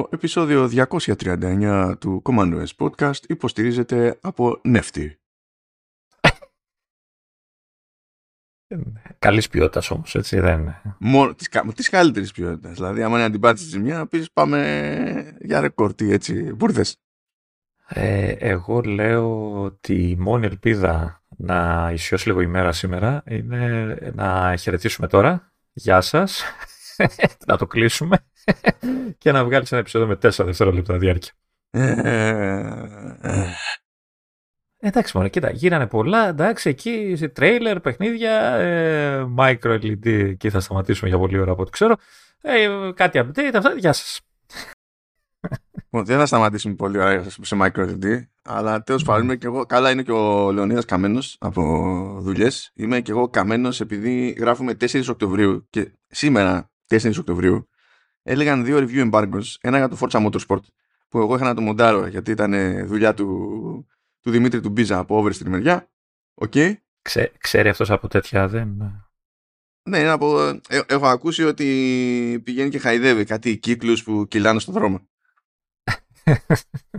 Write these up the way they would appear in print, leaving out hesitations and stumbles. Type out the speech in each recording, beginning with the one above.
Το επεισόδιο 239 του Commando's Podcast υποστηρίζεται από Νεύτη. Καλής ποιότητας όμως, έτσι δεν είναι. Της καλύτερης ποιότητας. Δηλαδή, άμα είναι αντιπάτηση μια, πεις πάμε για ρεκόρτι, έτσι. Μπούρδες. Εγώ λέω ότι η μόνη ελπίδα να ισιώσει λίγο η μέρα σήμερα είναι να χαιρετήσουμε τώρα. Γεια σας. Να το κλείσουμε και να βγάλεις ένα επεισόδιο με 4 δευτερόλεπτα διάρκεια. Εντάξει, μόνο κοίτα, γίνανε πολλά. Εντάξει, εκεί σε τρέιλερ, παιχνίδια, micro LED, εκεί θα σταματήσουμε για πολλή ώρα από ό,τι ξέρω. Κάτι update, αυτά. Γεια σας. Δεν θα σταματήσουμε πολύ ώρα σε micro LED, αλλά τέλος πάντων και εγώ. Καλά, είναι και ο Λεωνίδας Καμένος από δουλειές. Είμαι και εγώ καμένος επειδή γράφουμε 4 Οκτωβρίου και σήμερα 4 Οκτωβρίου έλεγαν 2 review embargoes. Ένα για το Forza Motorsport που εγώ είχα να το μοντάρω γιατί ήταν δουλειά του Δημήτρη του Μπίζα από Overstreet μεριά. Okay. Ξέρει αυτός από τέτοια, δεν. Ναι, έχω ακούσει ότι πηγαίνει και χαϊδεύει κάτι κύκλους που κυλάνε στον δρόμο.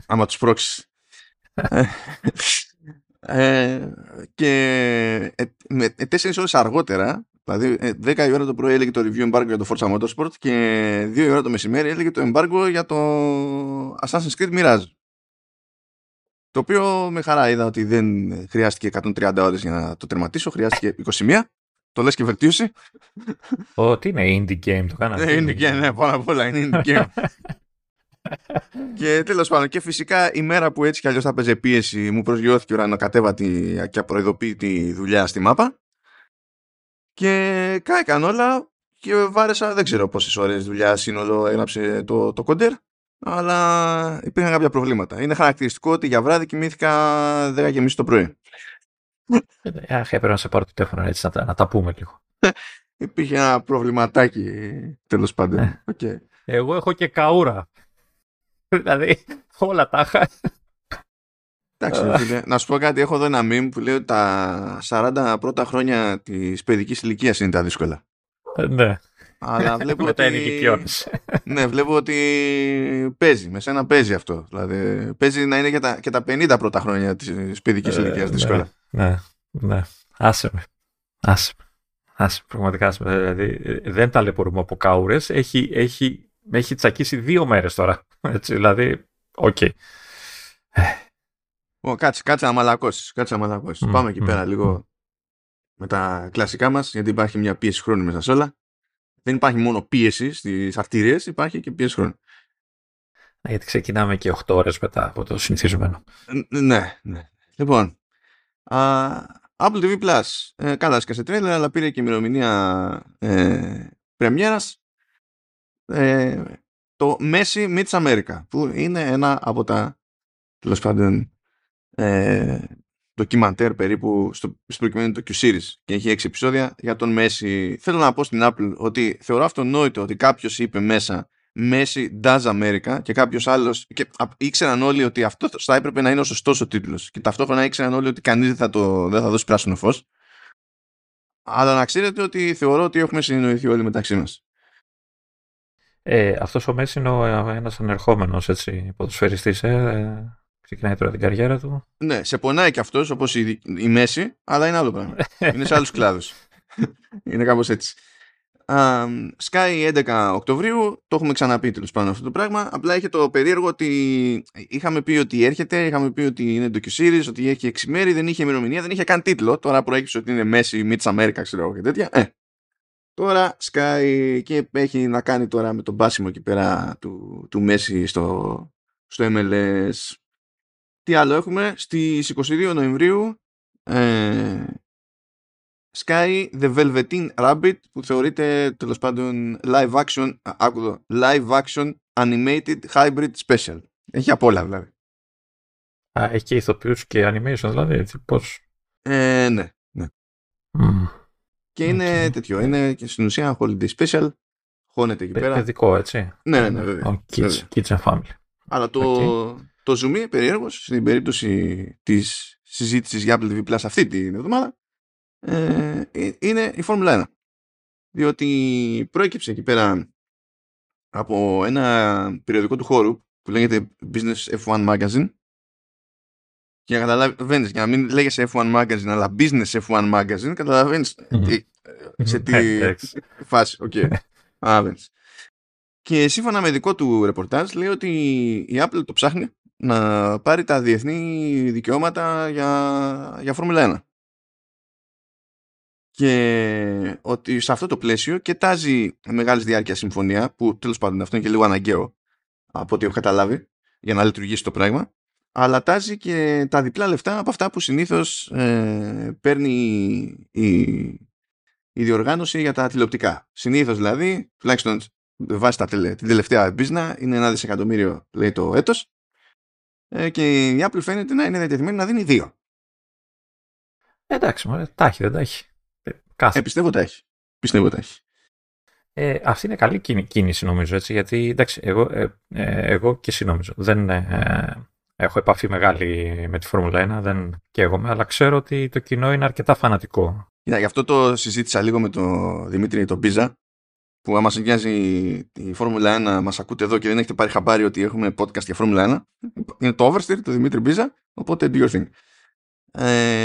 Άμα τους πρόξεις. Και 4 ώρες αργότερα, δηλαδή 10 η ώρα το πρωί έλεγε το review embargo για το Forza Motorsport και 2 η ώρα το μεσημέρι έλεγε το embargo για το Assassin's Creed Mirage. Το οποίο με χαρά είδα ότι δεν χρειάστηκε 130 ώρες για να το τερματίσω, χρειάστηκε 21. Το λες και βελτίωση. Ότι είναι indie game, το κάναμε. Indie game, ναι, πάνω απ' όλα είναι indie game. Και τέλος πάντων, και φυσικά η μέρα που έτσι κι αλλιώς θα παίζει πίεση, μου προσγειώθηκε ουρανοκατέβατη και απροειδοποίητη δουλειά στη μάπα. Και κάηκαν όλα και βάρεσα, δεν ξέρω πόσες ώρες δουλειά σύνολο έγραψε το κοντέρ. Αλλά υπήρχαν κάποια προβλήματα. Είναι χαρακτηριστικό ότι για βράδυ κοιμήθηκα 10:30 το πρωί. Έπρεπε να σε πάρω το τηλέφωνο έτσι να τα πούμε λίγο. Υπήρχε ένα προβληματάκι τέλος πάντων. Okay. Εγώ έχω και καούρα. Δηλαδή όλα τα είχα. Εντάξει, φίλε, να σου πω κάτι. Έχω εδώ ένα meme που λέει ότι τα 40 πρώτα χρόνια της παιδικής ηλικίας είναι τα δύσκολα. Ναι. Αλλά βλέπω ότι παίζει, με σένα παίζει αυτό. Δηλαδή, παίζει να είναι και τα 50 πρώτα χρόνια της παιδικής ηλικίας δύσκολα. Ναι. Άσε με. Πραγματικά άσε με. Δηλαδή, δεν ταλαιπωρούμε από κάουρες. Έχει τσακίσει 2 μέρες τώρα. Έτσι, δηλαδή, οκ. Okay. Κάτσε να μαλακώσεις. Πάμε εκεί πέρα λίγο με τα κλασικά μας, γιατί υπάρχει μια πίεση χρόνου μέσα σε όλα. Δεν υπάρχει μόνο πίεση στις αρτηρίες, υπάρχει και πίεση χρόνου. Γιατί ξεκινάμε και 8 ώρες μετά από το συνηθισμένο. Ναι. Λοιπόν, Apple TV Plus κατάσκασε τρέιλερ, αλλά πήρε και ημερομηνία πρεμιέρας. Το Messi meets America, που είναι ένα από τα τέλος πάντων ντοκιμαντέρ περίπου στο προκειμένο το Q-Series και έχει 6 επεισόδια για τον Messi. Θέλω να πω στην Apple ότι θεωρώ αυτονόητο ότι κάποιος είπε μέσα Messi does America και κάποιος άλλος και ήξεραν όλοι ότι αυτό θα έπρεπε να είναι ο σωστός ο τίτλος και ταυτόχρονα ήξεραν όλοι ότι κανείς δεν θα δώσει πράσινο φως, αλλά να ξέρετε ότι θεωρώ ότι έχουμε συνεννοηθεί όλοι μεταξύ μας. Αυτός ο Messi είναι ένας ανερχόμενος ποδοσφαιριστής, ξεκινάει τώρα την καριέρα του. Ναι, σε πονάει και αυτός όπως η Μέση, αλλά είναι άλλο πράγμα. Είναι σε άλλους κλάδους. Είναι κάπως έτσι. Sky 11 Οκτωβρίου, το έχουμε ξαναπεί τέλος πάνω αυτό το πράγμα. Απλά είχε το περίεργο ότι είχαμε πει ότι έρχεται, είχαμε πει ότι είναι docu-series, ότι έχει 6 μέρη, δεν είχε ημερομηνία, δεν είχε καν τίτλο. Τώρα προέκυψε ότι είναι Μέση meets America, ξέρω εγώ και τέτοια. Τώρα Sky και έχει να κάνει τώρα με τον πάσιμο εκεί πέρα του Μέση στο MLS. Τι άλλο έχουμε? Στις 22 Νοεμβρίου Sky The Velveteen Rabbit, που θεωρείται τέλος πάντων live action animated hybrid special. Έχει απ' όλα δηλαδή. Έχει και ηθοποιούς και animation δηλαδή, έτσι πώς? Ναι. Και είναι τέτοιο, είναι και στην ουσία holiday special. Χώνεται εκεί πέρα. Παιδικό, έτσι. Ναι, βέβαια. Kids and family. Αλλά το zoom περίεργος στην περίπτωση της συζήτησης για Apple TV Plus αυτή την εβδομάδα είναι η Formula 1. Διότι προέκυψε εκεί πέρα από ένα περιοδικό του χώρου που λέγεται Business F1 Magazine. Και καταλαβαίνεις, για να μην λέγεσαι F1 Magazine αλλά Business F1 Magazine, καταλαβαίνεις σε τι φάση. Okay. Και σύμφωνα με δικό του ρεπορτάζ λέει ότι η Apple το ψάχνει να πάρει τα διεθνή δικαιώματα για Φόρμουλα 1. Και ότι σε αυτό το πλαίσιο και τάζει μεγάλης διάρκειας συμφωνία, που τέλος πάντων αυτό είναι και λίγο αναγκαίο από ό,τι έχω καταλάβει για να λειτουργήσει το πράγμα, αλλά τάζει και τα διπλά λεφτά από αυτά που συνήθως παίρνει η διοργάνωση για τα τηλεοπτικά. Συνήθως δηλαδή, τουλάχιστον βάσει την τελευταία μπίζνα, είναι 1 δισεκατομμύριο λέει το έτος, και η Apple φαίνεται να είναι διατεθειμένη να δίνει 2. Εντάξει, τα έχει, δεν τα έχει. Πιστεύω τα έχει. Αυτή είναι καλή κίνηση νομίζω, έτσι, γιατί εντάξει, εγώ και εσύ νομίζω. Δεν έχω επαφή μεγάλη με τη Φόρμουλα 1, δεν καίγομαι, αλλά ξέρω ότι το κοινό είναι αρκετά φανατικό. Γι' αυτό το συζήτησα λίγο με τον Δημήτρη Ντομπίζα, που άμα σας νοιάζει η Φόρμουλα 1, μας ακούτε εδώ και δεν έχετε πάρει χαμπάρι ότι έχουμε podcast για Φόρμουλα 1. Είναι το Overstreet, το Δημήτρη Μπίζα, οπότε do your thing.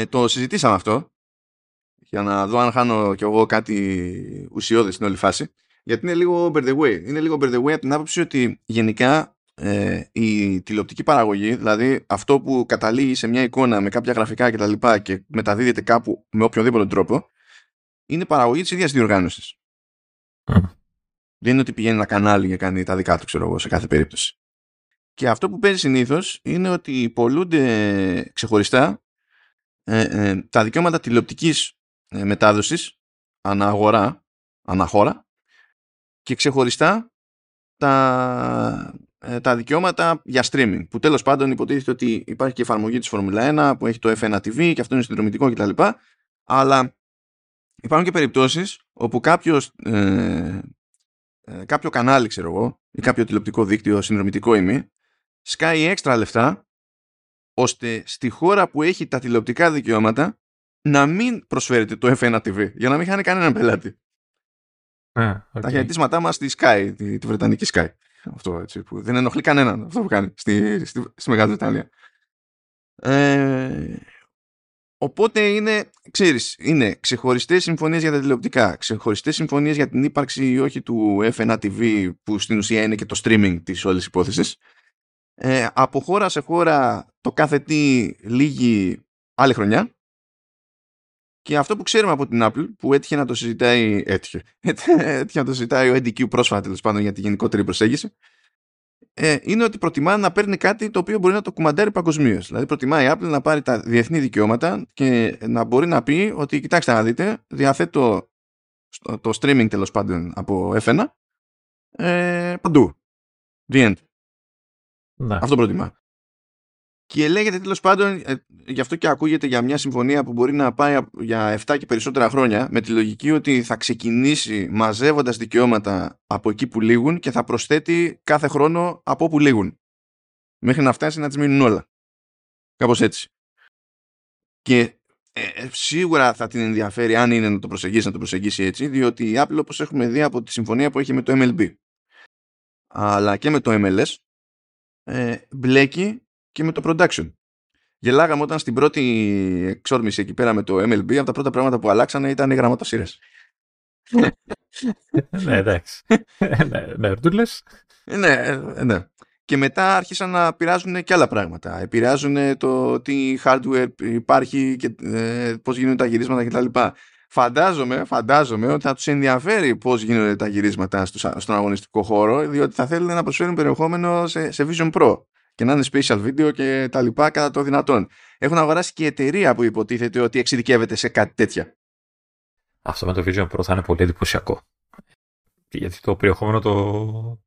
Το συζητήσαμε αυτό, για να δω αν χάνω κι εγώ κάτι ουσιώδες στην όλη φάση, γιατί είναι λίγο over the way. Είναι λίγο over the way από την άποψη ότι γενικά η τηλεοπτική παραγωγή, δηλαδή αυτό που καταλήγει σε μια εικόνα με κάποια γραφικά κτλ. Και μεταδίδεται κάπου με οποιοδήποτε τρόπο, είναι παραγωγή της ίδιας διοργάνωσης. Δεν είναι ότι πηγαίνει ένα κανάλι και κάνει τα δικά του, ξέρω εγώ, σε κάθε περίπτωση. Και αυτό που παίζει συνήθως είναι ότι πολλούνται ξεχωριστά τα δικαιώματα τηλεοπτικής μετάδοσης αναχώρα και ξεχωριστά τα δικαιώματα για streaming, που τέλος πάντων υποτίθεται ότι υπάρχει και εφαρμογή της Φόρμουλα 1 που έχει το F1 TV και αυτό είναι συνδρομητικό κτλ. Αλλά υπάρχουν και περιπτώσεις όπου κάποιο κανάλι, ξέρω εγώ, ή κάποιο τηλεοπτικό δίκτυο, συνδρομητικό ή μη, σκάει έξτρα λεφτά ώστε στη χώρα που έχει τα τηλεοπτικά δικαιώματα να μην προσφέρεται το F1 TV, για να μην χάνει κανέναν πελάτη. Okay. Τα χαιρετίσματά μας στη Sky, τη βρετανική Sky. Αυτό, έτσι, που δεν ενοχλεί κανέναν αυτό που κάνει στη Μεγάλη Βρετανία. Οπότε είναι, ξέρεις, είναι ξεχωριστές συμφωνίες για τα τηλεοπτικά, ξεχωριστές συμφωνίες για την ύπαρξη ή όχι του F1 TV, που στην ουσία είναι και το streaming της όλης υπόθεσης. Από χώρα σε χώρα το κάθε τι λίγη άλλη χρονιά. Και αυτό που ξέρουμε από την Apple, που έτυχε να το συζητάει, ο NDQ πρόσφατα, τέλος πάντων, για τη γενικότερη προσέγγιση, είναι ότι προτιμά να παίρνει κάτι το οποίο μπορεί να το κουμαντάρει παγκοσμίως. Δηλαδή, προτιμά η Apple να πάρει τα διεθνή δικαιώματα και να μπορεί να πει ότι, κοιτάξτε να δείτε, διαθέτω το streaming, τέλος πάντων, από F1 παντού. The end. Ναι. Αυτό προτιμά. Και λέγεται τέλος πάντων, γι' αυτό και ακούγεται για μια συμφωνία που μπορεί να πάει για 7 και περισσότερα χρόνια, με τη λογική ότι θα ξεκινήσει μαζεύοντας δικαιώματα από εκεί που λήγουν και θα προσθέτει κάθε χρόνο από όπου λήγουν, μέχρι να φτάσει να τις μείνουν όλα. Κάπως έτσι. Και σίγουρα θα την ενδιαφέρει, αν είναι να το προσεγγίσει, να το προσεγγίσει έτσι, διότι η Apple, όπως έχουμε δει από τη συμφωνία που έχει με το MLB, αλλά και με το MLS, μπλέκει και με το production. Γελάγαμε όταν στην πρώτη εξόρμηση εκεί πέρα με το MLB, από τα πρώτα πράγματα που αλλάξανε ήταν οι γραμματοσύρες. Ναι, εντάξει. Ναι. Και μετά άρχισαν να πειράζουν και άλλα πράγματα. Επηρεάζουν το τι hardware υπάρχει και πώς γίνονται τα γυρίσματα κτλ. Φαντάζομαι ότι θα τους ενδιαφέρει πώς γίνονται τα γυρίσματα στον αγωνιστικό χώρο, διότι θα θέλουν να προσφέρουν περιεχόμενο σε Vision Pro. Και να είναι special video και τα λοιπά, κατά το δυνατόν. Έχουν αγοράσει και εταιρεία που υποτίθεται ότι εξειδικεύεται σε κάτι τέτοια. Αυτό με το Vision Pro θα είναι πολύ εντυπωσιακό. Γιατί το περιεχόμενο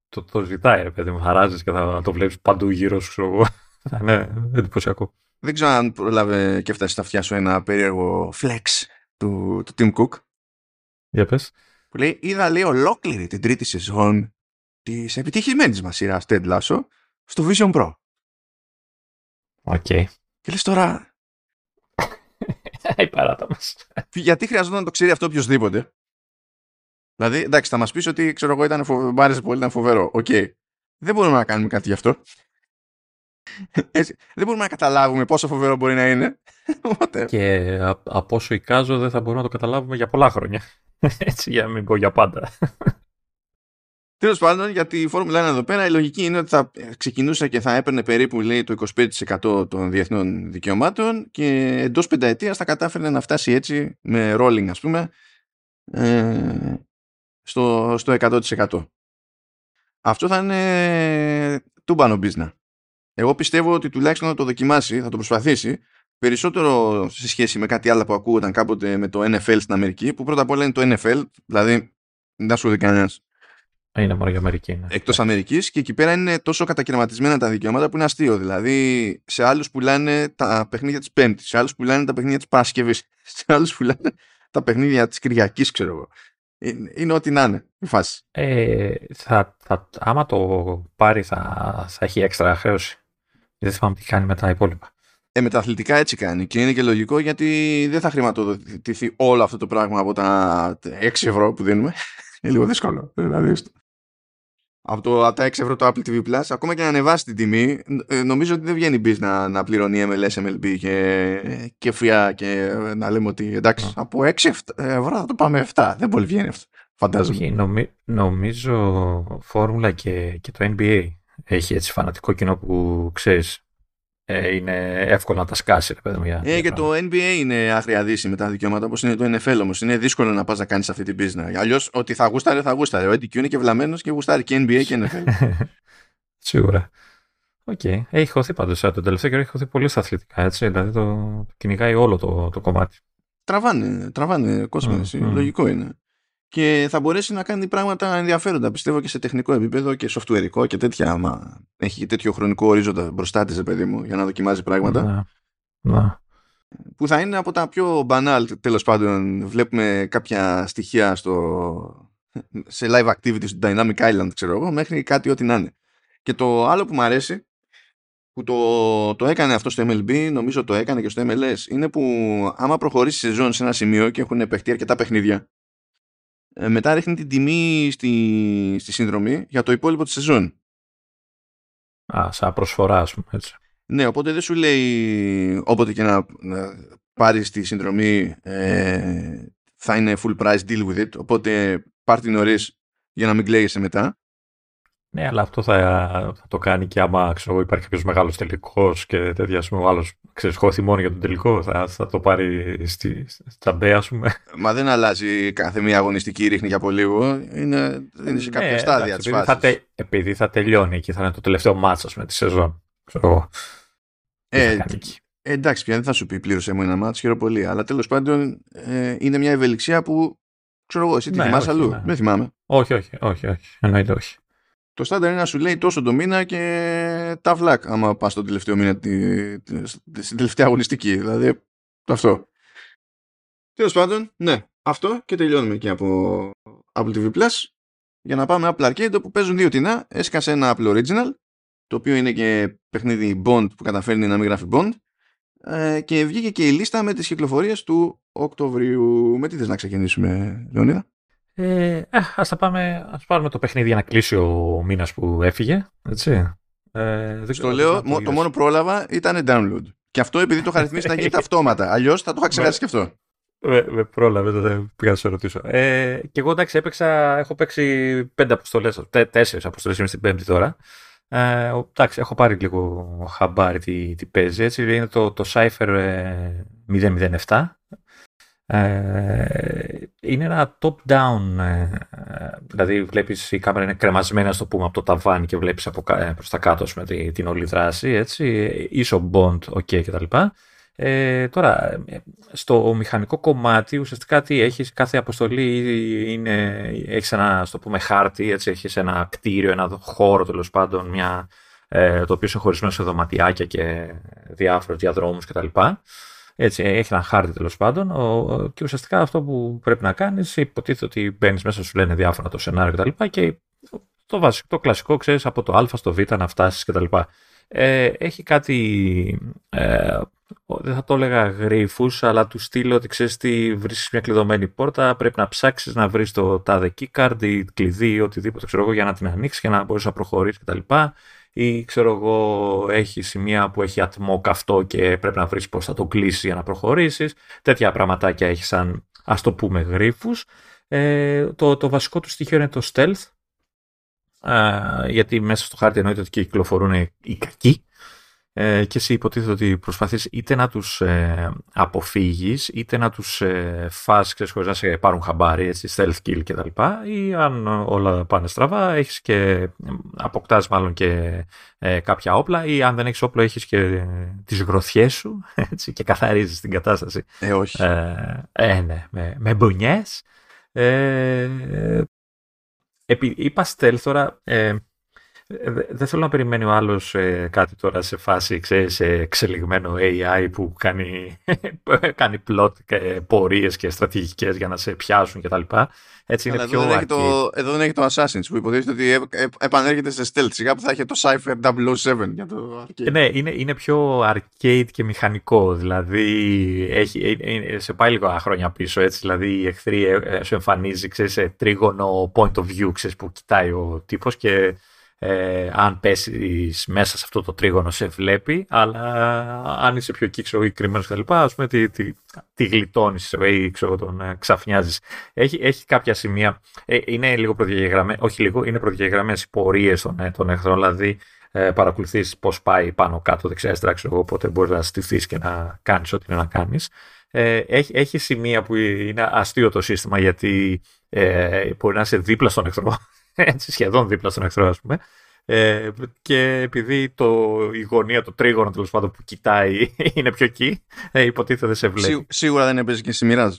το ζητάει, ρε παιδί μου. Χαράζεις και θα το βλέπεις παντού γύρω σου, ξέρω εγώ. Θα είναι εντυπωσιακό. Δεν ξέρω αν προλάβε και έφτασε στα αυτιά σου ένα περίεργο flex του Tim Cook. Για πες. Που λέει, είδα λέει ολόκληρη την 3η σεζόν της επιτυχημένης μας σειράς Ted Lasso στο Vision Pro. Οκ. Okay. Και λες τώρα... Η παράτα μας. Γιατί χρειαζόταν να το ξέρει αυτό οποιοδήποτε. Δηλαδή, εντάξει, θα μας πεις ότι ξέρω εγώ ήταν μ' άρεσε πολύ, ήταν φοβερό. Οκ. Okay. Δεν μπορούμε να κάνουμε κάτι γι' αυτό. Έτσι, δεν μπορούμε να καταλάβουμε πόσο φοβερό μπορεί να είναι. Και από όσο εικάζω, δεν θα μπορούμε να το καταλάβουμε για πολλά χρόνια. Έτσι, για να μην πω για πάντα. Τέλος πάντων, για τη Φόρμουλα 1 εδώ πέρα, η λογική είναι ότι θα ξεκινούσε και θα έπαιρνε περίπου, λέει, το 25% των διεθνών δικαιωμάτων και εντός πενταετίας θα κατάφερνε να φτάσει έτσι, με rolling ας πούμε, στο 100%. Αυτό θα είναι τούμπανο μπίζνα. Εγώ πιστεύω ότι τουλάχιστον θα το δοκιμάσει, θα το προσπαθήσει, περισσότερο σε σχέση με κάτι άλλο που ακούγονταν κάποτε με το NFL στην Αμερική, που πρώτα απ' όλα είναι το NFL, δηλαδή δεν σου δει κανένας. Είναι μόνο για Αμερική. Ναι. Εκτός Αμερικής, και εκεί πέρα είναι τόσο κατακαιρματισμένα τα δικαιώματα που είναι αστείο. Δηλαδή, σε άλλους πουλάνε τα παιχνίδια της Πέμπτης, σε άλλους πουλάνε τα παιχνίδια της Παρασκευής, σε άλλους πουλάνε τα παιχνίδια της Κυριακής, ξέρω εγώ. Είναι ό,τι να είναι η φάση. Άμα το πάρει, θα έχει έξτρα χρέωση. Δεν θυμάμαι τι κάνει με τα υπόλοιπα. Με τα αθλητικά έτσι κάνει. Και είναι και λογικό, γιατί δεν θα χρηματοδοτηθεί όλο αυτό το πράγμα από τα 6 ευρώ που δίνουμε. Είναι λίγο δύσκολο. Δηλαδή, από τα 6 ευρώ το Apple TV Plus, ακόμα και να ανεβάσει την τιμή, νομίζω ότι δεν βγαίνει Biz να πληρώνει MLS, MLB και φριά και να λέμε ότι εντάξει, από 6 ευρώ θα το πάμε 7. Δεν πολύ βγαίνει αυτό. Φαντάζομαι. Νομίζω Φόρμουλα και το NBA έχει έτσι φανατικό κοινό που ξέρεις. Είναι εύκολο να τα σκάσει. Και το NBA είναι άγρια δύση με τα δικαιώματα, όπως είναι το NFL όμως. Είναι δύσκολο να πας να κάνεις αυτή την business. Αλλιώς ότι θα γούσταρε, θα γούσταρε. Ο Eddie Q είναι και βλαμμένος και γούσταρε και NBA και NFL. Σίγουρα. Οκ. Okay. Έχει χωθεί πάντως. Τον τελευταίο καιρό έχει χωθεί πολύ στα αθλητικά. Έτσι. Δηλαδή το κυνηγάει όλο το κομμάτι. Τραβάνε κόσμο. Λογικό είναι. Και θα μπορέσει να κάνει πράγματα ενδιαφέροντα, πιστεύω, και σε τεχνικό επίπεδο και softwareικό και τέτοια. Άμα έχει τέτοιο χρονικό ορίζοντα μπροστά της, παιδί μου, για να δοκιμάζει πράγματα. Να. Που θα είναι από τα πιο banal, τέλος πάντων. Βλέπουμε κάποια στοιχεία σε live activity στο Dynamic Island, ξέρω εγώ, μέχρι κάτι ό,τι να είναι. Και το άλλο που μου αρέσει, που το έκανε αυτό στο MLB, νομίζω το έκανε και στο MLS, είναι που άμα προχωρήσει η σεζόν σε ένα σημείο και έχουν παιχτεί αρκετά παιχνίδια, μετά ρίχνει την τιμή στη σύνδρομη για το υπόλοιπο της σεζόν. Σαν προσφορά, ας πούμε, έτσι. Ναι, οπότε δεν σου λέει όποτε και να πάρεις τη συνδρομή θα είναι full price, deal with it. Οπότε πάρ' την νωρίς για να μην κλαίγεσαι μετά. Ναι, αλλά αυτό θα το κάνει και άμα υπάρχει κάποιος μεγάλος τελικός και τέτοια, ο άλλος χώθει μόνο για τον τελικό, θα το πάρει στα μπέ, ας πούμε. Μα δεν αλλάζει κάθε μία αγωνιστική, ρίχνει για πολύ λίγο. Είναι σε κάποια στάδια της φάσης. Επειδή θα τελειώνει και θα είναι το τελευταίο μάτς, ας πούμε, τη σεζόν. Εντάξει, πια δεν θα σου πει πλήρωσε μου ένα μάτς, χαίρο πολύ. Αλλά τέλος πάντων είναι μια ευελιξία που ξέρω εγώ, εσύ τη θυμάσαι αλλού. Δεν θυμάμαι. Όχι. Εννοείται όχι. Το στάνταρ είναι να σου λέει τόσο το μήνα και τα βλακ, άμα πας στον τελευταίο μήνα, στην τελευταία αγωνιστική. Δηλαδή, αυτό. Τέλος πάντων, ναι, αυτό και τελειώνουμε εκεί από Apple TV Plus. Για να πάμε Apple Arcade, όπου παίζουν δύο τινά. Έσκασε ένα Apple Original, το οποίο είναι και παιχνίδι Bond που καταφέρνει να μην γράφει Bond. Και βγήκε και η λίστα με τις κυκλοφορίες του Οκτωβρίου. Με τι θες να ξεκινήσουμε, Λεωνίδα? Ας πάρουμε το παιχνίδι για να κλείσει ο μήνας που έφυγε, έτσι. Στο λέω, το μόνο πρόλαβα ήταν download. Και αυτό επειδή το είχα ρυθμίσει να γίνεται αυτόματα. Αλλιώς θα το είχα ξεχάσει και αυτό. Με πρόλαβε, δεν πήγα να σε ρωτήσω. Και εγώ εντάξει, έχω παίξει 4 αποστολές, είμαι στην πέμπτη τώρα. Εντάξει, έχω πάρει λίγο χαμπάρι τι παίζει, έτσι. Είναι το Cypher 007. Είναι ένα top-down, δηλαδή βλέπεις η κάμερα είναι κρεμασμένη, στο πούμε, από το ταβάνι και βλέπεις προς τα κάτω με την όλη δράση, έτσι, ίσο Bond, ok κτλ. Τώρα, στο μηχανικό κομμάτι ουσιαστικά τι έχεις, κάθε αποστολή έχεις ένα, στο πούμε, χάρτη, έτσι, έχεις ένα κτίριο, ένα χώρο τέλος πάντων, το οποίο είναι χωρισμένο σε δωματιάκια και διάφορους διαδρόμους κτλ. Έτσι, έχει ένα χάρτη τέλος πάντων και ουσιαστικά αυτό που πρέπει να κάνεις, υποτίθεται ότι μπαίνεις μέσα, σου λένε διάφορα το σενάριο κτλ. Και το κλασικό, ξέρεις, από το α στο β να φτάσεις κτλ. Έχει κάτι δεν θα το έλεγα γρίφους, αλλά του στείλω ότι ξέρεις τι, βρίσκεις μια κλειδωμένη πόρτα, πρέπει να ψάξεις να βρεις το τάδε keycard ή κλειδί ή οτιδήποτε, ξέρω εγώ, για να την ανοίξεις και να μπορείς να προχωρήσεις κτλ. Ή ξέρω εγώ, έχει σημεία που έχει ατμό καυτό και πρέπει να βρεις πώς θα το κλείσεις για να προχωρήσεις. Τέτοια πραγματάκια έχει σαν, ας το πούμε, γρίφους. Το βασικό του στοιχείο είναι το stealth, γιατί μέσα στο χάρτη εννοείται ότι κυκλοφορούν οι κακοί. Και εσύ υποτίθεται ότι προσπαθείς είτε να τους αποφύγεις, είτε να τους φας, ξέρεις, χωρίς να σε πάρουν χαμπάρι, έτσι, stealth kill κτλ. Ή αν όλα πάνε στραβά, έχεις και αποκτάς μάλλον και κάποια όπλα, ή αν δεν έχεις όπλο, έχεις και τις γροθιές σου, έτσι, και καθαρίζεις την κατάσταση. Όχι. Ναι, με μπουνιές. Είπα stealth τώρα... δεν θέλω να περιμένει ο άλλος κάτι τώρα σε φάση, ξέρεις, εξελιγμένο AI που κάνει plot, πορείες και στρατηγικές για να σε πιάσουν κτλ. Έτσι είναι πιο αρκετή. Εδώ δεν έχει το Assassin's που υποτίθεται ότι επανέρχεται σε stealth. Σιγά που θα έχει το Cypher 007 για το arcade. Ναι, είναι πιο arcade και μηχανικό. Δηλαδή σε πάει λίγα χρόνια πίσω. Έτσι, δηλαδή οι εχθροί σου εμφανίζει, ξέρεις, σε τρίγωνο point of view, ξέρεις, που κοιτάει ο τύπος και αν πέσεις μέσα σε αυτό το τρίγωνο σε βλέπει, αλλά αν είσαι πιο κύξο ή κρυμμένος κτλ, ας πούμε τη γλιτώνεις ή τον ξαφνιάζεις. Έχει κάποια σημεία, είναι λίγο προδιαγεγραμμένες, όχι λίγο, είναι προδιαγεγραμμένες οι πορείες των εχθρών, δηλαδή παρακολουθείς πώς πάει πάνω κάτω δεξιά αριστερά, οπότε μπορείς να στηθείς και να κάνεις ό,τι είναι να κάνεις. Έχει σημεία που είναι αστείο το σύστημα, γιατί μπορεί να είσαι δίπλα στον εχθρό, έτσι, σχεδόν δίπλα στον εχθρό, ας πούμε. Και επειδή η γωνία, το τρίγωνο τέλος πάντων που κοιτάει είναι πιο εκεί, υποτίθεται σε βλέπει. Σίγουρα δεν έπαιζε και στη Mirage.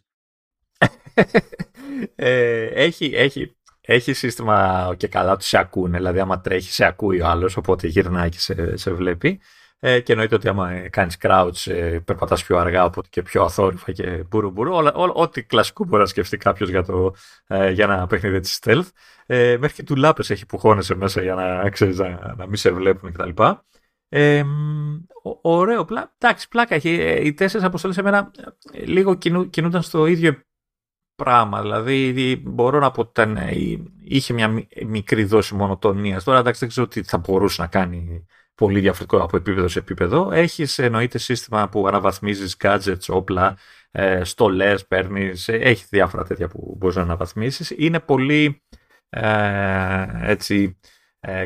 Έχει σύστημα και καλά, του σε ακούνε. Δηλαδή, άμα τρέχει, σε ακούει ο άλλος, οπότε γυρνάει και σε βλέπει. Και εννοείται ότι άμα κάνεις crouch, περπατάς πιο αργά, οπότε και πιο αθόρυφα και μπουρουμπουρου. Ό,τι κλασικό μπορεί να σκεφτεί κάποιος για να παιχνίδι τη stealth. Μέχρι και τουλάπες έχει που χώνεσαι μέσα για να ξέρεις να μην σε βλέπουν κτλ. Ωραίο. Εντάξει, πλάκα έχει. Οι τέσσερις αποστολές εμένα λίγο κινούνταν στο ίδιο πράγμα. Δηλαδή, μπορώ να πω ότι είχε μια μικρή δόση μονοτονίας. Τώρα, εντάξει, δεν ξέρω τι θα μπορούσε να κάνει πολύ διαφορετικό από επίπεδο σε επίπεδο. Έχεις, εννοείται, σύστημα που αναβαθμίζεις gadgets, όπλα, στολές, παίρνεις. Έχει διάφορα τέτοια που μπορείς να αναβαθμίσεις. Είναι πολύ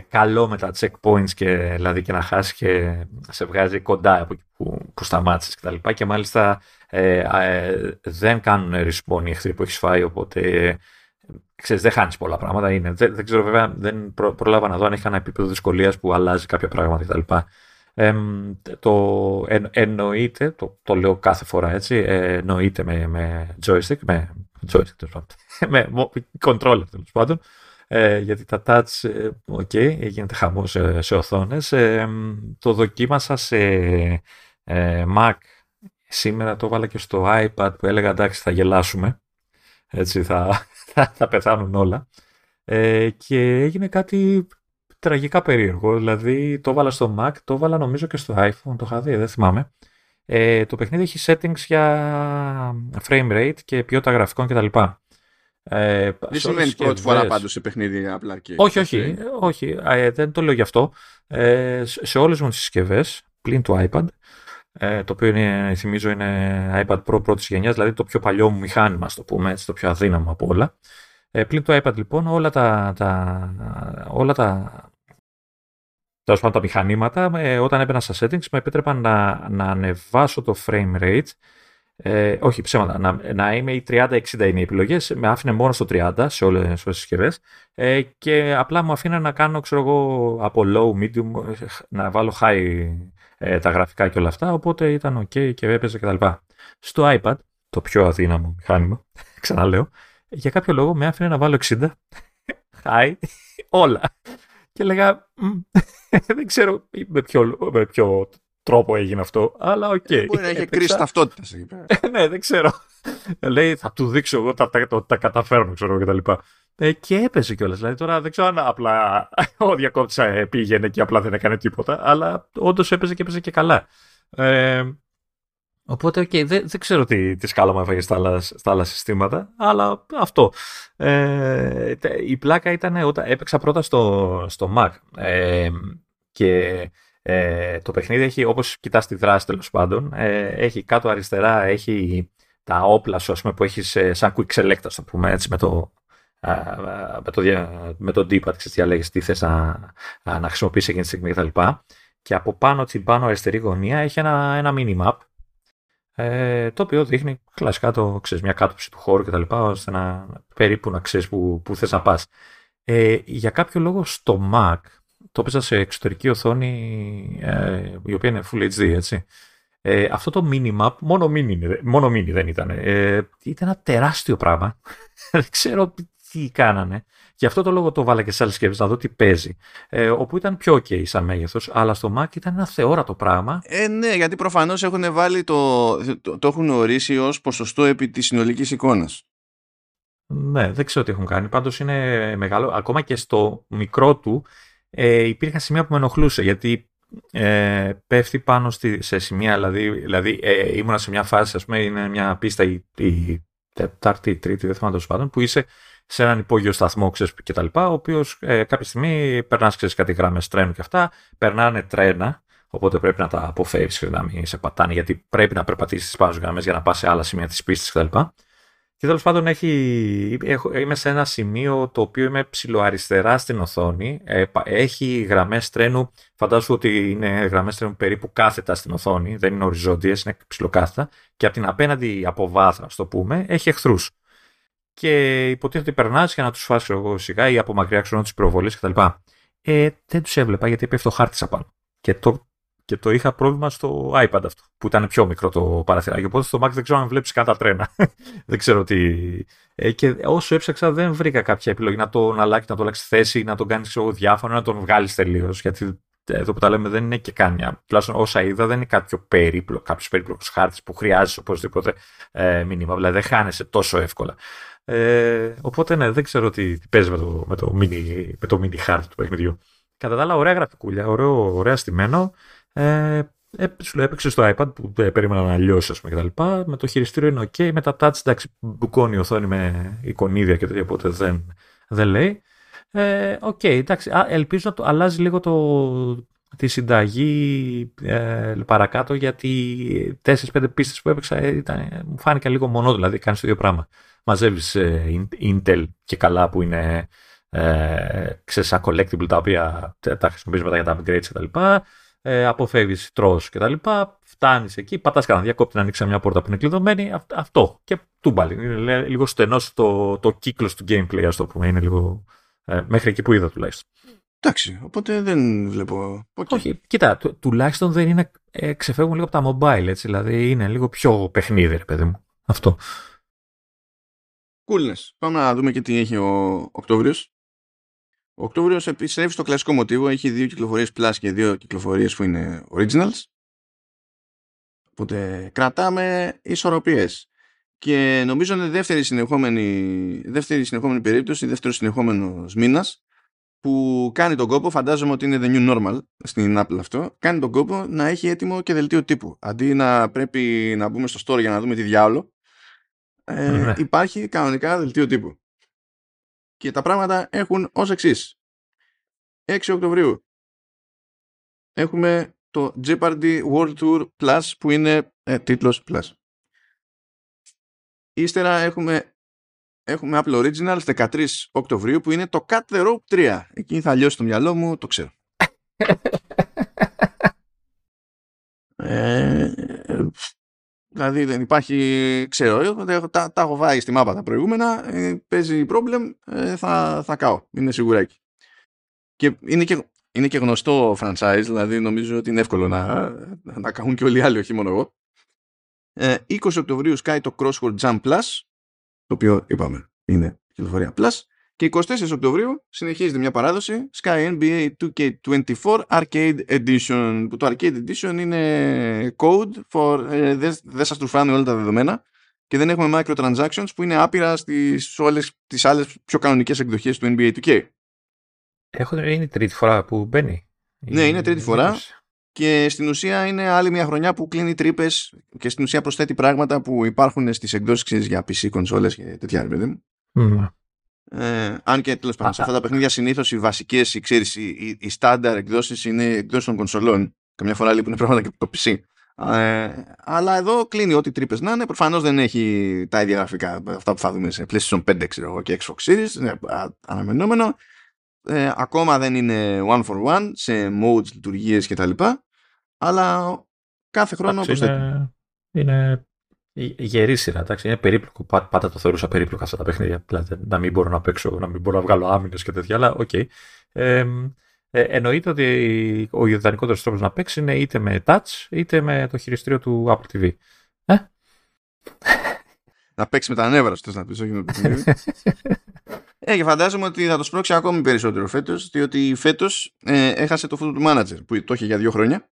καλό με τα checkpoints, και δηλαδή και να χάσεις και σε βγάζει κοντά από εκεί που σταμάτησες κτλ. Και μάλιστα δεν κάνουν respawn οι εχθροί που έχεις φάει, οπότε... Ξέρεις, δεν χάνεις πολλά πράγματα. Δεν ξέρω, βέβαια, δεν προλάβα να δω αν έχει ένα επίπεδο δυσκολίας που αλλάζει κάποια πράγματα κτλ. Εννοείται, το λέω κάθε φορά έτσι, εννοείται με joystick, με controller τέλος πάντων, γιατί τα touch, γίνεται χαμός σε οθόνες. Το δοκίμασα σε Mac σήμερα, το βάλα και στο iPad που έλεγα εντάξει, θα γελάσουμε. Έτσι θα πεθάνουν όλα, και έγινε κάτι τραγικά περίεργο. Δηλαδή το βάλα στο Mac, το βάλα νομίζω και στο iPhone, το είχα δει, δεν θυμάμαι. Το παιχνίδι έχει settings για frame rate και ποιότητα γραφικών κτλ. Δεν σημαίνει πρώτη φορά πάντως σε παιχνίδι Apple Arcade. Όχι, δεν το λέω γι' αυτό. Σε όλες μου τις συσκευές πλην του iPad, το οποίο θυμίζω είναι iPad Pro πρώτης γενιάς, δηλαδή το πιο παλιό μου μηχάνημα, στο πούμε έτσι, το πιο αδύναμο από όλα. Πλην το iPad λοιπόν, όλα τα μηχανήματα, όταν έμπαινα στα settings, με επέτρεπαν να ανεβάσω το frame rate. Όχι, ψέματα, να είμαι οι 30-60 είναι οι επιλογές, με άφηνε μόνο στο 30 σε όλες τις συσκευές, και απλά μου αφήνε να κάνω, ξέρω εγώ, από low, medium, να βάλω high τα γραφικά και όλα αυτά, οπότε ήταν ok και έπαιζε κτλ. Στο iPad, το πιο αδύναμο μηχάνημα, ξαναλέω, για κάποιο λόγο με άφηνε να βάλω 60, high, όλα. Και λέγα, δεν ξέρω με ποιο τρόπο έγινε αυτό, αλλά οκ. Μπορεί να είχε κρίση ταυτότητας εκεί πέρα. Ναι, δεν ξέρω. Λέει, θα του δείξω εγώ τα καταφέρνω, ξέρω, κτλ. Και έπεσε κιόλας. Δηλαδή τώρα δεν ξέρω αν απλά ο διακόπτης πήγαινε και απλά δεν έκανε τίποτα, αλλά όντως έπεσε και καλά. Οπότε, okay, δεν ξέρω τι σκάλωμα έφαγε στα άλλα συστήματα, αλλά αυτό. Η πλάκα ήταν όταν έπαιξα πρώτα στο Mac και το παιχνίδι έχει, όπως κοιτάς τη δράση τέλος πάντων, έχει κάτω αριστερά, έχει τα όπλα σου, ας πούμε, που έχεις σαν quick select, ας το πούμε, έτσι, με το D-pad, διαλέγεις τι θες να χρησιμοποιήσεις εκείνη τη στιγμή κτλ. Και από πάνω την πάνω αριστερή γωνία έχει ένα mini-map, το οποίο δείχνει κλασικά μια κάτωψη του χώρου κτλ. Ώστε περίπου να ξέρεις που θες να πας. Για κάποιο λόγο στο Mac το έπαιζα σε εξωτερική οθόνη, η οποία είναι Full HD, έτσι. Αυτό το mini-map, μόνο mini δεν ήταν. Ήταν ένα τεράστιο πράγμα. Δεν ξέρω τι κάνανε. Γι' αυτό το λόγο το βάλα και σε άλλες σκέψεις, να δω τι παίζει. Όπου ήταν πιο ok σαν μέγεθος, αλλά στο Mac ήταν ένα θεόρατο πράγμα. Ναι, γιατί προφανώς έχουν βάλει το έχουν ορίσει ως ποσοστό επί της συνολικής εικόνας. Ναι, δεν ξέρω τι έχουν κάνει. Πάντως είναι μεγάλο. Ακόμα και στο μικρό του υπήρχαν σημεία που με ενοχλούσε, γιατί πέφτει πάνω σε σημεία, δηλαδή ήμουνα σε μια φάση, ας πούμε, είναι μια πίστα η τετάρτη, η τρίτη, δεν θυμάμαι, πάντων, που είσαι σε έναν υπόγειο σταθμό, ξέρεις, και τα λοιπά, ο οποίος κάποια στιγμή περνάς, ξέρεις, κάτι γράμμες τρένου και αυτά, περνάνε τρένα, οπότε πρέπει να τα αποφεύγεις και να μην σε πατάνε, γιατί πρέπει να περπατήσεις τις πάνω γραμμές για να πας σε άλλα σημεία της πίστης κτλ. Και τέλος πάντων είμαι σε ένα σημείο το οποίο είμαι ψηλοαριστερά στην οθόνη. Έχει γραμμές τρένου, φαντάζομαι ότι είναι γραμμές τρένου περίπου κάθετα στην οθόνη, δεν είναι οριζόντιες, είναι ψηλοκάθετα. Και από την απέναντι από βάθρα, ας το πούμε, έχει εχθρούς. Και υποτίθεται ότι περνάς για να τους φάσεις εγώ σιγά ή από μακριά ξενών της προβολής κτλ. Δεν τους έβλεπα γιατί έπεφτε ο χάρτης απάνω. Και το είχα πρόβλημα στο iPad αυτό, που ήταν πιο μικρό το παραθυράκι. Οπότε στο Mac δεν ξέρω αν βλέπεις καν τα τρένα. Δεν ξέρω τι. Και όσο έψαξα, δεν βρήκα κάποια επιλογή να τον αλλάξει, να το αλλάξει θέση, να τον κάνεις διάφανο, να τον βγάλεις τελείως. Γιατί εδώ που τα λέμε δεν είναι και καμιά. Τουλάχιστον όσα είδα, δεν είναι κάποιος περίπλοκος χάρτης που χρειάζεσαι οπωσδήποτε μήνυμα. Δηλαδή δεν χάνεσαι τόσο εύκολα. Οπότε ναι, δεν ξέρω τι παίζει με το mini χάρτη του παιχνιδιού. Κατά τα άλλα, ωραία γραφικούλια, ωραία στημένο. Σου λέει, έπαιξε στο iPad που περίμενα να λιώσει, ας πούμε, και τα λοιπά. Με το χειριστήριο είναι ok, με τα touch, εντάξει, μπουκώνει η οθόνη με εικονίδια και τέτοια, οπότε δεν λέει. Οκ, εντάξει, ελπίζω να το αλλάζει λίγο τη συνταγή παρακάτω, γιατί 4-5 πίστες που έπαιξα μου φάνηκαν λίγο μονό, δηλαδή κάνεις το ίδιο πράγμα. Μαζεύεις Intel και καλά που είναι σαν collectible, τα οποία τα χρησιμοποιείς μετά για τα upgrades και τα λοιπά. Αποφεύγεις, τρως και τα λοιπά, φτάνεις εκεί, πατάς κανένα διακόπτη να ανοίξει μια πόρτα που είναι κλειδωμένη, αυτό και τούμπαλι. Είναι λίγο στενός το κύκλος του gameplay, ας το πούμε, είναι λίγο μέχρι εκεί που είδα τουλάχιστον. Εντάξει, οπότε δεν βλέπω. Okay. Όχι, κοίτα, τουλάχιστον δεν είναι, ξεφεύγουν λίγο από τα mobile, έτσι, δηλαδή είναι λίγο πιο παιχνίδι, ρε παιδί μου, αυτό. Coolness. Πάμε να δούμε και τι έχει ο Οκτώβριος. Ο Οκτώβριος επιστρέφει στο κλασικό μοτίβο. Έχει 2 κυκλοφορίες Plus και 2 κυκλοφορίες που είναι Originals. Οπότε κρατάμε ισορροπίες. Και νομίζω είναι δεύτερη συνεχόμενη περίπτωση, δεύτερος συνεχόμενος μήνας που κάνει τον κόπο, φαντάζομαι ότι είναι the new normal στην Apple αυτό, κάνει τον κόπο να έχει έτοιμο και δελτίο τύπου. Αντί να πρέπει να μπούμε στο store για να δούμε τι διάολο, υπάρχει κανονικά δελτίο τύπου. Και τα πράγματα έχουν ως εξής. 6 Οκτωβρίου έχουμε το Jeopardy World Tour Plus που είναι τίτλος Plus. Ύστερα έχουμε Apple Originals 13 Οκτωβρίου που είναι το Cut the Rope 3. Εκεί θα λιώσει το μυαλό μου, το ξέρω. Δηλαδή δεν υπάρχει, ξέρω, τα έχω βάει στη μάπα τα προηγούμενα, παίζει πρόβλημα, θα καώ, είναι σιγουράκι. Και είναι και γνωστό franchise, δηλαδή νομίζω ότι είναι εύκολο να καούν και όλοι οι άλλοι, όχι μόνο εγώ. 20 Οκτωβρίου Sky το Crossword Jam Plus, το οποίο είπαμε είναι κυκλοφορία Plus. Και 24 Οκτωβρίου συνεχίζεται μια παράδοση, Sky NBA 2K24 Arcade Edition, που το Arcade Edition είναι code for δεν σας τρουφάνε όλα τα δεδομένα και δεν έχουμε microtransactions που είναι άπειρα στις όλες τις άλλες πιο κανονικές εκδοχές του NBA 2K. Είναι η τρίτη φορά που μπαίνει. Ναι, είναι τρίτη φορά. Και στην ουσία είναι άλλη μια χρονιά που κλείνει τρύπες και στην ουσία προσθέτει πράγματα που υπάρχουν στις εκδόσεις για PC, κονσόλες και τέτοια, ρε παιδί μου. Αν και τέλος πάντων, σε αυτά τα παιχνίδια συνήθως οι βασικές, οι στάνταρ εκδόσεις είναι εκδόσεις των κονσολών. Καμιά φορά λείπουν πράγματα και από το PC. Αλλά εδώ κλείνει ό,τι τρύπες να είναι. Προφανώς δεν έχει τα ίδια γραφικά, αυτά που θα δούμε σε PlayStation 5 και Xbox Series. Είναι αναμενόμενο. Ακόμα δεν είναι one for one σε modes, λειτουργίες και τα λοιπά, αλλά κάθε χρόνο είναι γερή σειρά, εντάξει, είναι περίπλοκο, πάντα το θεωρούσα περίπλοκα αυτά τα παιχνίδια, δηλαδή, να μην μπορώ να παίξω, να μην μπορώ να βγάλω άμυνες και τέτοια, αλλά οκ. Εννοείται ότι ο ιδανικότερος τρόπος να παίξει είναι είτε με touch είτε με το χειριστήριο του Apple TV. Να παίξει με τα νεύρα, θες να πεις, όχι με το παιχνίδι. Και φαντάζομαι ότι θα το σπρώξει ακόμη περισσότερο φέτος, διότι φέτος έχασε το Football Manager που το είχε για 2 χρόνια.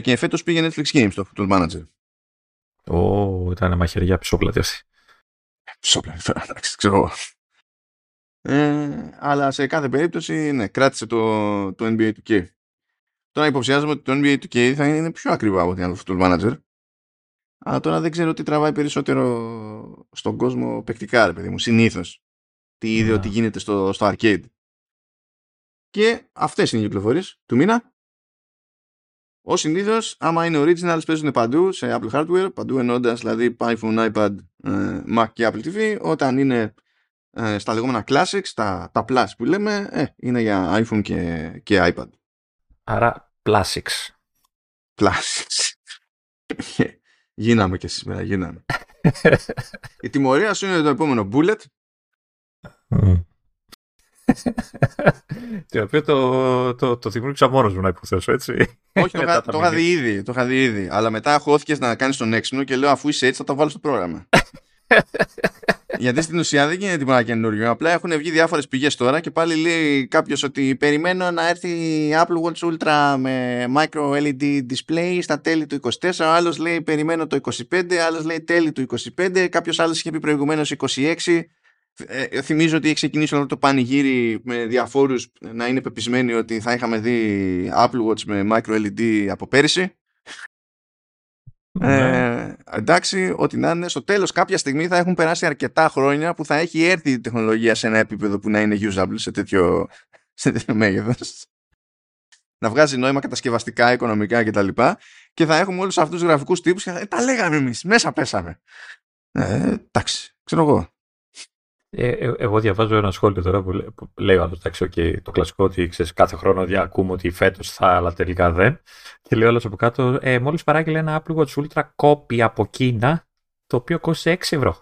Και φέτος πήγε Netflix Games το Football Manager. Ήταν μαχαιριά πισόπλατη αυτή. Πισόπλατη, εντάξει, ξέρω. Αλλά σε κάθε περίπτωση, ναι, κράτησε το NBA 2K. Τώρα υποψιάζομαι ότι το NBA 2K θα είναι πιο ακριβό από το Football Manager. Αλλά τώρα δεν ξέρω τι τραβάει περισσότερο στον κόσμο παικτικά, ρε παιδί μου, συνήθως. Τι είδε ότι γίνεται στο arcade. Και αυτές είναι οι κυκλοφορίες του μήνα. Ως συνήθως, άμα είναι originals, παίζουν παντού, σε Apple hardware, παντού εννοώντας δηλαδή iPhone, iPad, Mac και Apple TV. Όταν είναι στα λεγόμενα classics, τα plus που λέμε, είναι για iPhone και iPad. Άρα, classics. Classics. Γίναμε και σήμερα, γίναμε. Η τιμωρία σου είναι το επόμενο bullet. Το οποίο το δημιούργησα μόνος μου, να υποθέσω, έτσι. Όχι, το είχα δει ήδη. Αλλά μετά χώθηκες να κάνεις τον έξινο και λέω, αφού είσαι έτσι θα το βάλω στο πρόγραμμα. Γιατί στην ουσία δεν γίνεται τίποτα καινούριο. Απλά έχουν βγει διάφορες πηγές τώρα και πάλι λέει κάποιος ότι περιμένω να έρθει η Apple Watch Ultra με micro LED display στα τέλη του 24. Ο άλλος λέει περιμένω το 25. Άλλος λέει τέλη του 25. Κάποιος άλλος είχε πει προηγουμένως 26. Θυμίζω ότι έχει ξεκινήσει όλο το πανηγύρι με διαφόρους να είναι πεπισμένοι ότι θα είχαμε δει Apple Watch με micro LED από πέρυσι. Εντάξει, ό,τι να είναι, στο τέλος κάποια στιγμή θα έχουν περάσει αρκετά χρόνια που θα έχει έρθει η τεχνολογία σε ένα επίπεδο που να είναι usable σε τέτοιο μέγεθος, να βγάζει νόημα κατασκευαστικά, οικονομικά κτλ. Και θα έχουμε όλους αυτούς τους γραφικούς τύπους και τα λέγαμε εμείς, μέσα πέσαμε. Εντάξει, ξέρω εγώ. Εγώ διαβάζω ένα σχόλιο τώρα που λέει ο το κλασικό ότι ξέρεις, κάθε χρόνο ακούμε ότι φέτος θα, αλλά τελικά δεν. Και λέει όλος από κάτω, μόλις παράγγειλε ένα Apple Watch Ultra copy από Κίνα, το οποίο κόστησε 6€.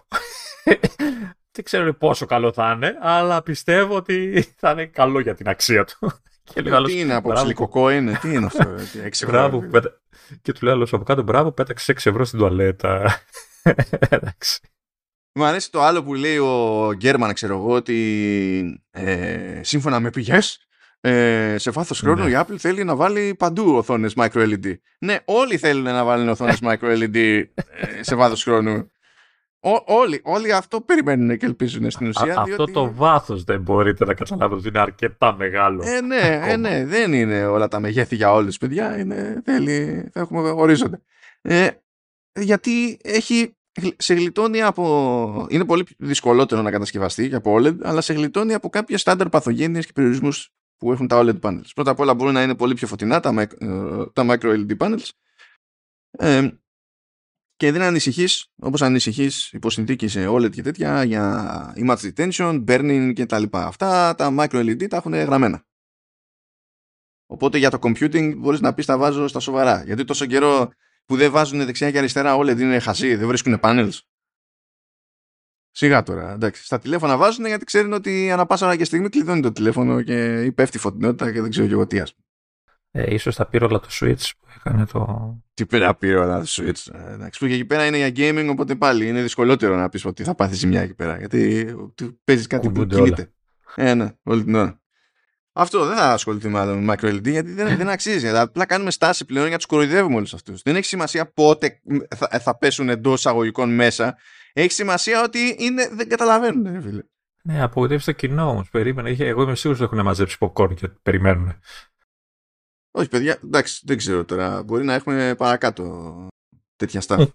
Δεν ξέρω πόσο καλό θα είναι, αλλά πιστεύω ότι θα είναι καλό για την αξία του. Και λέει, τι είναι, από ψιλικοκό είναι, τι είναι αυτό, 6€. Και του λέει όλος από κάτω, μπράβο, πέταξε 6€ στην τουαλέτα. Εντάξει. Μου αρέσει το άλλο που λέει ο Γκέρμαν, ξέρω εγώ, ότι σύμφωνα με πηγές, σε βάθος χρόνου η Apple θέλει να βάλει παντού οθόνες micro LED. Ναι, όλοι θέλουν να βάλουν οθόνες micro LED σε βάθος χρόνου. Όλοι αυτό περιμένουν και ελπίζουν στην ουσία. Αυτό το βάθος δεν μπορείτε να καταλάβετε ότι είναι αρκετά μεγάλο. Ναι, δεν είναι όλα τα μεγέθη για όλους, παιδιά. Θα έχουμε ορίζοντα. Γιατί έχει... σε γλιτώνει από... είναι πολύ δυσκολότερο να κατασκευαστεί και από OLED, αλλά σε γλιτώνει από κάποιες στάνταρ παθογένειες και περιορισμούς που έχουν τα OLED panels. Πρώτα απ' όλα μπορούν να είναι πολύ πιο φωτεινά τα micro LED panels, και δεν ανησυχείς όπως ανησυχείς υποσυνθήκη σε OLED και τέτοια για image detention, burning και τα λοιπά. Αυτά τα micro LED τα έχουν γραμμένα. Οπότε για το computing μπορείς να πεις τα βάζω στα σοβαρά, γιατί τόσο καιρό που δεν βάζουν δεξιά και αριστερά OLED είναι χασί, δεν βρίσκουν panels. Σιγά τώρα, εντάξει. Στα τηλέφωνα βάζουν γιατί ξέρουν ότι ανά πάσα ώρα και στιγμή κλειδώνει το τηλέφωνο και πέφτει η φωτεινότητα και δεν ξέρω και εγώ τι. Ίσως τα πήρε όλα το Switch που έκανε το... Τι πήρε όλα το Switch. Εντάξει, που και εκεί πέρα είναι για gaming, οπότε πάλι είναι δυσκολότερο να πεις ότι θα πάθεις ζημιά εκεί πέρα. Γιατί παίζεις κάτι που κινείται. Ναι, όλη την ώρα. Αυτό δεν θα ασχοληθεί μάλλον με Micro LED, γιατί δεν αξίζει. Απλά κάνουμε στάση πλέον για να τους κοροϊδεύουμε όλους αυτούς. Δεν έχει σημασία πότε θα πέσουν εντός εισαγωγικών μέσα. Έχει σημασία ότι δεν καταλαβαίνουν, φίλε. Ναι, απογοητεύει το κοινό όμως. Περίμενα. Εγώ είμαι σίγουρος ότι έχουν μαζέψει popcorn και περιμένουν. Όχι, παιδιά, εντάξει, δεν ξέρω τώρα. Μπορεί να έχουμε παρακάτω τέτοια stuff.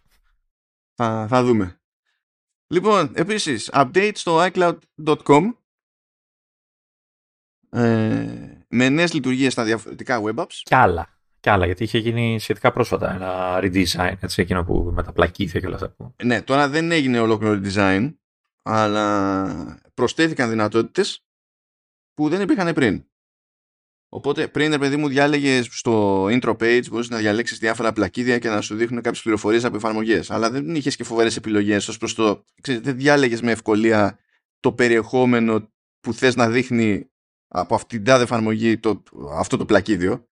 Θα δούμε. Λοιπόν, επίσης, update στο iCloud.com με νέες λειτουργίες στα διαφορετικά web apps. Κι άλλα, γιατί είχε γίνει σχετικά πρόσφατα ένα redesign, έτσι, εκείνο που μεταπλακήθηκε και όλα αυτά που... Ναι, τώρα δεν έγινε ολόκληρο redesign, αλλά προσθέθηκαν δυνατότητες που δεν υπήρχαν πριν. Οπότε πριν, παιδί μου, διάλεγες στο intro page, μπορείς να διαλέξεις διάφορα πλακίδια και να σου δείχνουν κάποιες πληροφορίες από εφαρμογές. Αλλά δεν είχες και φοβερές επιλογές ως προς το... Ξέρεις, δεν διάλεγες με ευκολία το περιεχόμενο που θες να δείχνει από αυτήν την εφαρμογή αυτό το πλακίδιο.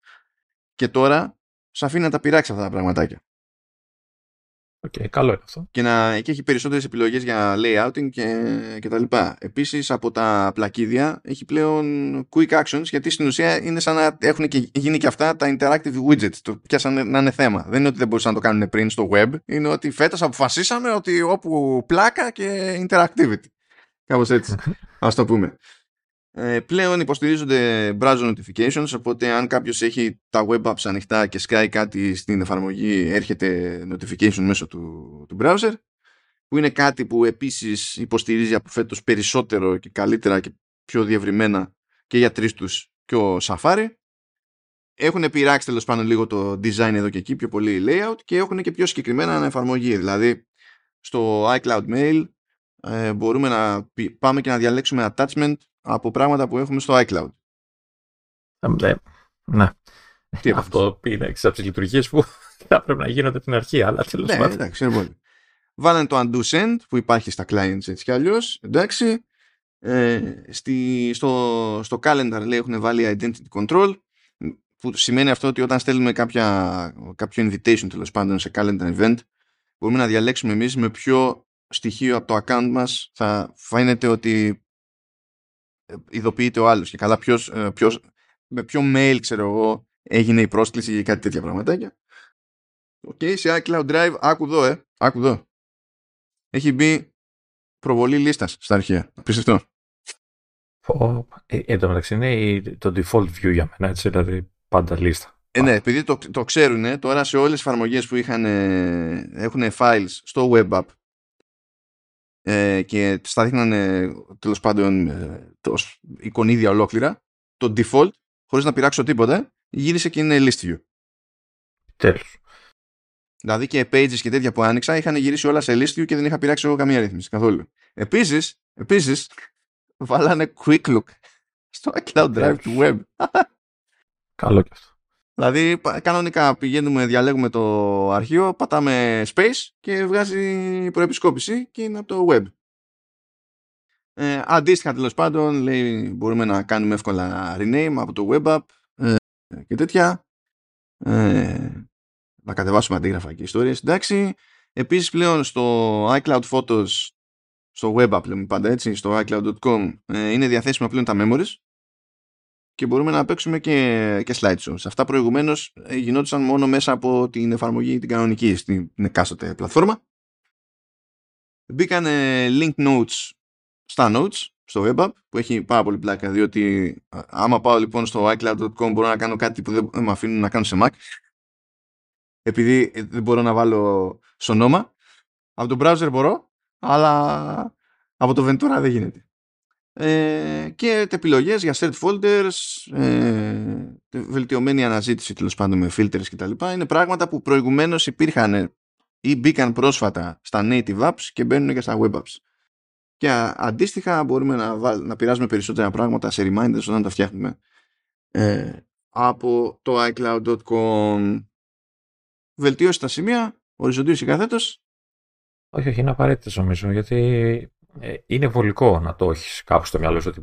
Και τώρα σε αφήνει να τα πειράξει αυτά τα πραγματάκια. Καλό είναι αυτό. Και έχει περισσότερες επιλογές για layouting και τα λοιπά. Επίσης, από τα πλακίδια έχει πλέον quick actions, γιατί στην ουσία είναι σαν να έχουν γίνει και αυτά τα interactive widgets. Το πιάσαν να είναι θέμα. Δεν είναι ότι δεν μπορούσαν να το κάνουν πριν στο web. Είναι ότι φέτος αποφασίσαμε ότι όπου πλάκα και interactivity. Κάπως έτσι. Ας το πούμε. Πλέον υποστηρίζονται browser notifications, οπότε αν κάποιος έχει τα web apps ανοιχτά και σκάει κάτι στην εφαρμογή, έρχεται notification μέσω του browser, που είναι κάτι που επίσης υποστηρίζει από φέτος περισσότερο και καλύτερα και πιο διευρυμένα και για τρίστους και ο Safari. Έχουν πειράξει τέλος πάντων λίγο το design εδώ και εκεί, πιο πολύ layout, και έχουν και πιο συγκεκριμένα αναεφαρμογή. Δηλαδή στο iCloud Mail μπορούμε να πάμε και να διαλέξουμε attachment από πράγματα που έχουμε στο iCloud. Ναι. Αυτό είναι από τις λειτουργίες που θα πρέπει να γίνονται από την αρχή, αλλά τέλος πάντων. Ναι, εντάξει, είναι πολύ. Βάλανε το undo send που υπάρχει στα clients έτσι κι αλλιώς. Εντάξει. Στο calendar, λέει, έχουν βάλει identity control, που σημαίνει αυτό ότι όταν στέλνουμε κάποιο invitation, τέλος πάντων, σε calendar event, μπορούμε να διαλέξουμε εμείς με ποιο στοιχείο από το account μας θα φαίνεται ότι ειδοποιείται ο άλλος, και καλά με ποιο mail, ξέρω εγώ, έγινε η πρόσκληση ή κάτι τέτοια πραγματάκια. Σε iCloud Drive, άκου εδώ. Έχει μπει προβολή λίστας στα αρχεία. Απίστευτο. Εν τω μεταξύ είναι το default view για μένα, έτσι, δηλαδή πάντα λίστα. Ναι, επειδή το ξέρουν τώρα σε όλες τις εφαρμογές που έχουν files στο web app, και στα δείχνανε τέλος πάντων εικονίδια ολόκληρα, το default, χωρίς να πειράξω τίποτα, γύρισε και είναι list view. Τέλος. Δηλαδή και pages και τέτοια που άνοιξα είχαν γυρίσει όλα σε list view και δεν είχα πειράξει εγώ καμία ρύθμιση καθόλου. Επίσης βάλανε quick look στο iCloud Drive του web. Καλό και αυτό. Δηλαδή κανονικά πηγαίνουμε, διαλέγουμε το αρχείο, πατάμε space και βγάζει προεπισκόπηση και είναι από το web. Αντίστοιχα, τέλος πάντων, λέει, μπορούμε να κάνουμε εύκολα rename από το web app και τέτοια. Να κατεβάσουμε αντίγραφα και ιστορίες, εντάξει. Επίσης πλέον στο iCloud Photos, στο web app λέμε πάντα, έτσι, στο iCloud.com, είναι διαθέσιμα πλέον τα memories. Και μπορούμε να παίξουμε και slideshows. Αυτά προηγουμένως γινόντουσαν μόνο μέσα από την εφαρμογή την κανονική στην εκάστοτε πλατφόρμα. Μπήκαν link notes στα notes, στο web app, που έχει πάρα πολύ πλάκα, διότι άμα πάω λοιπόν στο iCloud.com μπορώ να κάνω κάτι που δεν με αφήνουν να κάνω σε Mac, επειδή δεν μπορώ να βάλω σονόμα. Από τον browser μπορώ, αλλά από το Ventura δεν γίνεται. Και επιλογές για shared folders, βελτιωμένη αναζήτηση τέλος πάντων με filters κτλ. Είναι πράγματα που προηγουμένως υπήρχαν ή μπήκαν πρόσφατα στα native apps και μπαίνουν και στα web apps. Και αντίστοιχα μπορούμε να πειράζουμε περισσότερα πράγματα σε reminders όταν τα φτιάχνουμε από το iCloud.com. Βελτιώσει τα σημεία, οριζοντίως ή καθέτως. Όχι, είναι απαραίτητες νομίζω, γιατί... είναι βολικό να το έχεις κάπου στο μυαλό σου ότι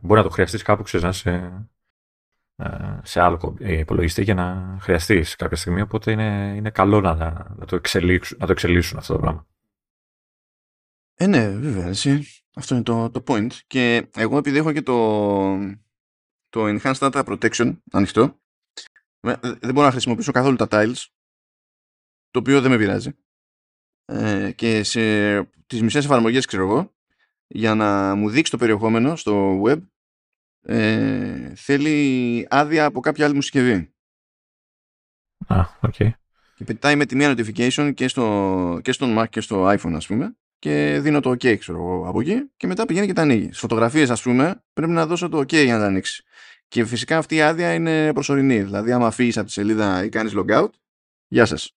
μπορεί να το χρειαστείς κάπου, ξέρεις, σε άλλο υπολογιστή και να χρειαστείς κάποια στιγμή, οπότε είναι καλό να το εξελίσσουν αυτό το πράγμα. Ναι, βέβαια, εσύ. Αυτό είναι το point. Και εγώ επειδή έχω και το Enhanced Data Protection ανοιχτό, δεν μπορώ να χρησιμοποιήσω καθόλου τα tiles, το οποίο δεν με πειράζει. Και σε τις μισές εφαρμογές, ξέρω εγώ, για να μου δείξει το περιεχόμενο στο web θέλει άδεια από κάποια άλλη μου συσκευή. Α, οκ. Okay. Και πετάει με τη μία notification και, και στον Mac και στο iPhone, ας πούμε, και δίνω το OK, ξέρω εγώ, από εκεί, και μετά πηγαίνει και τα ανοίγει. Στις φωτογραφίες, ας πούμε, πρέπει να δώσω το OK για να τα ανοίξει. Και φυσικά αυτή η άδεια είναι προσωρινή. Δηλαδή, άμα φύγεις από τη σελίδα ή κάνεις logout, γεια σας.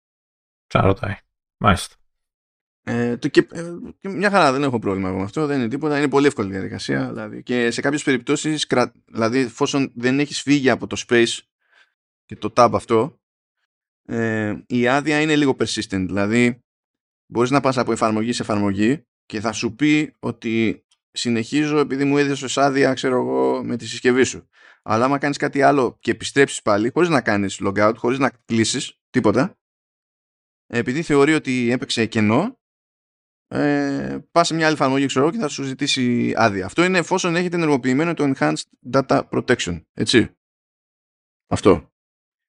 Τα ρωτάει. Μάλιστα. Και μια χαρά, δεν έχω πρόβλημα με αυτό, δεν είναι τίποτα. Είναι πολύ εύκολη διαδικασία. Δηλαδή. Και σε κάποιες περιπτώσεις, δηλαδή, εφόσον δεν έχεις φύγει από το space και το tab αυτό, η άδεια είναι λίγο persistent. Δηλαδή, μπορείς να πας από εφαρμογή σε εφαρμογή και θα σου πει ότι συνεχίζω επειδή μου έδωσες άδεια, ξέρω εγώ, με τη συσκευή σου. Αλλά άμα κάνεις κάτι άλλο και επιστρέψεις πάλι, χωρίς να κάνεις logout, χωρίς να κλείσεις τίποτα, επειδή θεωρεί ότι έπαιξε κενό, πας σε μια άλλη εφαρμογή, ξέρω εγώ, και θα σου ζητήσει άδεια. Αυτό είναι εφόσον έχετε ενεργοποιημένο το Enhanced Data Protection. Έτσι. Αυτό.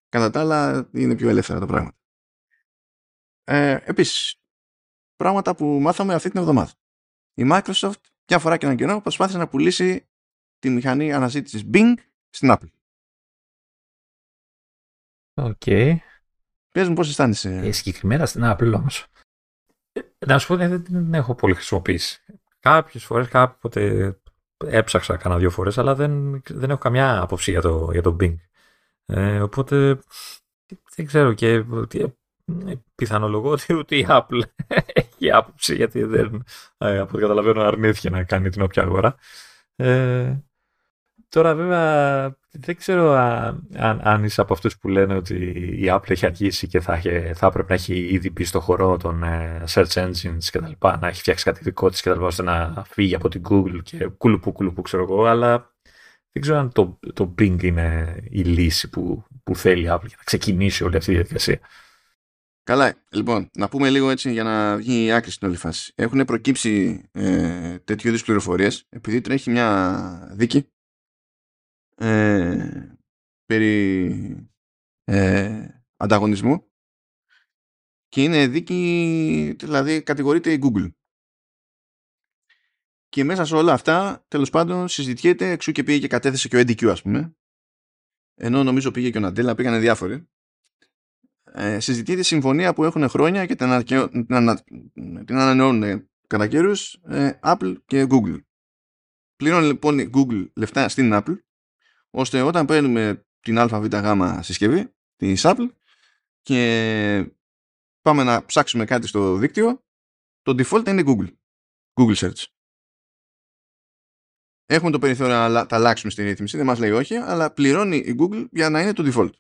Κατά τα άλλα, είναι πιο ελεύθερα τα πράγματα. Επίσης, πράγματα που μάθαμε αυτή την εβδομάδα. Η Microsoft, μια φορά και έναν καιρό, προσπάθησε να πουλήσει τη μηχανή αναζήτησης Bing στην Apple. Οκ. Okay. Πες μου πώς αισθάνεσαι. Συγκεκριμένα στην Apple όμως. Να σου πω, δεν την έχω πολύ χρησιμοποιήσει. Κάποιες φορές, κάποτε έψαξα κανένα δύο φορές, αλλά δεν έχω καμιά άποψη για το Bing. Οπότε δεν ξέρω, και πιθανολογώ ότι ούτε η Apple έχει άποψη, γιατί δεν, από ό,τι καταλαβαίνω, αρνήθηκε να κάνει την όποια αγορά. Τώρα βέβαια δεν ξέρω αν είσαι από αυτούς που λένε ότι η Apple έχει αργήσει και θα έπρεπε να έχει ήδη μπει στο χώρο των search engines και τα λοιπά, να έχει φτιάξει κάτι δικό της και τα λοιπά, ώστε να φύγει από την Google και κουλουπού ξέρω εγώ, αλλά δεν ξέρω αν το Bing είναι η λύση που θέλει η Apple για να ξεκινήσει όλη αυτή η διαδικασία. Καλά, λοιπόν, να πούμε λίγο έτσι για να βγει η άκρη στην όλη φάση. Έχουν προκύψει τέτοιου είδους πληροφορίες, επειδή τρέχει μια δίκη περί ανταγωνισμού, και είναι δίκη, δηλαδή κατηγορείται η Google. Και μέσα σε όλα αυτά, τέλος πάντων, συζητιέται, εξού και πήγε και κατέθεσε και ο NDQ, ας πούμε, ενώ νομίζω πήγε και ο Ναντέλα, πήγανε διάφοροι. Συζητεί τη συμφωνία που έχουν χρόνια και την ανανεώνουν κατά καιρούς Apple και Google. Πληρώνει λοιπόν η Google λεφτά στην Apple, ώστε όταν παίρνουμε την ΑΒΓ συσκευή της Apple και πάμε να ψάξουμε κάτι στο δίκτυο, το default είναι Google Search. Έχουμε το περιθώριο να τα αλλάξουμε στη ρύθμιση, δεν μας λέει όχι, αλλά πληρώνει η Google για να είναι το default.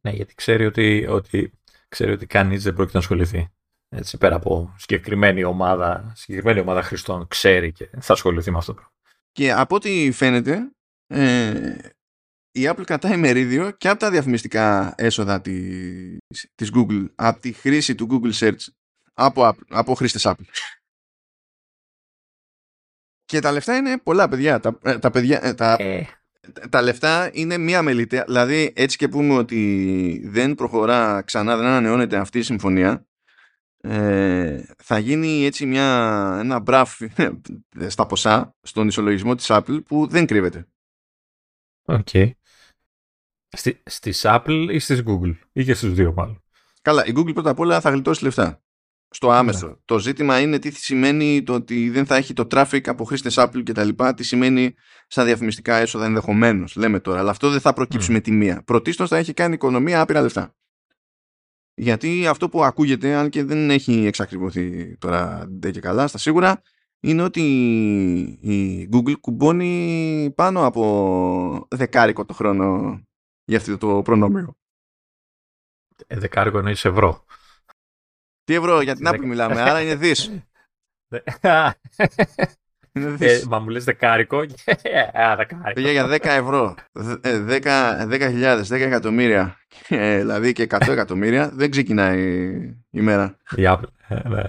Ναι, γιατί ξέρει ότι κανείς δεν πρόκειται να ασχοληθεί. Έτσι, πέρα από συγκεκριμένη ομάδα χρηστών, ξέρει και θα ασχοληθεί με αυτό το πράγμα. Και από ό,τι φαίνεται, η Apple κρατάει μερίδιο και από τα διαφημιστικά έσοδα της Google, από τη χρήση του Google Search από χρήστες Apple. Και τα λεφτά είναι πολλά, παιδιά. Τα λεφτά είναι μία μελιτέα. Δηλαδή, έτσι και πούμε ότι δεν προχωρά ξανά, δεν ανανεώνεται αυτή η συμφωνία, θα γίνει έτσι ένα μπραφ στα ποσά, στον ισολογισμό της Apple, που δεν κρύβεται. Οκ. Okay. Στις Apple ή στις Google, ή και στους δύο μάλλον. Καλά, η Google πρώτα απ' όλα θα γλιτώσει λεφτά. Στο άμεσο. Yeah. Το ζήτημα είναι τι σημαίνει το ότι δεν θα έχει το traffic από χρήστες Apple και τα λοιπά, τι σημαίνει σαν διαφημιστικά έσοδα ενδεχομένως, λέμε τώρα. Αλλά αυτό δεν θα προκύψει με τη μία. Πρωτίστως θα έχει κάνει οικονομία άπειρα λεφτά. Γιατί αυτό που ακούγεται, αν και δεν έχει εξακριβωθεί τώρα ντε και καλά, στα σίγουρα, είναι ότι η Google κουμπώνει πάνω από δεκάρικο το χρόνο για αυτό το προνόμιο. Δεκάρικο εννοείς ευρώ. Τι ευρώ, για την Apple μιλάμε, άρα είναι δις. Μα μου λες δεκάρικο. Πήγα για 10 ευρώ, 10.000, 10 εκατομμύρια, δηλαδή και 100 εκατομμύρια, δεν ξεκινάει η μέρα. Η Apple.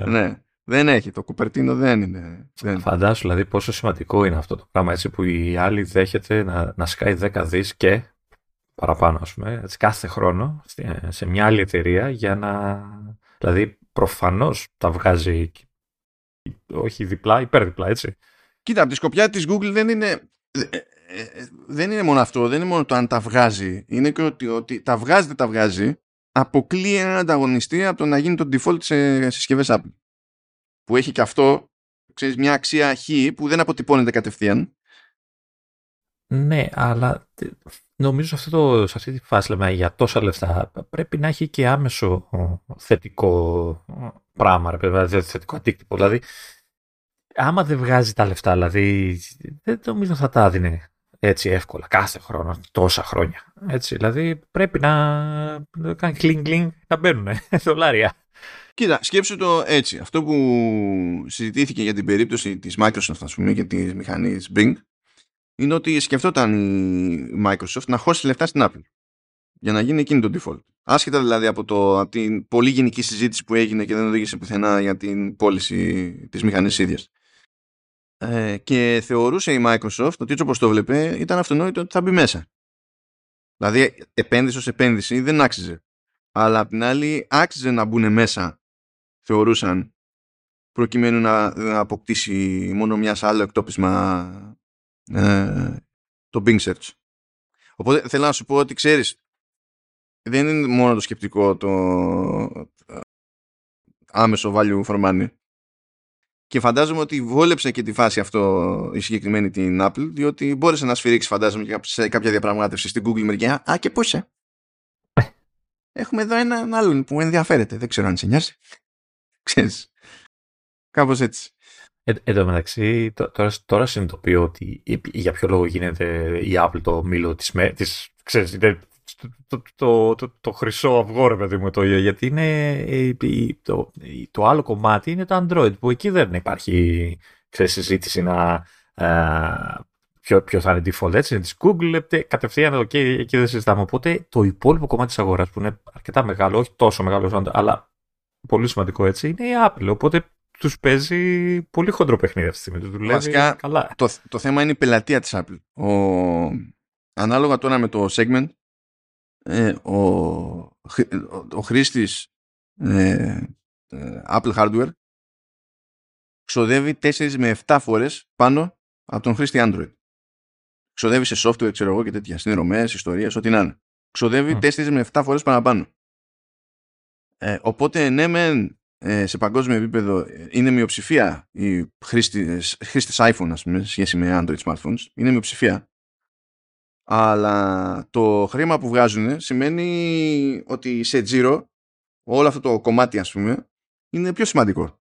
Ναι, δεν έχει, το κουπερτίνο δεν είναι. Φαντάσου δηλαδή πόσο σημαντικό είναι αυτό το πράγμα, έτσι που η άλλη δέχεται να σκάει 10 δις και παραπάνω, ας πούμε, κάθε χρόνο σε μια άλλη εταιρεία για να... Δηλαδή, προφανώς τα βγάζει, όχι διπλά, υπέρδιπλά, έτσι. Κοίτα, από τη σκοπιά της Google δεν είναι, δεν είναι μόνο αυτό, δεν είναι μόνο το αν τα βγάζει. Είναι και ότι τα βγάζει, δεν τα βγάζει, αποκλείει έναν ανταγωνιστή από το να γίνει το default σε συσκευές Apple. Που έχει και αυτό, ξέρεις, μια αξία χ που δεν αποτυπώνεται κατευθείαν. Ναι, αλλά νομίζω σε αυτή τη φάση, λέμε, για τόσα λεφτά πρέπει να έχει και άμεσο θετικό πράγμα, θετικό αντίκτυπο. Δηλαδή, άμα δεν βγάζει τα λεφτά, δηλαδή, δεν νομίζω θα τα δίνει έτσι εύκολα, κάθε χρόνο, τόσα χρόνια. Έτσι, δηλαδή, πρέπει να κάνει κλινγκ, να μπαίνουν δολάρια. Κοίτα, σκέψου το έτσι. Αυτό που συζητήθηκε για την περίπτωση της Microsoft, ας πούμε, και της μηχανής Bing, είναι ότι σκεφτόταν η Microsoft να χώσει λεφτά στην Apple για να γίνει εκείνη το default. Άσχετα δηλαδή από την πολύ γενική συζήτηση που έγινε και δεν οδήγησε πουθενά για την πώληση της μηχανής ίδιας. Και θεωρούσε η Microsoft ότι έτσι όπως το βλέπε ήταν αυτονόητο ότι θα μπει μέσα. Δηλαδή επένδυση ως επένδυση δεν άξιζε. Αλλά απ' την άλλη άξιζε να μπουν μέσα, θεωρούσαν, προκειμένου να αποκτήσει μόνο μια άλλο εκτόπισμα το Bing Search. Οπότε θέλω να σου πω ότι ξέρεις, δεν είναι μόνο το σκεπτικό το άμεσο value for money. Και φαντάζομαι ότι βόλεψε και τη φάση αυτό η συγκεκριμένη την Apple, διότι μπόρεσε να σφυρίξει, φαντάζομαι, σε κάποια διαπραγμάτευση στην Google μεριά. Α, και πώς είσαι. Έχουμε εδώ έναν άλλον που ενδιαφέρεται. Δεν ξέρω αν σε νοιάζει. Ξέρεις. Κάπως έτσι. Εν τω μεταξύ, τώρα συνειδητοποιώ ότι για ποιο λόγο γίνεται η Apple το μήλο της, ξέρεις, το χρυσό αυγό, ρε παιδί μου, γιατί είναι το άλλο κομμάτι είναι το Android, που εκεί δεν υπάρχει, ξέρεις, συζήτηση ποιο θα είναι default, έτσι, είναι της Google, κατευθείαν εκεί δεν συζητάμε. Οπότε το υπόλοιπο κομμάτι της αγοράς που είναι αρκετά μεγάλο, όχι τόσο μεγάλο, αλλά πολύ σημαντικό, έτσι, είναι η Apple, οπότε τους παίζει πολύ χοντρό παιχνίδι αυτή τη στιγμή. Βασικά, καλά. Το θέμα είναι η πελατεία της Apple. Ανάλογα τώρα με το segment, ο χρήστης Apple hardware ξοδεύει 4 με 7 φορές πάνω από τον χρήστη Android. Ξοδεύει σε software, ξέρω εγώ, και τέτοια συνδρομές, ιστορίες, ό,τι να είναι. Ξοδεύει 4 με 7 φορές παραπάνω. Οπότε, ναι, σε παγκόσμιο επίπεδο είναι μειοψηφία οι χρήστες iPhone, ας πούμε, σε σχέση με Android smartphones. Είναι μειοψηφία. Αλλά το χρήμα που βγάζουν σημαίνει ότι σε τζίρο όλο αυτό το κομμάτι, ας πούμε, είναι πιο σημαντικό.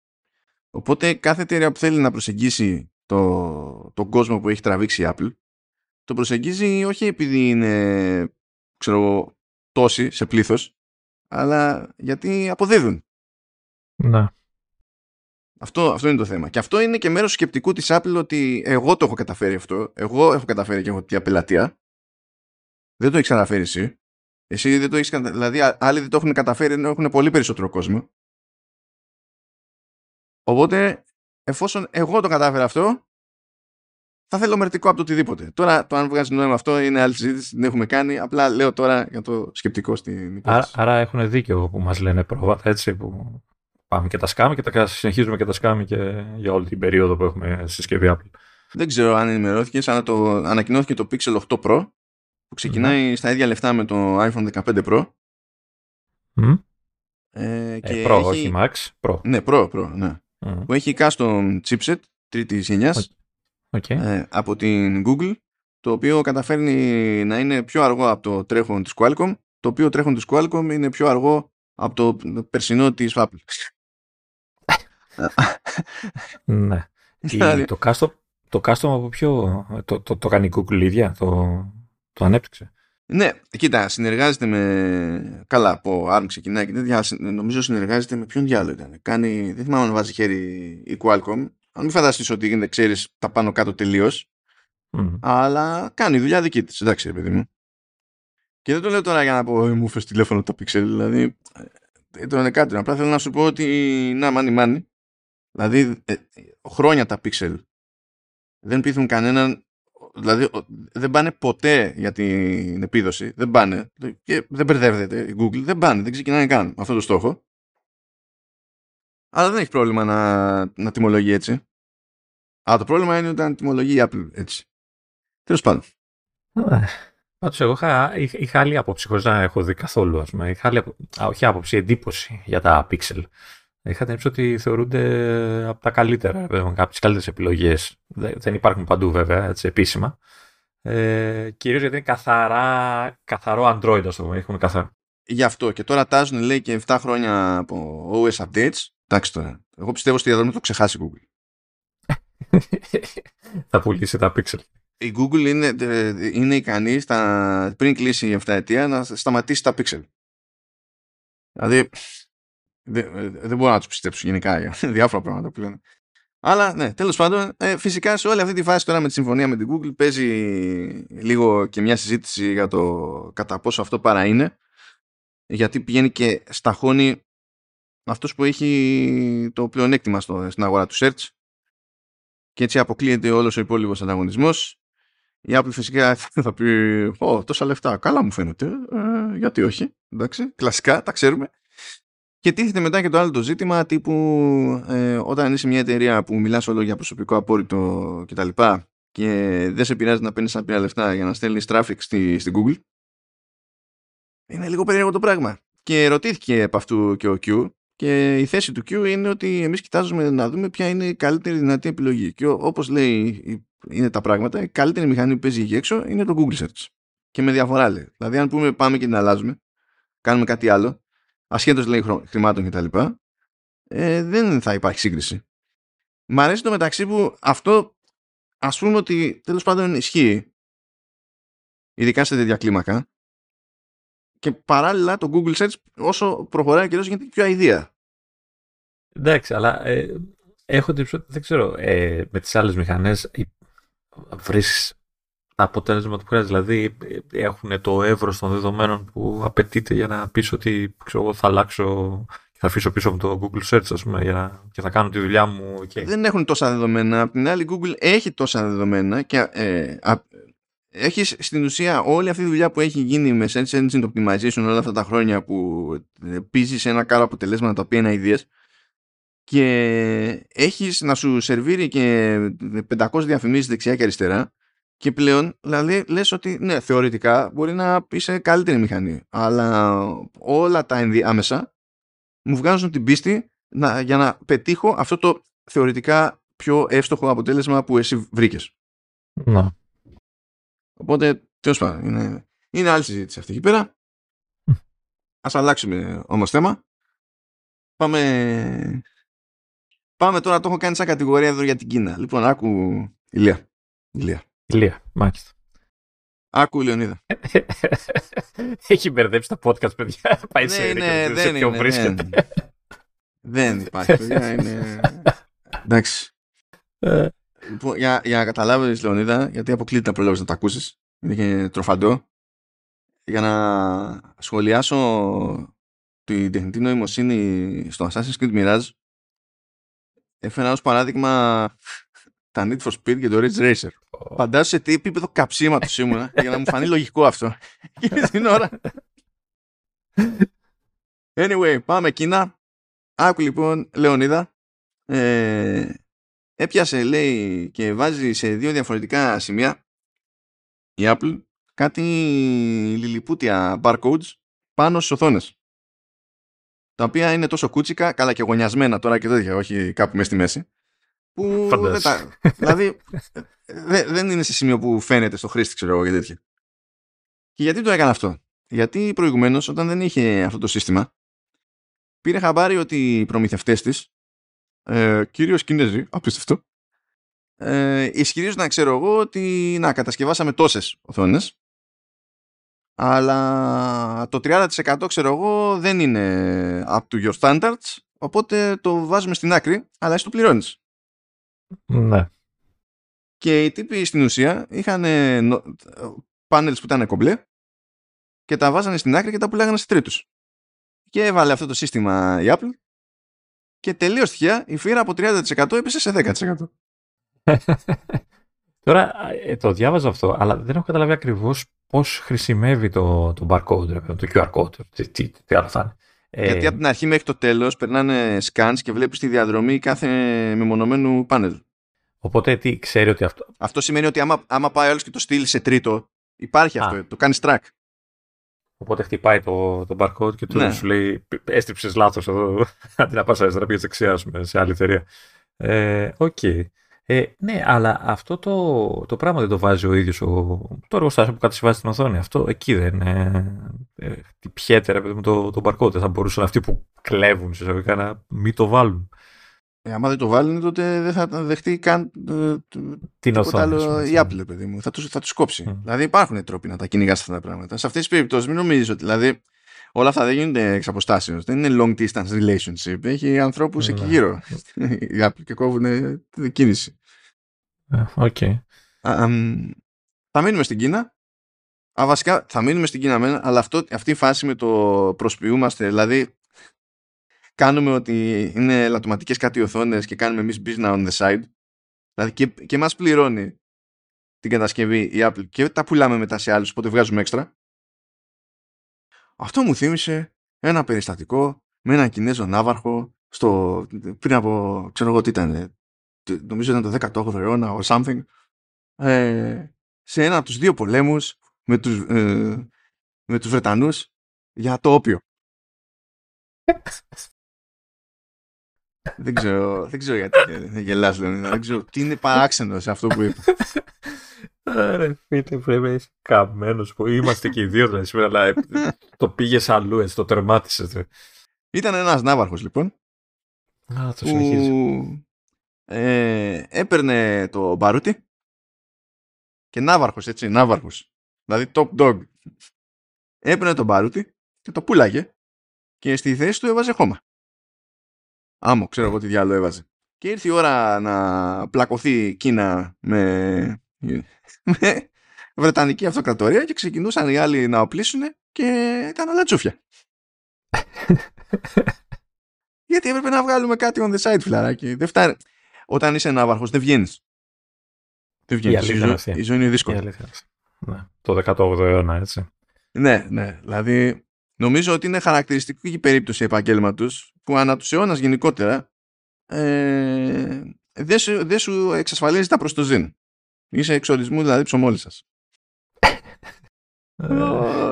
Οπότε κάθε εταιρεία που θέλει να προσεγγίσει τον κόσμο που έχει τραβήξει η Apple, το προσεγγίζει όχι επειδή είναι, ξέρω, τόσοι σε πλήθος, αλλά γιατί αποδίδουν. Ναι. Αυτό είναι το θέμα. Και αυτό είναι και μέρος σκεπτικού της Apple, ότι εγώ το έχω καταφέρει αυτό. Εγώ έχω καταφέρει και έχω την πελατεία. Δεν το έχεις καταφέρει εσύ. Εσύ δεν το έχεις καταφέρει. Δηλαδή, άλλοι δεν το έχουν καταφέρει, ενώ έχουν πολύ περισσότερο κόσμο. Οπότε, εφόσον εγώ το κατάφερα αυτό, θα θέλω μερτικό από το οτιδήποτε. Τώρα, το αν βγάζει νόημα αυτό είναι άλλη συζήτηση, την έχουμε κάνει. Απλά λέω τώρα για το σκεπτικό στην υπόθεση. Άρα, έχουν δίκιο που μας λένε πρόβατα, έτσι, που πάμε και τα σκάμε και τα συνεχίζουμε και τα σκάμε και για όλη την περίοδο που έχουμε συσκευή Apple. Δεν ξέρω αν ενημερώθηκες, αλλά ανακοινώθηκε το Pixel 8 Pro, που ξεκινάει στα ίδια λεφτά με το iPhone 15 Pro. Και Pro, έχει... όχι Max, Pro. Ναι, Pro, ναι. Που έχει custom chipset τρίτης γενιάς από την Google, το οποίο καταφέρνει να είναι πιο αργό από το τρέχον της Qualcomm, το οποίο τρέχον της Qualcomm είναι πιο αργό από το περσινό της Apple. Ναι. Το custom από ποιο? Το κάνει η Google ίδια? Το ανέπτυξε? Ναι, κοίτα, συνεργάζεται με... Καλά, από ARM ξεκινάει και τέτοια. Νομίζω συνεργάζεται με ποιον διάλογο ήταν. Κάνει... Δεν θυμάμαι αν βάζει χέρι η Qualcomm. Αν μην φανταστείς ότι γίνεται, ξέρεις, τα πάνω κάτω τελείως. Αλλά κάνει δουλειά δική της. Εντάξει, παιδί μου. Και δεν το λέω τώρα για να πω μου φες τηλέφωνο τα Pixel, δηλαδή το είναι κάτι. Απλά θέλω να σου πω ότι να μάνι. Δηλαδή χρόνια τα Pixel δεν πείθουν κανέναν, δηλαδή δεν πάνε ποτέ για την επίδοση, δεν πάνε και δεν μπερδεύεται η Google, δεν πάνε, δεν ξεκινάνε καν αυτό το στόχο. Αλλά δεν έχει πρόβλημα να τιμολογεί έτσι. Αλλά το πρόβλημα είναι όταν τιμολογεί η Apple έτσι. Τέλος πάντων. Πάντως εγώ είχα άλλη άποψη, χωρίς να έχω δει καθόλου, ας πούμε. Είχα άλλη εντύπωση για τα Pixel. Είχα την άποψη ότι θεωρούνται από τα καλύτερα, από τις καλύτερες επιλογές. Δεν υπάρχουν παντού βέβαια, έτσι, επίσημα. Κυρίως γιατί είναι καθαρό Android, ας το πούμε. Έχουμε καθαρό. Γι' αυτό και τώρα τάζουν, λέει, και 7 χρόνια από OS updates. Εντάξει τώρα. Εγώ πιστεύω στη διαδρομή το ξεχάσει Google. Θα πουλήσει τα Pixel. Η Google είναι ικανή πριν κλείσει η 7 ετία να σταματήσει τα Pixel. Δηλαδή δεν μπορώ να τους πιστέψω γενικά για διάφορα πράγματα που λένε. Αλλά ναι, τέλος πάντων, φυσικά σε όλη αυτή τη φάση τώρα με τη συμφωνία με την Google παίζει λίγο και μια συζήτηση για το κατά πόσο αυτό παρά είναι. Γιατί πηγαίνει και σταχώνει αυτός που έχει το πλεονέκτημα στην αγορά του search. Και έτσι αποκλείεται όλος ο υπόλοιπος ανταγωνισμός. Η Apple φυσικά θα πει τόσα λεφτά, καλά μου φαίνεται, γιατί όχι, εντάξει, κλασικά, τα ξέρουμε. Και τίθεται μετά και το άλλο το ζήτημα τύπου όταν είσαι μια εταιρεία που μιλάς όλο για προσωπικό απόρριτο κτλ. Και δεν σε πειράζει να παίρνεις απειρά λεφτά για να στέλνεις traffic στην Google. Είναι λίγο περίεργο το πράγμα. Και ρωτήθηκε από αυτού και ο Q. Και η θέση του Q είναι ότι εμείς κοιτάζουμε να δούμε ποια είναι η καλύτερη δυνατή επιλογή. Και όπως λέει είναι τα πράγματα, η καλύτερη μηχανή που παίζει εκεί έξω είναι το Google Search. Και με διαφορά λέει. Δηλαδή, αν πούμε πάμε και την αλλάζουμε, κάνουμε κάτι άλλο, ασχέτως λέει χρημάτων κτλ., δεν θα υπάρχει σύγκριση. Μ' αρέσει το μεταξύ που αυτό ας πούμε ότι τέλος πάντων ισχύει, ειδικά σε τέτοια κλίμακα. Και παράλληλα το Google Search όσο προχωράει και όσο γίνεται πιο αηδία. Εντάξει, αλλά έχω την ψηφία ότι δεν ξέρω με τις άλλες μηχανές βρεις τα αποτέλεσμα του χρειάζεται. Δηλαδή έχουν το εύρος των δεδομένων που απαιτείται για να πεις ότι ξέρω, θα αλλάξω και θα αφήσω πίσω από το Google Search, ας πούμε, και θα κάνω τη δουλειά μου. Okay. Δεν έχουν τόσα δεδομένα. Απ' την άλλη η Google έχει τόσα δεδομένα και... Έχεις στην ουσία όλη αυτή τη δουλειά που έχει γίνει με search engine optimization όλα αυτά τα χρόνια που πίζεις σε ένα κάρο αποτελέσματα τα οποία είναι αηδίες και έχεις να σου σερβίρει και 500 διαφημίσεις δεξιά και αριστερά και πλέον δηλαδή λες ότι ναι, θεωρητικά μπορεί να είσαι καλύτερη μηχανή, αλλά όλα τα ενδιάμεσα μου βγάζουν την πίστη για να πετύχω αυτό το θεωρητικά πιο εύστοχο αποτέλεσμα που εσύ βρήκες. Να. Οπότε, τέλος πάντων, είναι άλλη συζήτηση αυτή εκεί πέρα. Ας αλλάξουμε όμως θέμα. Πάμε τώρα, το έχω κάνει σαν κατηγορία εδώ για την Κίνα. Λοιπόν, άκου Ηλία, μάλιστα. Άκου Λεωνίδα. Έχει μπερδέψει τα podcast, παιδιά. Πάει σε ποιο βρίσκεται. Δεν υπάρχει, παιδιά. Εντάξει. Λοιπόν, για να καταλάβεις, Λεωνίδα, γιατί αποκλείται να προλάβεις να τα ακούσεις, είναι και τροφαντό, για να σχολιάσω την τεχνητή νοημοσύνη στο Assassin's Creed Mirage, έφερα ως παράδειγμα τα Need for Speed και το Ridge Racer. Φαντάζομαι σε τι επίπεδο καψίματος ήμουνα, για να μου φανεί λογικό αυτό. Και την ώρα. Anyway, πάμε Κίνα. Άκου λοιπόν, Λεωνίδα, έπιασε, λέει, και βάζει σε δύο διαφορετικά σημεία η Apple κάτι λιλιπούτια barcodes πάνω στις οθόνες. Τα οποία είναι τόσο κούτσικα, καλά και γωνιασμένα τώρα και τέτοια, όχι κάπου μέσα στη μέση. Που δεν τα, δηλαδή δεν είναι σε σημείο που φαίνεται στο χρήστη, ξέρω εγώ και τέτοια. Και γιατί το έκανε αυτό? Γιατί προηγουμένως, όταν δεν είχε αυτό το σύστημα, πήρε χαμπάρι ότι οι προμηθευτές της, κυρίως Κινέζοι, απίστευτο, ισχυρίζουν, να ξέρω εγώ, ότι να κατασκευάσαμε τόσες οθόνες, αλλά το 30% ξέρω εγώ δεν είναι up to your standards, οπότε το βάζουμε στην άκρη, αλλά εσύ το πληρώνεις. Ναι. Και οι τύποι στην ουσία είχαν πάνελς που ήταν κομπλέ και τα βάζανε στην άκρη και τα πουλάγανε σε τρίτους. Και έβαλε αυτό το σύστημα η Apple. Και τελείως τυχαία η φύρα από 30% έπεσε σε 10%. Τώρα το διάβαζα αυτό, αλλά δεν έχω καταλάβει ακριβώς πώς χρησιμεύει το barcode, το QR code, τι άλλο θα είναι. Γιατί από την αρχή μέχρι το τέλος περνάνε scans και βλέπεις τη διαδρομή κάθε μεμονωμένου πάνελ. Οπότε τι ξέρει ότι αυτό. Αυτό σημαίνει ότι άμα πάει άλλο και το στείλει σε τρίτο, υπάρχει αυτό. Το κάνει track. Οπότε χτυπάει το barcode και του σου λέει έστριψες λάθος εδώ. Αντί να πας αριστερά, πήγες δεξιά σε άλλη εταιρεία. Οκ. Ναι, αλλά αυτό το πράγμα δεν το βάζει ο ίδιος το εργοστάσιο που κατασκευάζει την οθόνη. Αυτό εκεί δεν χτυπιέται ρε παιδί μου το barcode. Θα μπορούσαν αυτοί που κλέβουν συστατικά να μην το βάλουν. Άμα δεν το βάλουν, τότε δεν θα δεχτεί καν την οθόνη η Apple, παιδί μου. Θα τους κόψει. Δηλαδή υπάρχουν τρόποι να τα κυνηγάς αυτά τα πράγματα. Σε αυτές τις περιπτώσεις μην νομίζεις ότι δηλαδή, όλα αυτά δεν γίνονται εξ αποστάσεως. Δεν είναι long distance relationship. Έχει ανθρώπους εκεί γύρω. Η Apple και κόβουν την κίνηση. Okay. Θα μείνουμε στην Κίνα. Βασικά θα μείνουμε στην Κίνα, αλλά αυτή η φάση με το προσποιούμαστε, δηλαδή κάνουμε ότι είναι λατωματικές κάτι οθόνες και κάνουμε εμείς business on the side. Δηλαδή και μας πληρώνει την κατασκευή η Apple και τα πουλάμε μετά σε άλλους, οπότε βγάζουμε έξτρα. Αυτό μου θύμισε ένα περιστατικό με έναν Κινέζο ναύαρχο πριν από, ξέρω εγώ τι ήταν, νομίζω ήταν το 18ο αιώνα or something, σε ένα από τους δύο πολέμους με τους Βρετανούς για το όπιο. Δεν ξέρω γιατί γελάς, Λεωνίδα. Δεν ξέρω τι είναι παράξενο σε αυτό που είπα. Ρε φίλε, πρέπει να είσαι καμένος που είμαστε και οι δύο δηλαδή σήμερα, αλλά το πήγες αλλού, έτσι το τερμάτισες. Ήταν ένας ναύαρχος λοιπόν. Το συνεχίζει. Έπαιρνε το μπαρούτι και ναύαρχος, έτσι, ναύαρχος. Δηλαδή top dog. Έπαιρνε το μπαρούτι και το πουλάγε και στη θέση του έβαζε χώμα. Άμμο, ξέρω εγώ τι διάλογο έβαζε. Και ήρθε η ώρα να πλακωθεί η Κίνα με Βρετανική Αυτοκρατορία και ξεκινούσαν οι άλλοι να οπλίσουν και ήταν όλα τσούφια. Γιατί έπρεπε να βγάλουμε κάτι on the side, φιλαράκι. Δεν φτάνει. Όταν είσαι ναύαρχος δεν βγαίνεις. Η ζωή είναι δύσκολη. Ναι, το 18ο αιώνα, έτσι. Ναι, δηλαδή... Νομίζω ότι είναι χαρακτηριστική η περίπτωση επαγγέλματος που ανά τους αιώνας γενικότερα δεν σου εξασφαλίζει τα προστοζήν. Είσαι εξορισμού δηλαδή ψωμόλισσας.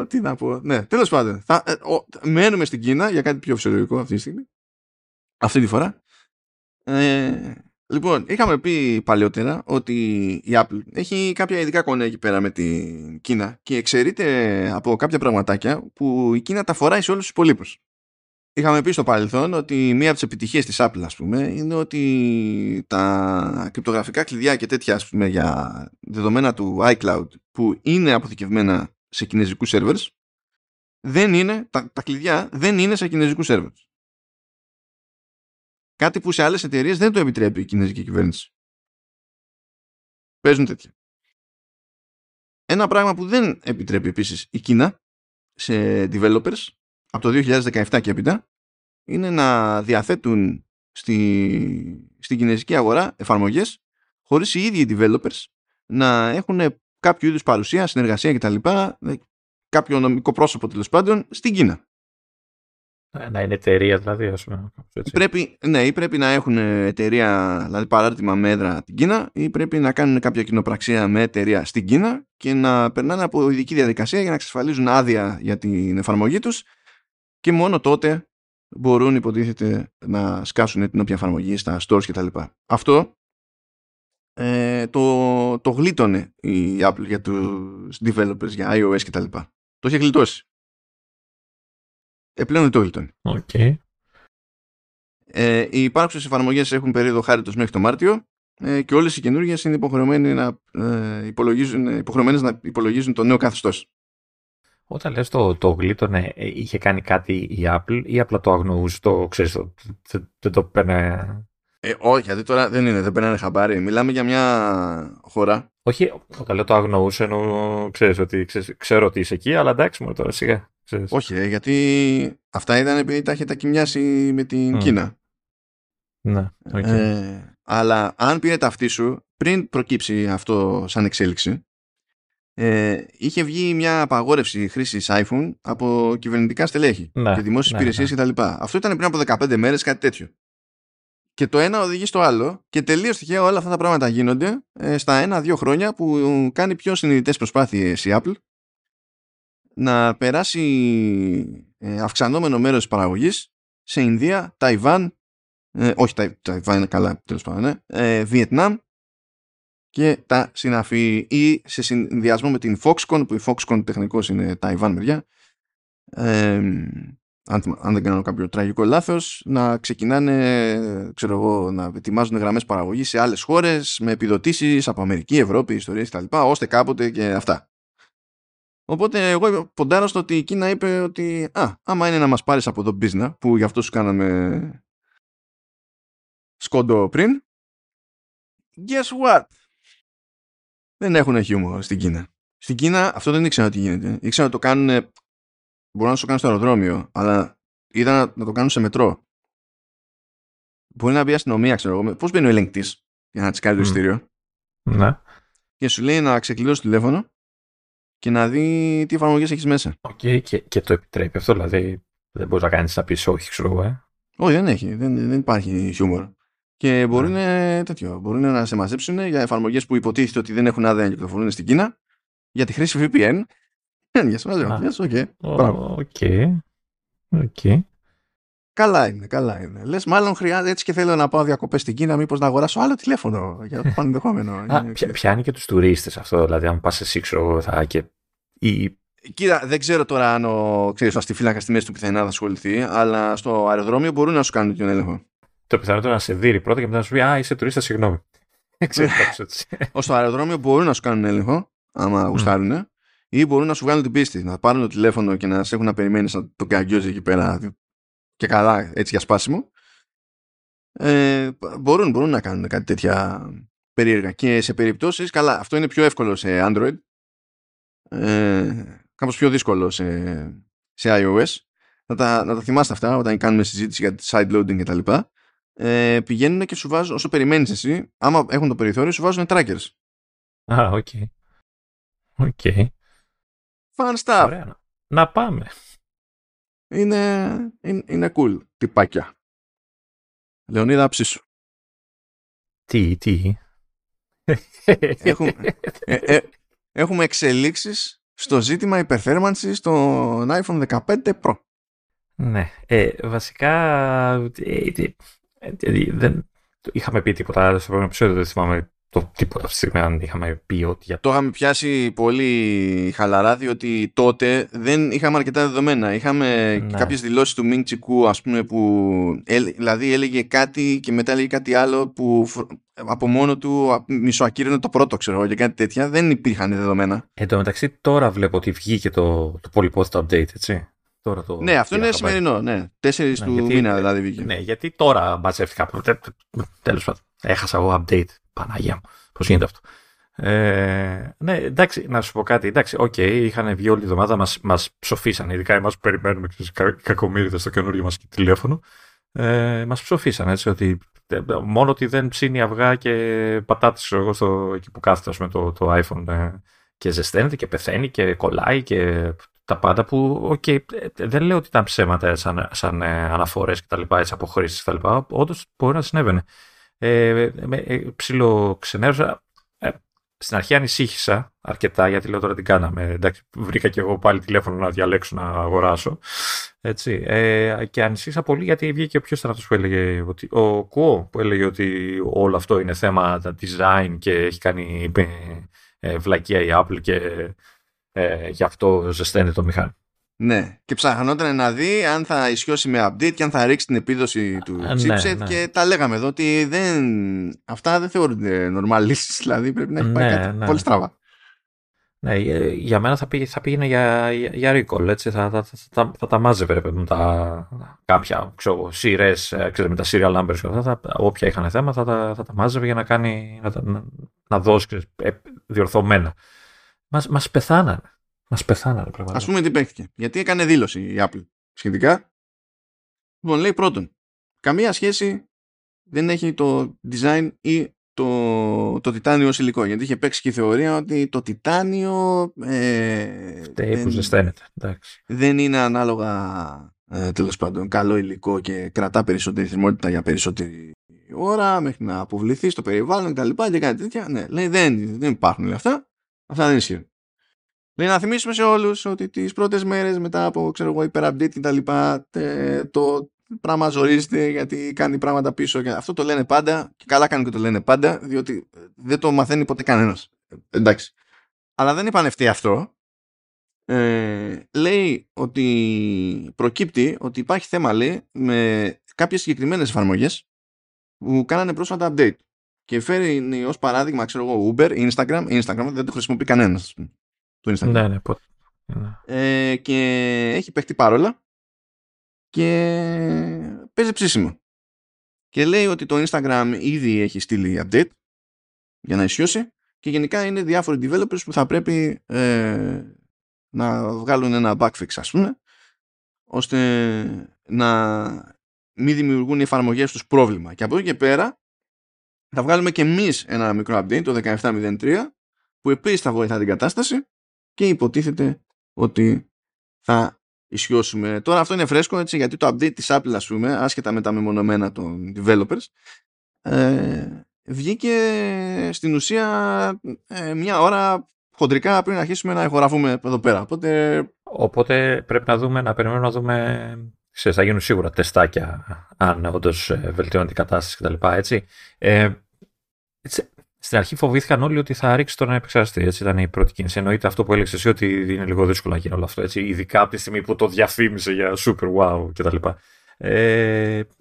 Τι να πω. Ναι, τέλος πάντων. Μένουμε στην Κίνα για κάτι πιο φυσιολογικό αυτή τη στιγμή. Αυτή τη φορά. Λοιπόν, είχαμε πει παλαιότερα ότι η Apple έχει κάποια ειδικά κονέ εκεί πέρα με την Κίνα και εξαιρείται από κάποια πραγματάκια που η Κίνα τα φοράει σε όλους τους υπολείπους. Είχαμε πει στο παρελθόν ότι μία από τις επιτυχίες της Apple, ας πούμε, είναι ότι τα κρυπτογραφικά κλειδιά και τέτοια, ας πούμε, για δεδομένα του iCloud που είναι αποθηκευμένα σε κινέζικους servers, τα κλειδιά δεν είναι σε κινέζικους servers. Κάτι που σε άλλες εταιρείες δεν το επιτρέπει η κινέζικη κυβέρνηση. Παίζουν τέτοια. Ένα πράγμα που δεν επιτρέπει επίσης η Κίνα σε developers από το 2017 και έπειτα είναι να διαθέτουν στην κινέζικη αγορά εφαρμογές χωρίς οι ίδιοι developers να έχουν κάποιο είδους παρουσία, συνεργασία κτλ. Κάποιο νομικό πρόσωπο τέλος πάντων στην Κίνα. Να είναι εταιρεία δηλαδή, ας πούμε. Πρέπει να έχουν εταιρεία, δηλαδή παράρτημα με έδρα την Κίνα, ή πρέπει να κάνουν κάποια κοινοπραξία με εταιρεία στην Κίνα και να περνάνε από ειδική διαδικασία για να εξασφαλίζουν άδεια για την εφαρμογή τους και μόνο τότε μπορούν, υποτίθεται, να σκάσουν την όποια εφαρμογή στα stores κτλ. Αυτό το γλίτωνε η Apple για τους developers, για iOS κτλ. Το είχε γλιτώσει. Πλέον το γλιτώνει. Okay. Οι υπάρχουσες εφαρμογές έχουν περίοδο χάριτος μέχρι το Μάρτιο και όλες οι καινούργιες είναι υποχρεωμένες να υπολογίζουν το νέο καθεστώς. Όταν λες το γλίτωνε, είχε κάνει κάτι η Apple ή απλά το αγνοούσε, το ξέρεις, δεν το παίρνε... Όχι, γιατί τώρα δεν παίρνανε χαμπάρι. Μιλάμε για μια χώρα. Όχι, όταν λέω το αγνοούσε, ενώ ξέρω ότι είσαι εκεί, αλλά εντάξει μου τώρα σιγά. Όχι, γιατί αυτά ήταν επειδή τα είχε τακιμιάσει με την Κίνα. Ναι, okay. Αλλά αν πήρε τα αυτή σου, πριν προκύψει αυτό σαν εξέλιξη, είχε βγει μια απαγόρευση χρήσης iPhone από κυβερνητικά στελέχη και δημόσιες υπηρεσίες κτλ. Αυτό ήταν πριν από 15 μέρες, κάτι τέτοιο. και το ένα οδηγεί στο άλλο και τελείως τυχαία όλα αυτά τα πράγματα γίνονται στα 1-2 χρόνια που κάνει πιο συνειδητές προσπάθειες η Apple να περάσει αυξανόμενο μέρος της παραγωγής σε Ινδία, Ταϊβάν, όχι Ταϊβάν είναι καλά τέλος πάντων, Βιετνάμ και τα συναφή, ή σε συνδυασμό με την Foxconn, που η Foxconn τεχνικώς είναι Ταϊβάν παιδιά, αν δεν κάνω κάποιο τραγικό λάθος, να ξεκινάνε, ξέρω εγώ, να ετοιμάζουν γραμμές παραγωγής σε άλλες χώρες με επιδοτήσεις από Αμερική, Ευρώπη, ιστορίες κτλ. Ώστε κάποτε και αυτά. Οπότε εγώ ποντάρω στο ότι η Κίνα είπε ότι άμα είναι να μας πάρεις από εδώ business, που γι' αυτό σου κάναμε σκόντο πριν, guess what? Δεν έχουν χιούμορ στην Κίνα. Στην Κίνα αυτό δεν ήξερα τι γίνεται. Ήξερα να το κάνουν. Μπορούν να σου κάνουν στο αεροδρόμιο, αλλά είδα να το κάνουν σε μετρό. Μπορεί να μπει αστυνομία, ξέρω εγώ. Πώς μπαίνει ο ελεγκτής για να τσεκάρει το εισιτήριο. Ναι. Και σου λέει να ξεκλειδώσει το τηλέφωνο και να δει τι εφαρμογές έχεις μέσα. Οκ, και το επιτρέπει αυτό. Δηλαδή δεν μπορείς να κάνεις να πεις όχι, ξέρω εγώ. Όχι, δεν έχει. Δεν υπάρχει χιούμορ. Και μπορούν, μπορούν να σε μαζέψουν για εφαρμογές που υποτίθεται ότι δεν έχουν άδεια να κυκλοφορούν στην Κίνα για τη χρήση VPN. Οκ. Καλά είναι. Λες, μάλλον χρειάζεται, έτσι και θέλω να πάω διακοπές στην Κίνα, μήπως να αγοράσω άλλο τηλέφωνο για το πανδεχόμενο. Πιάνει και τους τουρίστες αυτό, δηλαδή αν πας εσύ ξέρω θα και... Κοίτα, δεν ξέρω τώρα αν ο αστιφύλακα στη μέση του πιθανά θα ασχοληθεί, αλλά στο αεροδρόμιο μπορούν να σου κάνουν τον έλεγχο. Το πιθανότερο να σε δει πρώτα και μετά να σου πει «Α, είσαι τουρίστα, συγγνώμη». Στο αεροδρόμιο μπορούν να σου κάνουν έλεγχο, άμα γουστάρουνε. Ή μπορούν να σου βγάλουν την πίστη, να πάρουν το τηλέφωνο και να σε έχουν να περιμένεις να το καγκιόζει εκεί πέρα και καλά έτσι για σπάσιμο. Μπορούν να κάνουν κάτι τέτοια περίεργα. Και σε περιπτώσεις, καλά, αυτό είναι πιο εύκολο σε Android, κάπως πιο δύσκολο σε iOS. Να τα θυμάστε αυτά όταν κάνουμε συζήτηση για sideloading κτλ. Πηγαίνουν και σου βάζουν, όσο περιμένεις εσύ, άμα έχουν το περιθώριο, σου βάζουν trackers. Οκ. Fun stuff. Ωραία. Να πάμε. Είναι cool. Τυπάκια. Λεωνίδα, ψήσου. Τι. Έχουμε εξελίξεις στο ζήτημα υπερθέρμανσης των iPhone 15 Pro. Ναι. Βασικά δεν είχαμε πει τίποτα στο πρώτο επεισόδιο, δεν θυμάμαι. Το τίποτα αυτή τη στιγμή αν είχαμε πει ότι... Το είχαμε πιάσει πολύ χαλαρά, διότι τότε δεν είχαμε αρκετά δεδομένα. Είχαμε κάποιες δηλώσεις του Μινγκ Τσικού, ας πούμε, που δηλαδή έλεγε κάτι και μετά έλεγε κάτι άλλο που από μόνο του μισοακύρωνε το πρώτο, ξέρω, για κάτι τέτοια. Δεν υπήρχαν δεδομένα. Εν τω μεταξύ τώρα βλέπω ότι βγήκε το πολυπόθητο update, έτσι. Τώρα το ναι, αυτό είναι σημερινό, ναι. 4 του μήνα δηλαδή βγήκε. Ναι, γιατί τώρα μπατσεύτηκα. Τέλος πάντων, έχασα εγώ update. Παναγία μου, πώς γίνεται αυτό. Ναι, εντάξει, να σου πω κάτι. Εντάξει, είχαν βγει όλη τη εβδομάδα, μας ψοφίσαν. Ειδικά εμάς που περιμένουμε κακομοίριδες στο καινούργιο μας τηλέφωνο. Μας ψοφίσαν έτσι, ότι μόνο ότι δεν ψήνει αυγά και πατάτες εγώ εκεί που κάθεται το iPhone και ζεσταίνεται και πεθαίνει και κολλάει και τα πάντα που, δεν λέω ότι ήταν ψέματα σαν αναφορές και τα λοιπά, έτσι, αποχρήσεις και τα λοιπά. Όντως μπορεί να συνέβαινε. Ψιλοξενέρωσα. Στην αρχή ανησύχησα αρκετά γιατί λέω τώρα την κάναμε. Εντάξει, βρήκα και εγώ πάλι τηλέφωνο να διαλέξω να αγοράσω. Έτσι. Και ανησύχησα πολύ γιατί βγήκε ποιος ήταν αυτός που έλεγε ότι, ο Κουό που έλεγε ότι όλο αυτό είναι θέμα design και έχει κάνει βλακεία η Apple και γι' αυτό ζεσταίνεται το μηχάνημα. Ναι, και ψαχνόταν να δει αν θα ισιώσει με update και αν θα ρίξει την επίδοση του chipset και τα λέγαμε εδώ ότι αυτά δεν θεωρούνται normal λύσεις, δηλαδή πρέπει να έχει πάει κάτι πολύ στραβά. Ναι, για μένα θα πήγαινε για recall, έτσι, θα τα μάζευε με κάποια σειρές, με τα serial numbers και αυτά, όποια είχαν θέμα θα τα μάζευε για να δώσει διορθωμένα. Μας πεθάνανε. Ας πούμε τι παίχτηκε. Γιατί έκανε δήλωση η Apple σχετικά. Λοιπόν, λέει πρώτον, καμία σχέση δεν έχει το design ή το τιτάνιο ως υλικό. Γιατί είχε παίξει και η θεωρία ότι το τιτάνιο δεν είναι ανάλογα τέλος πάντων καλό υλικό και κρατά περισσότερη θερμότητα για περισσότερη ώρα μέχρι να αποβληθεί στο περιβάλλον κτλ. Και κάτι τέτοια. Ναι, λέει δεν υπάρχουν λέει, αυτά. Αυτά δεν ισχύουν. Λέει να θυμίσουμε σε όλους ότι τις πρώτες μέρες μετά από υπερ-update κτλ. Το πράγμα ζορίζεται γιατί κάνει πράγματα πίσω. Αυτό το λένε πάντα και καλά κάνουν και το λένε πάντα, διότι δεν το μαθαίνει ποτέ κανένας. Εντάξει. Αλλά δεν είπαν ευθεία αυτό. Λέει ότι προκύπτει ότι υπάρχει θέμα λέει, με κάποιες συγκεκριμένες εφαρμογές που κάνανε πρόσφατα update. Και φέρει ως παράδειγμα Uber, Instagram δεν το χρησιμοποιεί κανένας. Το Instagram. Ναι, ναι. Και έχει παίχτη παρόλα και παίζει ψήσιμο. Και λέει ότι το Instagram ήδη έχει στείλει update για να ισιώσει και γενικά είναι διάφοροι developers που θα πρέπει να βγάλουν ένα backfix ας πούμε ώστε να μην δημιουργούν οι εφαρμογές τους πρόβλημα. Και από εδώ και πέρα θα βγάλουμε και εμείς ένα μικρό update, το 17.03, που επίσης θα βοηθά την κατάσταση και υποτίθεται ότι θα ισιώσουμε. Τώρα αυτό είναι φρέσκο έτσι, γιατί το update της Apple ας πούμε, άσχετα με τα μεμονωμένα των developers, βγήκε στην ουσία μια ώρα χοντρικά πριν αρχίσουμε να ηχογραφούμε εδώ πέρα. Οπότε πρέπει να δούμε, να περιμένουμε να δούμε. Ξέρεις, θα γίνουν σίγουρα τεστάκια αν όντως βελτιώνει την κατάσταση κτλ. Στην αρχή φοβήθηκαν όλοι ότι θα ρίξει τον επεξεργαστή. Έτσι ήταν η πρώτη κίνηση. Εννοείται αυτό που έλεγες εσύ ότι είναι λίγο δύσκολο να γίνει όλο αυτό. Έτσι, ειδικά από τη στιγμή που το διαφήμισε για super wow κτλ.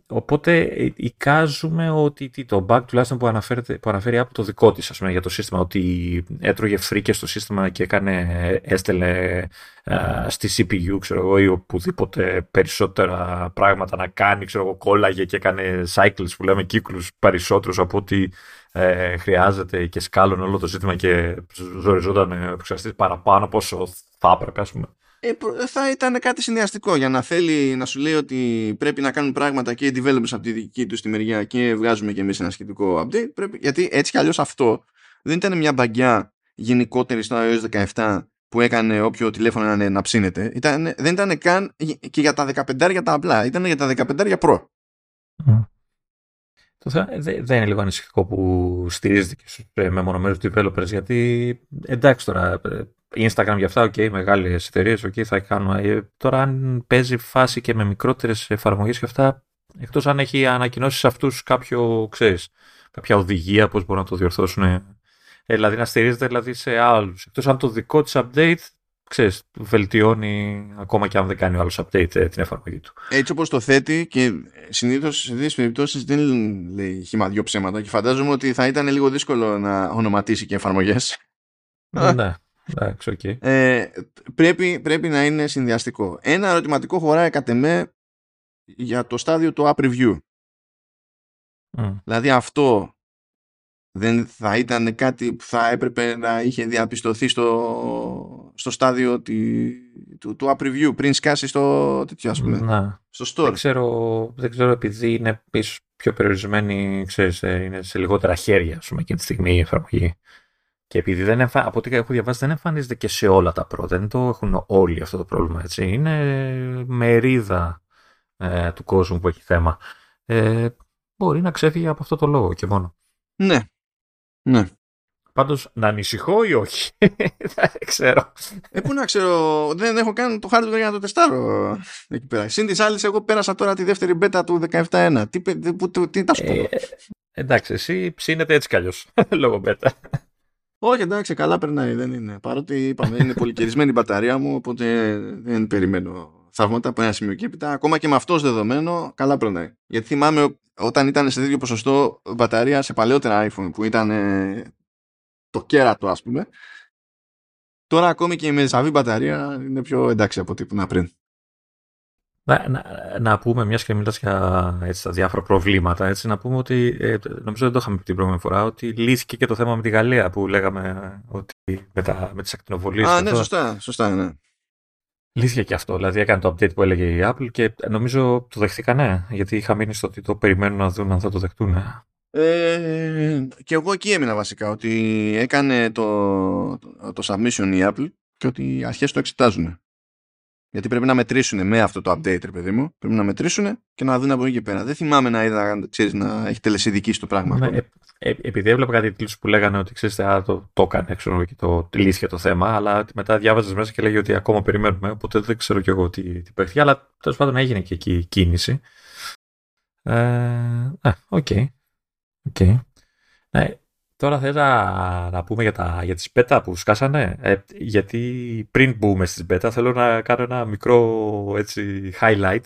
Οπότε εικάζουμε ότι το bug τουλάχιστον που αναφέρει από το δικό της ας πούμε, για το σύστημα, ότι έτρωγε φρίκες στο σύστημα και έστελε στη CPU ή οπουδήποτε περισσότερα πράγματα να κάνει, κόλλαγε και έκανε cycles που λέμε, κύκλους περισσότερους από ό,τι χρειάζεται και σκάλων όλο το σύστημα και ζοριζόταν ο επεξεργαστής παραπάνω από όσο θα έπρεπε ας πούμε. Θα ήταν κάτι συνδυαστικό για να θέλει να σου λέει ότι πρέπει να κάνουν πράγματα και οι developers από τη δική του τη μεριά και βγάζουμε και εμείς ένα σχετικό update. Γιατί έτσι κι αλλιώς αυτό δεν ήταν μια μπαγκιά γενικότερη στο iOS 17 που έκανε όποιο τηλέφωνο να ψήνεται. Δεν ήταν καν και για τα 15 τα απλά, ήταν για τα 15 Pro. Δεν είναι λίγο ανησυχητικό που στηρίζεται και στους μεμονωμένους developers, γιατί εντάξει τώρα. Instagram για αυτά, okay, μεγάλες εταιρείες, okay, θα κάνουν. Τώρα, αν παίζει φάση και με μικρότερες εφαρμογές και αυτά, εκτός αν έχει ανακοινώσει σε αυτούς κάποια οδηγία, πώς μπορούν να το διορθώσουν, δηλαδή να στηρίζεται δηλαδή, σε άλλους. Εκτός αν το δικό της update, βελτιώνει ακόμα και αν δεν κάνει ο άλλος update την εφαρμογή του. Έτσι όπως το θέτει και συνήθως σε τέτοιες περιπτώσεις δεν λέει χυμαδιό ψέματα και φαντάζομαι ότι θα ήταν λίγο δύσκολο να ονοματίσει και εφαρμογές. Ναι. Okay. Πρέπει να είναι συνδυαστικό. Ένα ερωτηματικό χωράει κατ' εμέ για το στάδιο του app review. Δηλαδή αυτό δεν θα ήταν κάτι που θα έπρεπε να είχε διαπιστωθεί στο στάδιο του app review πριν σκάσει στο τέτοιο ας πούμε, στο store. Δεν ξέρω επειδή είναι πίσω πιο περιορισμένοι, είναι σε λιγότερα χέρια ας πούμε, και τη στιγμή η εφαρμογή. Και επειδή από ό,τι έχω διαβάσει δεν εμφανίζεται και σε όλα τα πρώτα, δεν το έχουν όλοι αυτό το πρόβλημα. Έτσι. Είναι μερίδα του κόσμου που έχει θέμα. Μπορεί να ξέφυγε από αυτό το λόγο και μόνο. Ναι. Πάντως να ανησυχώ ή όχι, δεν ξέρω. Πού να ξέρω, δεν έχω καν το hardware για να το τεστάρω εκεί πέρα. Συν τις άλλες, εγώ πέρασα τώρα τη δεύτερη μπέτα του 17.1. Τι θα σου πω. Εντάξει, εσύ ψήνεται έτσι κι αλλιώς, λόγω μπέτα. Όχι, εντάξει, καλά περνάει, δεν είναι. Παρότι είπαμε, είναι πολυκαιρισμένη η μπαταρία μου, οπότε δεν περιμένω θαύματα από ένα σημείο και έπειτα. Ακόμα και με αυτός δεδομένο, καλά περνάει. Γιατί θυμάμαι όταν ήταν σε τέτοιο ποσοστό μπαταρία σε παλαιότερα iPhone που ήταν το κέρατο, ας πούμε. Τώρα ακόμη και με ζαβή μπαταρία είναι πιο εντάξει από ό,τι ήμουν πριν. Να πούμε, μιας και μιλάς για τα διάφορα προβλήματα, να πούμε ότι νομίζω δεν το είχαμε πει την πρώτη φορά, ότι λύθηκε και το θέμα με τη Γαλλία που λέγαμε ότι με τις ακτινοβολίες. Ναι, σωστά, ναι. Λύθηκε και αυτό, δηλαδή έκανε το update που έλεγε η Apple και νομίζω το δεχτήκανε, ναι, γιατί είχα μείνει στο ότι το περιμένουν να δουν αν θα το δεχτούν. Ναι. Και εγώ εκεί έμεινα βασικά, ότι έκανε το submission η Apple και ότι αρχές το εξετάζουν. Γιατί πρέπει να μετρήσουν με αυτό το update, ρε παιδί μου. Πρέπει να μετρήσουν και να δουν από εκεί και πέρα. Δεν θυμάμαι να είδα, ξέρεις, να έχει τελεσίδικη στο πράγμα. Ναι, επειδή έβλεπα κάτι τίτλους που λέγανε ότι ξέρεις, το έκανε και το λύθηκε το θέμα, αλλά μετά διάβαζες μέσα και λέγε ότι ακόμα περιμένουμε. Οπότε δεν ξέρω κι εγώ τι παίχθηκε, αλλά τέλος πάντων έγινε και εκεί η κίνηση. Οκ. Ναι. Τώρα θέλω να πούμε για τις πέτα που σκάσανε, γιατί πριν μπούμε στις πέτα θέλω να κάνω ένα μικρό έτσι, highlight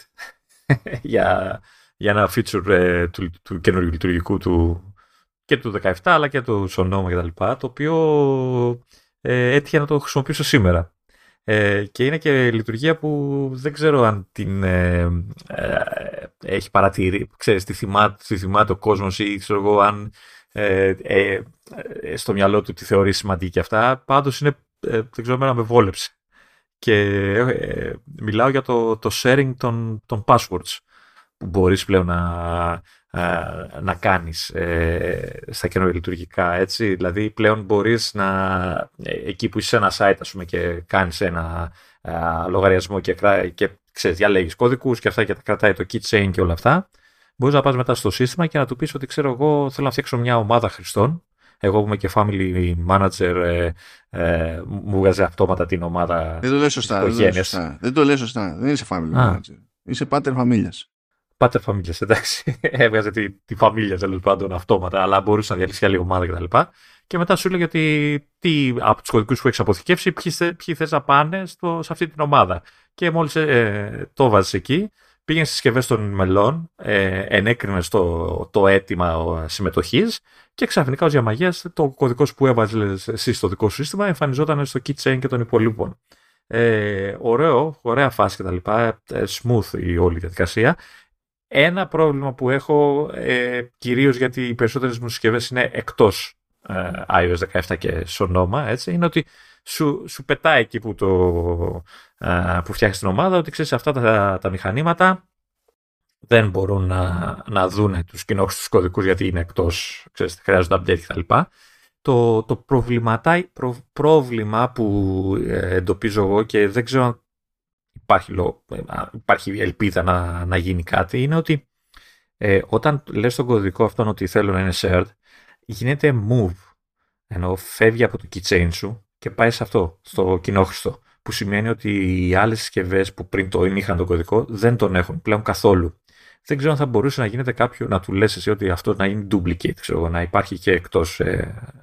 για ένα feature του καινούριου λειτουργικού και του 17 αλλά και του Sonoma κτλ. Το οποίο έτυχε να το χρησιμοποιήσω σήμερα. Και είναι και λειτουργία που δεν ξέρω αν την έχει παρατηρήσει, ξέρεις τι θυμάται ο κόσμος ή ξέρω εγώ αν στο μυαλό του τη θεωρεί σημαντική και αυτά, πάντως είναι δεν ξέρω εμένα με βόλεψε και μιλάω για το sharing των passwords που μπορείς πλέον να κάνεις στα καινούργια λειτουργικά, έτσι, δηλαδή πλέον μπορείς να εκεί που είσαι ένα site ας πούμε και κάνεις ένα λογαριασμό και ξέρεις διαλέγεις κώδικους και αυτά και τα κρατάει το keychain και όλα αυτά. Μπορείς να πας μετά στο σύστημα και να του πεις ότι ξέρω εγώ θέλω να φτιάξω μια ομάδα χρηστών. Εγώ που είμαι και family manager μου βγάζει αυτόματα την ομάδα. Δεν το λες σωστά. Δεν είσαι family manager. Είσαι πάτερ φαμίλιας. Πάτερ φαμίλιας, εντάξει. Έβγαζε τη φαμίλια τέλος πάντων αυτόματα, αλλά μπορούσε να διαλύσει άλλη ομάδα κτλ. Και μετά σου έλεγε ότι από τους κωδικούς που έχεις αποθηκεύσει, ποιοι θες να πάνε σε αυτή την ομάδα. Και μόλις το βάζεις εκεί. Πήγαινε στις συσκευές των μελών, ενέκρινες το αίτημα συμμετοχής και ξαφνικά ως για μαγείας το κωδικός που έβαζες εσύ στο δικό σου σύστημα εμφανιζόταν στο keychain και των υπολείπων. Ωραία φάση και τα λοιπά, smooth η όλη διαδικασία. Ένα πρόβλημα που έχω κυρίως γιατί οι περισσότερες μου συσκευές είναι εκτός iOS 17 και Sonoma, έτσι, είναι ότι σου πετάει εκεί που φτιάχνεις την ομάδα ότι ξέρεις αυτά τα μηχανήματα δεν μπορούν να δουν τους κοινόχρηστους τους κωδικούς γιατί είναι εκτός, ξέρεις, χρειάζονται update κτλ. Το πρόβλημα που εντοπίζω εγώ και δεν ξέρω αν υπάρχει ελπίδα να γίνει κάτι είναι ότι όταν λες τον κωδικό αυτόν ότι θέλω να είναι shared γίνεται move, ενώ φεύγει από το keychain σου και πάει σε αυτό, στο κοινόχρηστο. Που σημαίνει ότι οι άλλες συσκευές που πριν το είχαν τον κωδικό δεν τον έχουν πλέον καθόλου. Δεν ξέρω αν θα μπορούσε να γίνεται κάποιο να του λες εσύ ότι αυτό να είναι duplicate, ξέρω, να υπάρχει και εκτός,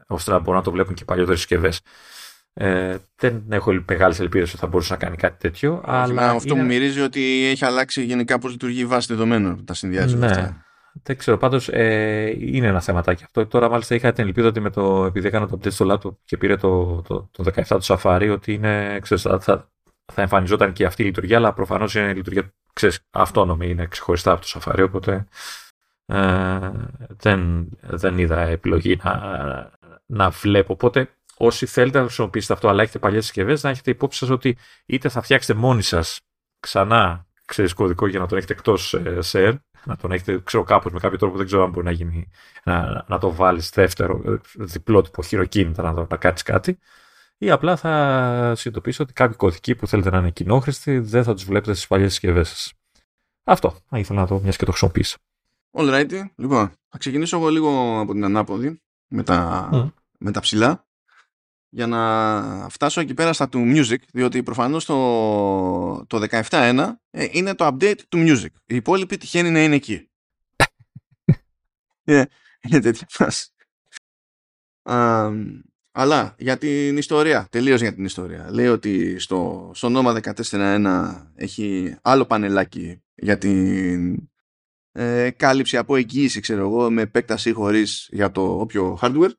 ώστε να μπορούν να το βλέπουν και παλιότερες συσκευές. Δεν έχω μεγάλες ελπίδες ότι θα μπορούσε να κάνει κάτι τέτοιο. Αλλά αυτό μου μυρίζει ότι έχει αλλάξει γενικά πώς λειτουργεί η βάση δεδομένων. Τα συνδυάζει όλα αυτά. Δεν ξέρω, πάντως είναι ένα θεματάκι αυτό. Τώρα μάλιστα είχα την ελπίδα ότι επειδή έκανα το update στο laptop και πήρε το 17 του Safari ότι είναι, ξέρεις, θα εμφανιζόταν και αυτή η λειτουργία, αλλά προφανώς είναι λειτουργία, ξέρεις, αυτόνομη, είναι ξεχωριστά από το Safari, οπότε δεν είδα επιλογή να βλέπω. Οπότε όσοι θέλετε να χρησιμοποιήσετε αυτό αλλά έχετε παλιές συσκευές να έχετε υπόψη σας ότι είτε θα φτιάξετε μόνοι σας ξανά, ξέρεις, κωδικό για να τον έχετε εκτός share, να τον έχετε, ξέρω, κάπως με κάποιο τρόπο, δεν ξέρω αν μπορεί να γίνει, να το βάλεις δεύτερο, διπλό τύπο χειροκίνητα, να κάνεις κάτι, ή απλά θα συνειδητοποιήσω ότι κάποιοι κωδικοί που θέλετε να είναι κοινόχρηστοι δεν θα τους βλέπετε στις παλιές συσκευές σας. Αυτό, να ήθελα να το μιας και το χρησιμοποιήσω. All right, λοιπόν, θα ξεκινήσω εγώ λίγο από την ανάποδη, με τα ψηλά, για να φτάσω εκεί πέρα στα του music, διότι προφανώς το 17.1 είναι το update του music. Οι υπόλοιποι τυχαίνει να είναι εκεί. Είναι τέτοια φάση. Αλλά για την ιστορία, τελείως για την ιστορία. Λέει ότι στο νόμα 14.1 έχει άλλο πανελάκι για την κάλυψη από εγγύηση, ξέρω εγώ, με επέκταση χωρίς για το όποιο hardware,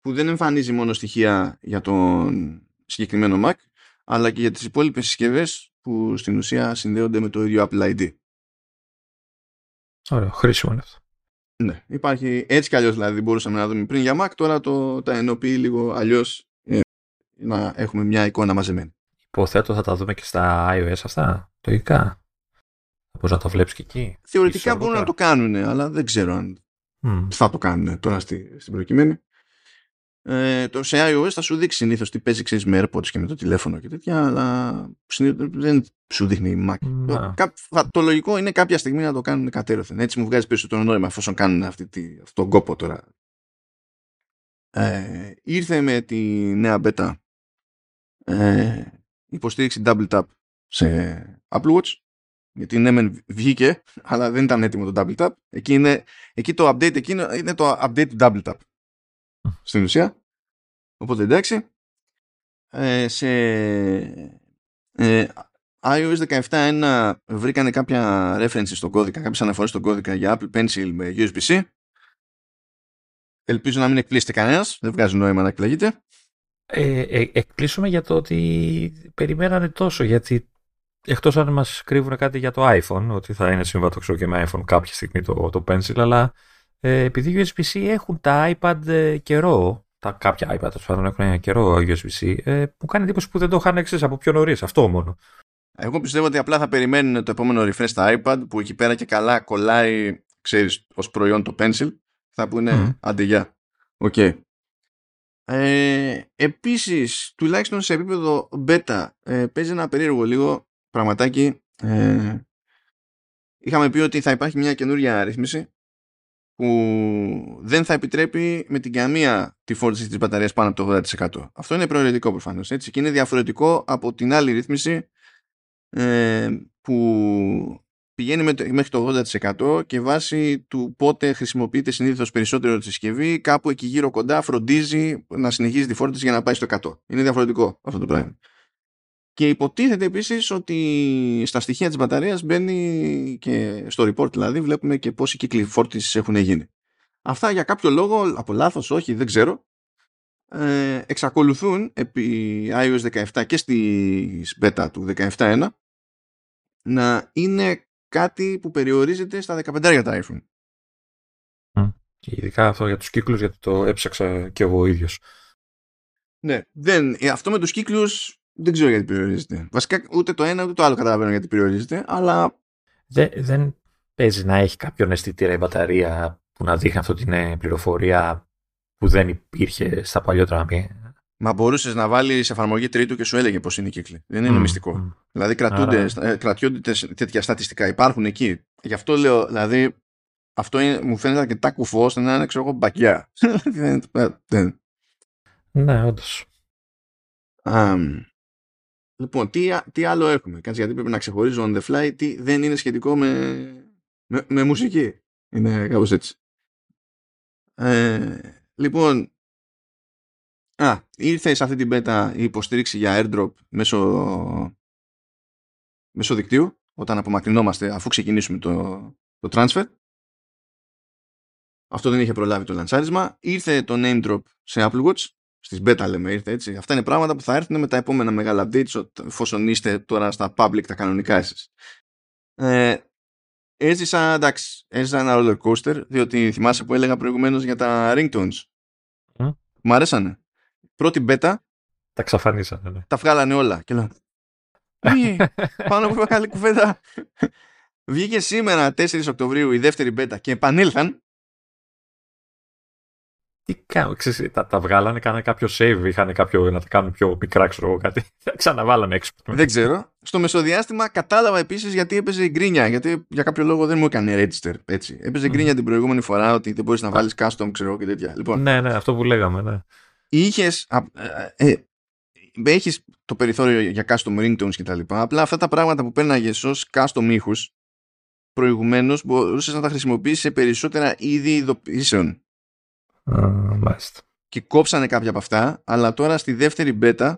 που δεν εμφανίζει μόνο στοιχεία για τον συγκεκριμένο Mac, αλλά και για τις υπόλοιπες συσκευές που στην ουσία συνδέονται με το ίδιο Apple ID. Ωραία, χρήσιμο είναι αυτό. Ναι, υπάρχει έτσι κι αλλιώς, δηλαδή μπορούσαμε να δούμε πριν για Mac, τώρα τα ενοποιεί λίγο αλλιώς να έχουμε μια εικόνα μαζεμένη. Υποθέτω θα τα δούμε και στα iOS αυτά, λογικά. Μπορείς να τα βλέπεις και εκεί. Θεωρητικά μπορούν να το κάνουν, αλλά δεν ξέρω αν θα το κάνουν τώρα στην προκειμένη. σε iOS θα σου δείξει συνήθως τι παίζει, ξέρεις, με AirPods και με το τηλέφωνο και τέτοια, αλλά δεν σου δείχνει η Mac. Το λογικό είναι κάποια στιγμή να το κάνουν κατέρωθεν. Έτσι μου βγάζει πίσω το νόημα, εφόσον κάνουν αυτόν τον κόπο τώρα. Ήρθε με τη νέα beta υποστήριξη double tap σε Apple Watch, γιατί ναι μεν βγήκε αλλά δεν ήταν έτοιμο το double tap. Εκεί το update εκείνο είναι το update του double tap στην ουσία, οπότε εντάξει. Σε iOS 17.1 βρήκανε κάποια references στον κώδικα, κάποιες αναφορές στον κώδικα για Apple Pencil με USB-C. Ελπίζω να μην εκπλήσετε κανένας, δεν βγάζει νόημα να εκπλαγείτε. Εκπλήσουμε για το ότι περιμένανε τόσο, γιατί εκτός αν μας κρύβουν κάτι για το iPhone, ότι θα είναι συμβατό και με iPhone κάποια στιγμή το Pencil, αλλά επειδή USB-C έχουν τα iPad καιρό, κάποια iPad ασφαλώς έχουν ένα καιρό USB-C, μου κάνει εντύπωση που δεν το είχαν εξής από πιο νωρίς, αυτό μόνο. Εγώ πιστεύω ότι απλά θα περιμένουν το επόμενο refresh στα iPad, που εκεί πέρα και καλά κολλάει, ξέρεις, ως προϊόν το Pencil, θα πούνε αντιγιά. Okay. Επίσης, τουλάχιστον σε επίπεδο beta, παίζει ένα περίεργο λίγο πραγματάκι. Είχαμε πει ότι θα υπάρχει μια καινούρια ρύθμιση που δεν θα επιτρέπει με την καμία τη φόρτιση της μπαταρίας πάνω από το 80%. Αυτό είναι προαιρετικό προφανώς, έτσι, και είναι διαφορετικό από την άλλη ρύθμιση που πηγαίνει μέχρι το 80% και βάσει του πότε χρησιμοποιείται συνήθως περισσότερο τη συσκευή, κάπου εκεί γύρω κοντά φροντίζει να συνεχίζει τη φόρτιση για να πάει στο 100%. Είναι διαφορετικό αυτό το πράγμα. Και υποτίθεται επίσης ότι στα στοιχεία της μπαταρίας μπαίνει και στο report, δηλαδή βλέπουμε και πόσοι κύκλοι φόρτισης έχουν γίνει. Αυτά για κάποιο λόγο, από λάθος, όχι, δεν ξέρω, εξακολουθούν επί iOS 17 και στις beta του 17.1 να είναι κάτι που περιορίζεται στα 15 τα iPhone. Και ειδικά αυτό για τους κύκλους, γιατί το έψαξα και εγώ ο ίδιος. Ναι, αυτό με τους κύκλους δεν ξέρω γιατί περιορίζεται. Βασικά ούτε το ένα ούτε το άλλο καταλαβαίνω γιατί περιορίζεται, αλλά... Δεν παίζει να έχει κάποιον αισθητήρα η μπαταρία που να δείχνει αυτή την πληροφορία που δεν υπήρχε στα παλιότερα. Μα μπορούσες να βάλεις εφαρμογή τρίτου και σου έλεγε πως είναι η κύκλη. Δεν είναι μυστικό. Δηλαδή κρατιούνται τέτοια στατιστικά. Υπάρχουν εκεί. Γι' αυτό λέω, δηλαδή, αυτό είναι, μου φαίνεται αρκετά κουφό ώστε να είναι, ξέρω εγώ, μπακιά. Ναι, όντως. Λοιπόν, τι άλλο έχουμε. Κάτσε, γιατί πρέπει να ξεχωρίζω on the fly τι δεν είναι σχετικό με μουσική. Είναι κάπως έτσι. Λοιπόν, ήρθε σε αυτή την beta η υποστήριξη για airdrop μέσω δικτύου, όταν απομακρυνόμαστε αφού ξεκινήσουμε το transfer. Αυτό δεν είχε προλάβει το λαντσάρισμα. Ήρθε το name drop σε Apple Watch. Στις beta λέμε ήρθε, έτσι. Αυτά είναι πράγματα που θα έρθουν με τα επόμενα μεγάλα updates, εφόσον είστε τώρα στα public τα κανονικά εσείς. Έζησα ένα roller coaster, διότι θυμάσαι που έλεγα προηγουμένως για τα ringtones. Μ' αρέσανε. Πρώτη beta. Τα ξαφανίσανε. Ναι. Τα βγάλανε όλα. Και λέω, πάνω από μεγάλη κουβέντα. Βγήκε σήμερα 4 Οκτωβρίου η δεύτερη beta και επανήλθαν. Τι κάνω, ξέρεις, τα βγάλανε, κάνανε κάποιο save, είχαν κάποιο να τα κάνουν πιο μικρά, ξέρω εγώ κάτι. Ξαναβάλανε έξω. Δεν ξέρω. Στο μεσοδιάστημα κατάλαβα επίσης γιατί έπαιζε η γκρίνια. Γιατί για κάποιο λόγο δεν μου έκανε register. Έτσι. Έπαιζε γκρίνια την προηγούμενη φορά ότι δεν μπορείς να βάλεις custom, ξέρω και τέτοια. Λοιπόν, ναι, αυτό που λέγαμε. Ναι. Έχεις το περιθώριο για custom ringtones κτλ. Απλά αυτά τα πράγματα που παίρναγες ως custom ήχους προηγουμένως μπορούσες να τα χρησιμοποιήσεις σε περισσότερα είδη ειδοποιήσεων. Και κόψανε κάποια από αυτά, αλλά τώρα στη δεύτερη beta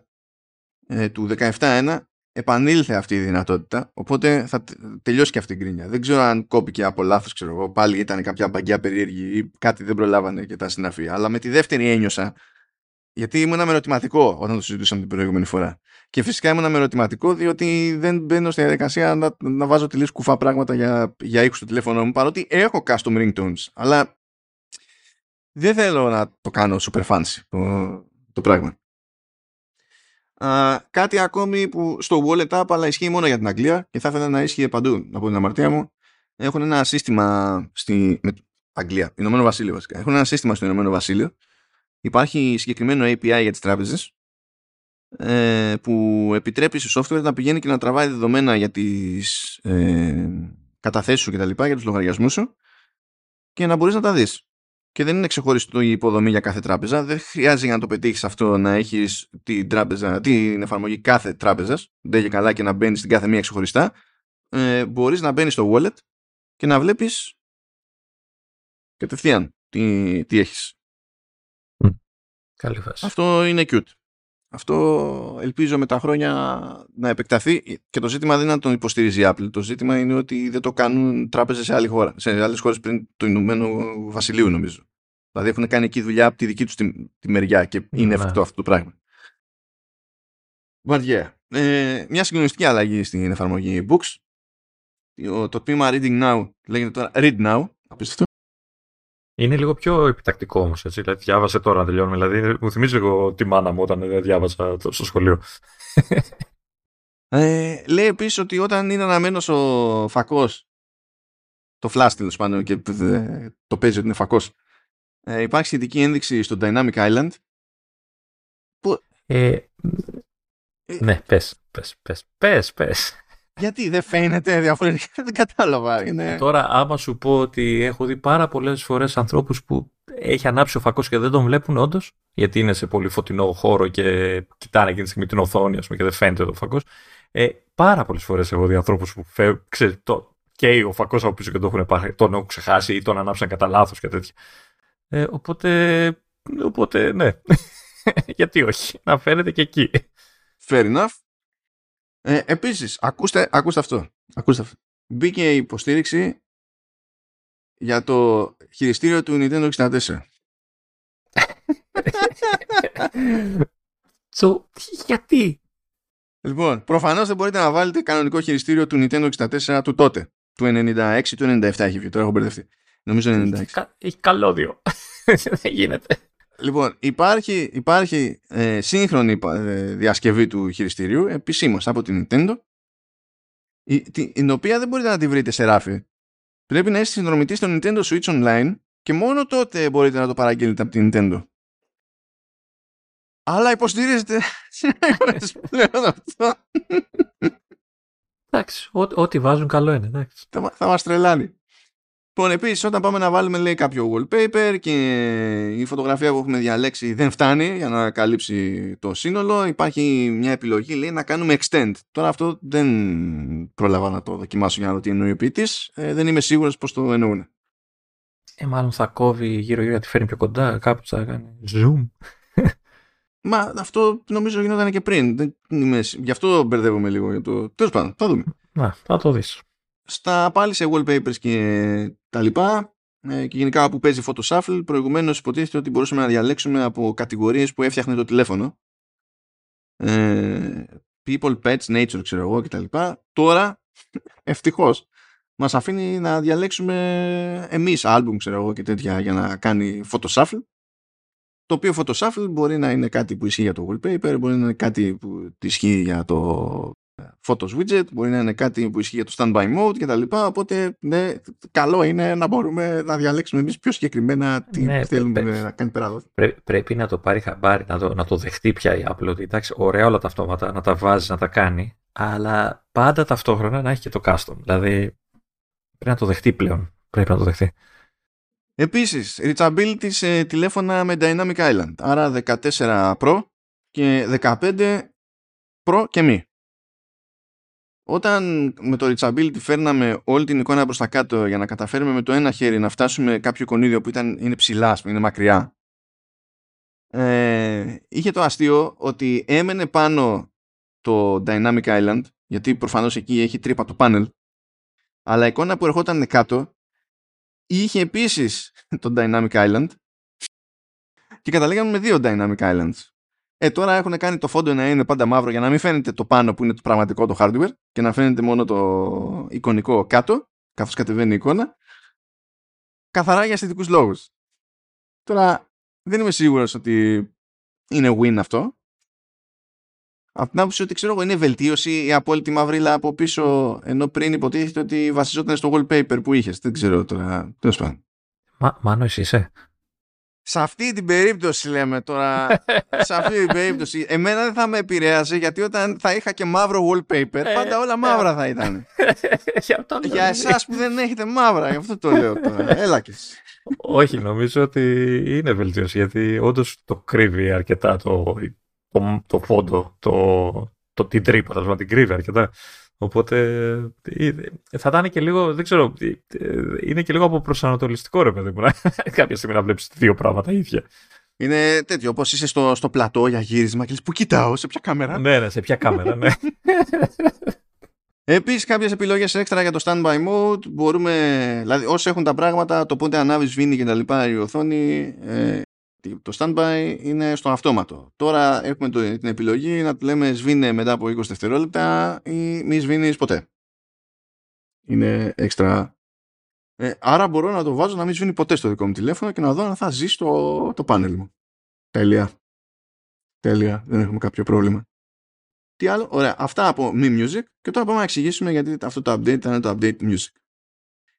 του 17.1 επανήλθε αυτή η δυνατότητα, οπότε θα τελειώσει και αυτή η γκρίνια. Δεν ξέρω αν κόπηκε από λάθος, ξέρω εγώ, πάλι ήταν κάποια μπαγκιά περίεργη ή κάτι δεν προλάβανε και τα συναφή, αλλά με τη δεύτερη ένιωσα, γιατί ήμουνα με ερωτηματικό όταν το συζητούσαμε την προηγούμενη φορά, και φυσικά ήμουνα με ερωτηματικό διότι δεν μπαίνω στη διαδικασία να βάζω τελείως κουφά πράγματα για ήχους του τηλέφωνο μου, παρότι έχω custom ringtones, αλλά δεν θέλω να το κάνω super fancy το πράγμα. Κάτι ακόμη που στο Wallet App, αλλά ισχύει μόνο για την Αγγλία και θα ήθελα να ισχύει παντού από την αμαρτία μου. Έχουν ένα σύστημα Ηνωμένο Βασίλειο βασικά. Έχουν ένα σύστημα στο Ηνωμένο Βασίλειο Υπάρχει συγκεκριμένο API για τις τράπεζες που επιτρέπει στο software να πηγαίνει και να τραβάει δεδομένα για τις καταθέσεις σου και τα λοιπά, για τους λογαριασμούς σου, και να μπορείς να τα δεις. Και δεν είναι ξεχωριστή η υποδομή για κάθε τράπεζα. Δεν χρειάζεται να το πετύχεις αυτό να έχεις την εφαρμογή κάθε τράπεζας. Δεν και καλά και να μπαίνεις στην κάθε μία ξεχωριστά. Μπορείς να μπαίνεις στο wallet και να βλέπεις κατευθείαν τι έχεις. Καλή φάση. Αυτό είναι cute. Αυτό ελπίζω με τα χρόνια να επεκταθεί, και το ζήτημα δεν είναι να τον υποστηρίζει η Apple. Το ζήτημα είναι ότι δεν το κάνουν τράπεζες σε άλλη χώρα, σε άλλες χώρες πριν του Ηνωμένου Βασιλείου, νομίζω. Δηλαδή έχουν κάνει εκεί δουλειά από τη δική τους τη μεριά και είναι εφικτό αυτό το πράγμα. But yeah. Μια συγκλονιστική αλλαγή στην εφαρμογή Books. Το τμήμα Reading Now λέγεται τώρα Read Now. Απίστευτο. Είναι λίγο πιο επιτακτικό όμως, έτσι. Δηλαδή, διάβασε τώρα να τελειώνουμε. Δηλαδή, μου θυμίζει λίγο τη μάνα μου όταν διάβασα στο σχολείο. Λέει επίσης ότι όταν είναι αναμένος ο φακός, το flash τέλος πάντων, και το παίζει ότι είναι φακός, υπάρχει σχετική ένδειξη στο Dynamic Island. Που... ναι, πες. Γιατί δεν φαίνεται διαφορετικά, δεν κατάλαβα. Είναι... Τώρα, άμα σου πω ότι έχω δει πάρα πολλές φορές ανθρώπους που έχει ανάψει ο φακός και δεν τον βλέπουν, όντως, γιατί είναι σε πολύ φωτεινό χώρο και κοιτάνε εκείνη τη στιγμή την οθόνη, ας πούμε, και δεν φαίνεται ο φακός. Πάρα πολλές φορές έχω δει ανθρώπους που καίει ο φακός από πίσω και τον έχουν ξεχάσει ή τον ανάψαν κατά λάθος και τέτοια. Οπότε, ναι. Γιατί όχι, να φαίνεται και εκεί. Fair enough. Επίσης, ακούστε αυτό. Μπήκε η υποστήριξη για το χειριστήριο του Nintendo 64. Γιατί? Λοιπόν, προφανώς δεν μπορείτε να βάλετε κανονικό χειριστήριο του Nintendo 64 του τότε. Του 96, του 97 έχει βγει. Τώρα έχω μπερδευτεί. Νομίζω 96. Έχει καλώδιο. Δεν γίνεται. Λοιπόν, υπάρχει σύγχρονη διασκευή του χειριστήριου επισήμως από την Nintendo, την οποία δεν μπορείτε να τη βρείτε σε ράφη. Πρέπει να είστε συνδρομητή στο Nintendo Switch Online και μόνο τότε μπορείτε να το παραγγείλετε από την Nintendo. Αλλά υποστηρίζετε σύγχρονες πλέον αυτό. Εντάξει, ό,τι βάζουν καλό είναι. Θα μας τρελάνει. Λοιπόν, επίσης, όταν πάμε να βάλουμε, λέει, κάποιο wallpaper και η φωτογραφία που έχουμε διαλέξει δεν φτάνει για να καλύψει το σύνολο, υπάρχει μια επιλογή, λέει, να κάνουμε extend. Τώρα αυτό δεν πρόλαβα να το δοκιμάσω για να δω τι εννοεί ο ποιητής. Δεν είμαι σίγουρος πως το εννοούν. Μάλλον θα κόβει γύρω-γύρω γιατί φέρνει πιο κοντά, κάπως θα κάνει zoom. Μα αυτό νομίζω γινόταν και πριν. Γι' αυτό μπερδεύομαι λίγο. Τέλος πάντων, θα δούμε. Να, θα το δεις. Στα πάλι σε wallpapers και τα λοιπά, και γενικά που παίζει photo shuffle, προηγουμένως υποτίθεται ότι μπορούσαμε να διαλέξουμε από κατηγορίες που έφτιαχνε το τηλέφωνο, people, pets, nature, ξέρω εγώ, και τα λοιπά. Τώρα ευτυχώς μας αφήνει να διαλέξουμε εμείς album, ξέρω εγώ, και τέτοια, για να κάνει photo shuffle, το οποίο photo shuffle μπορεί να είναι κάτι που ισχύει για το wallpaper, μπορεί να είναι κάτι που ισχύει για το Photos widget, μπορεί να είναι κάτι που ισχύει για το standby mode και τα λοιπά, οπότε ναι, καλό είναι να μπορούμε να διαλέξουμε εμείς πιο συγκεκριμένα τι θέλουμε να κάνει περάδοση. Πρέπει να το πάρει χαμπάρι, να το δεχτεί πια η Apple, ότι εντάξει, ωραία όλα τα αυτόματα, να τα βάζει, να τα κάνει, αλλά πάντα ταυτόχρονα να έχει και το custom, δηλαδή πρέπει να το δεχτεί πλέον, Επίσης, reachability σε τηλέφωνα με Dynamic Island, άρα 14 Pro και 15 Pro και μη. Όταν με το reachability φέρναμε όλη την εικόνα προς τα κάτω για να καταφέρουμε με το ένα χέρι να φτάσουμε κάποιο εικονίδιο που είναι ψηλά, είναι μακριά, είχε το αστείο ότι έμενε πάνω το Dynamic Island, γιατί προφανώς εκεί έχει τρύπα το πάνελ, αλλά η εικόνα που ερχόταν κάτω είχε επίσης το Dynamic Island και καταλήγαμε με δύο Dynamic Islands. Τώρα έχουν κάνει το φόντο να είναι πάντα μαύρο για να μην φαίνεται το πάνω που είναι το πραγματικό, το hardware, και να φαίνεται μόνο το εικονικό κάτω, καθώς κατεβαίνει η εικόνα. Καθαρά για αισθητικούς λόγους. Τώρα δεν είμαι σίγουρος ότι είναι win αυτό. Από την άποψη ότι, ξέρω εγώ, είναι βελτίωση η απόλυτη μαύριλα από πίσω, ενώ πριν υποτίθεται ότι βασιζόταν στο wallpaper που είχες. Δεν ξέρω τώρα. Τέλος πάντων. Μάνος είσαι. Σε αυτή την περίπτωση λέμε τώρα, σε αυτή την περίπτωση εμένα δεν θα με επηρέαζε, γιατί όταν θα είχα και μαύρο wallpaper πάντα όλα μαύρα θα ήταν. Για εσάς που δεν έχετε μαύρα, γι' αυτό το λέω τώρα. Έλα και εσύ. Όχι, νομίζω ότι είναι βελτίωση, γιατί όντως το κρύβει αρκετά το φόντο, την τρύπα, την κρύβει αρκετά. Οπότε θα ήταν και λίγο, δεν ξέρω, είναι και λίγο από προσανατολιστικό ρε παιδί μου. Κάποια στιγμή να βλέπεις δύο πράγματα ίδια. Είναι τέτοιο, όπως είσαι στο πλατό για γύρισμα και λες που κοιτάω, σε ποια κάμερα. Ναι, σε ποια κάμερα, ναι. Επίσης κάποιες επιλογές έξτρα για το standby mode. Μπορούμε, δηλαδή όσοι έχουν τα πράγματα, το πότε ανάβει, σβήνει και τα λοιπά η οθόνη, το standby είναι στο αυτόματο. Τώρα έχουμε την επιλογή να του λέμε σβήνε μετά από 20 δευτερόλεπτα ή μη σβήνεις ποτέ. Είναι έξτρα. Άρα μπορώ να το βάζω να μην σβήνει ποτέ στο δικό μου τηλέφωνο και να δω αν θα ζήσει το πάνελ μου. Τέλεια. Δεν έχουμε κάποιο πρόβλημα. Τι άλλο. Ωραία. Αυτά από Mi Music. Και τώρα πάμε να εξηγήσουμε γιατί αυτό το update ήταν το update music.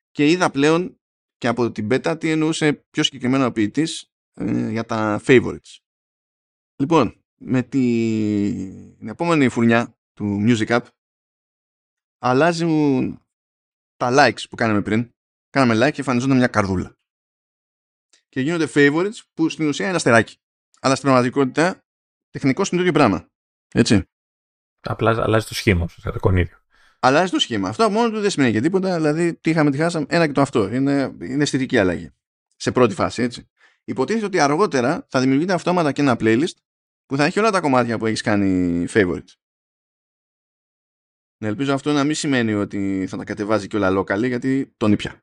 Και είδα πλέον και από την beta τι εννοούσε πιο συγκεκριμένο ο ποιητής για τα favorites. Λοιπόν, με την επόμενη φουρνιά του Music App αλλάζουν τα likes που κάναμε πριν. Κάναμε like και εμφανιζόταν μια καρδούλα. Και γίνονται favorites που στην ουσία είναι αστεράκι. Αλλά στην πραγματικότητα τεχνικώς είναι το ίδιο πράγμα. Έτσι. Απλά αλλάζει το σχήμα, το κονίδιο. Αλλάζει το σχήμα. Αυτό μόνο του δεν σημαίνει και τίποτα. Δηλαδή, τι είχαμε, τι χάσαμε, ένα και το αυτό. Είναι αισθητική αλλαγή. Σε πρώτη φάση, έτσι. Υποτίθεται ότι αργότερα θα δημιουργείται αυτόματα και ένα playlist που θα έχει όλα τα κομμάτια που έχεις κάνει favorites. Να ελπίζω αυτό να μην σημαίνει ότι θα τα κατεβάζει και όλα locally, γιατί τον ήπια.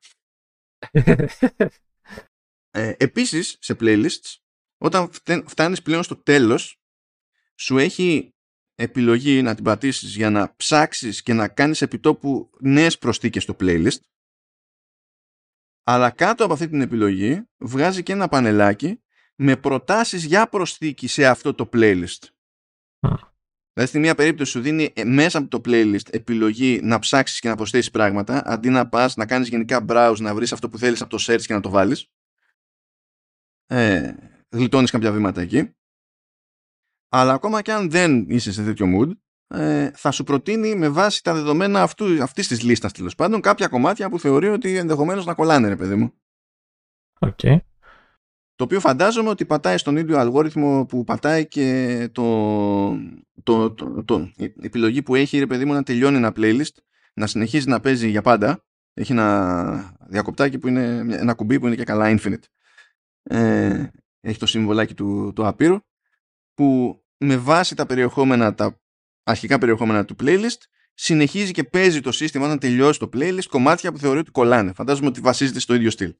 Επίσης, σε playlists, όταν φτάνεις πλέον στο τέλος, σου έχει επιλογή να την πατήσεις για να ψάξεις και να κάνεις επιτόπου νέες προσθήκες στο playlist. Αλλά κάτω από αυτή την επιλογή βγάζει και ένα πανελάκι με προτάσεις για προσθήκη σε αυτό το playlist. Δηλαδή στη μία περίπτωση σου δίνει μέσα από το playlist επιλογή να ψάξεις και να προσθέσεις πράγματα, αντί να πας να κάνεις γενικά browse, να βρεις αυτό που θέλεις από το search και να το βάλεις. Γλιτώνεις κάποια βήματα εκεί. Αλλά ακόμα και αν δεν είσαι σε τέτοιο mood, θα σου προτείνει με βάση τα δεδομένα αυτής της λίστας τέλος πάντων κάποια κομμάτια που θεωρεί ότι ενδεχομένως να κολλάνε ρε παιδί μου. Okay. Το οποίο φαντάζομαι ότι πατάει στον ίδιο αλγόριθμο που πατάει και η επιλογή που έχει ρε παιδί μου να τελειώνει ένα playlist, να συνεχίζει να παίζει για πάντα. Έχει ένα διακοπτάκι που είναι ένα κουμπί που είναι και καλά infinite, έχει το συμβολάκι του απείρου, που με βάση τα περιεχόμενα, τα αρχικά περιεχόμενα του playlist, συνεχίζει και παίζει το σύστημα όταν τελειώσει το playlist κομμάτια που θεωρεί ότι κολλάνε. Φαντάζομαι ότι βασίζεται στο ίδιο στυλ.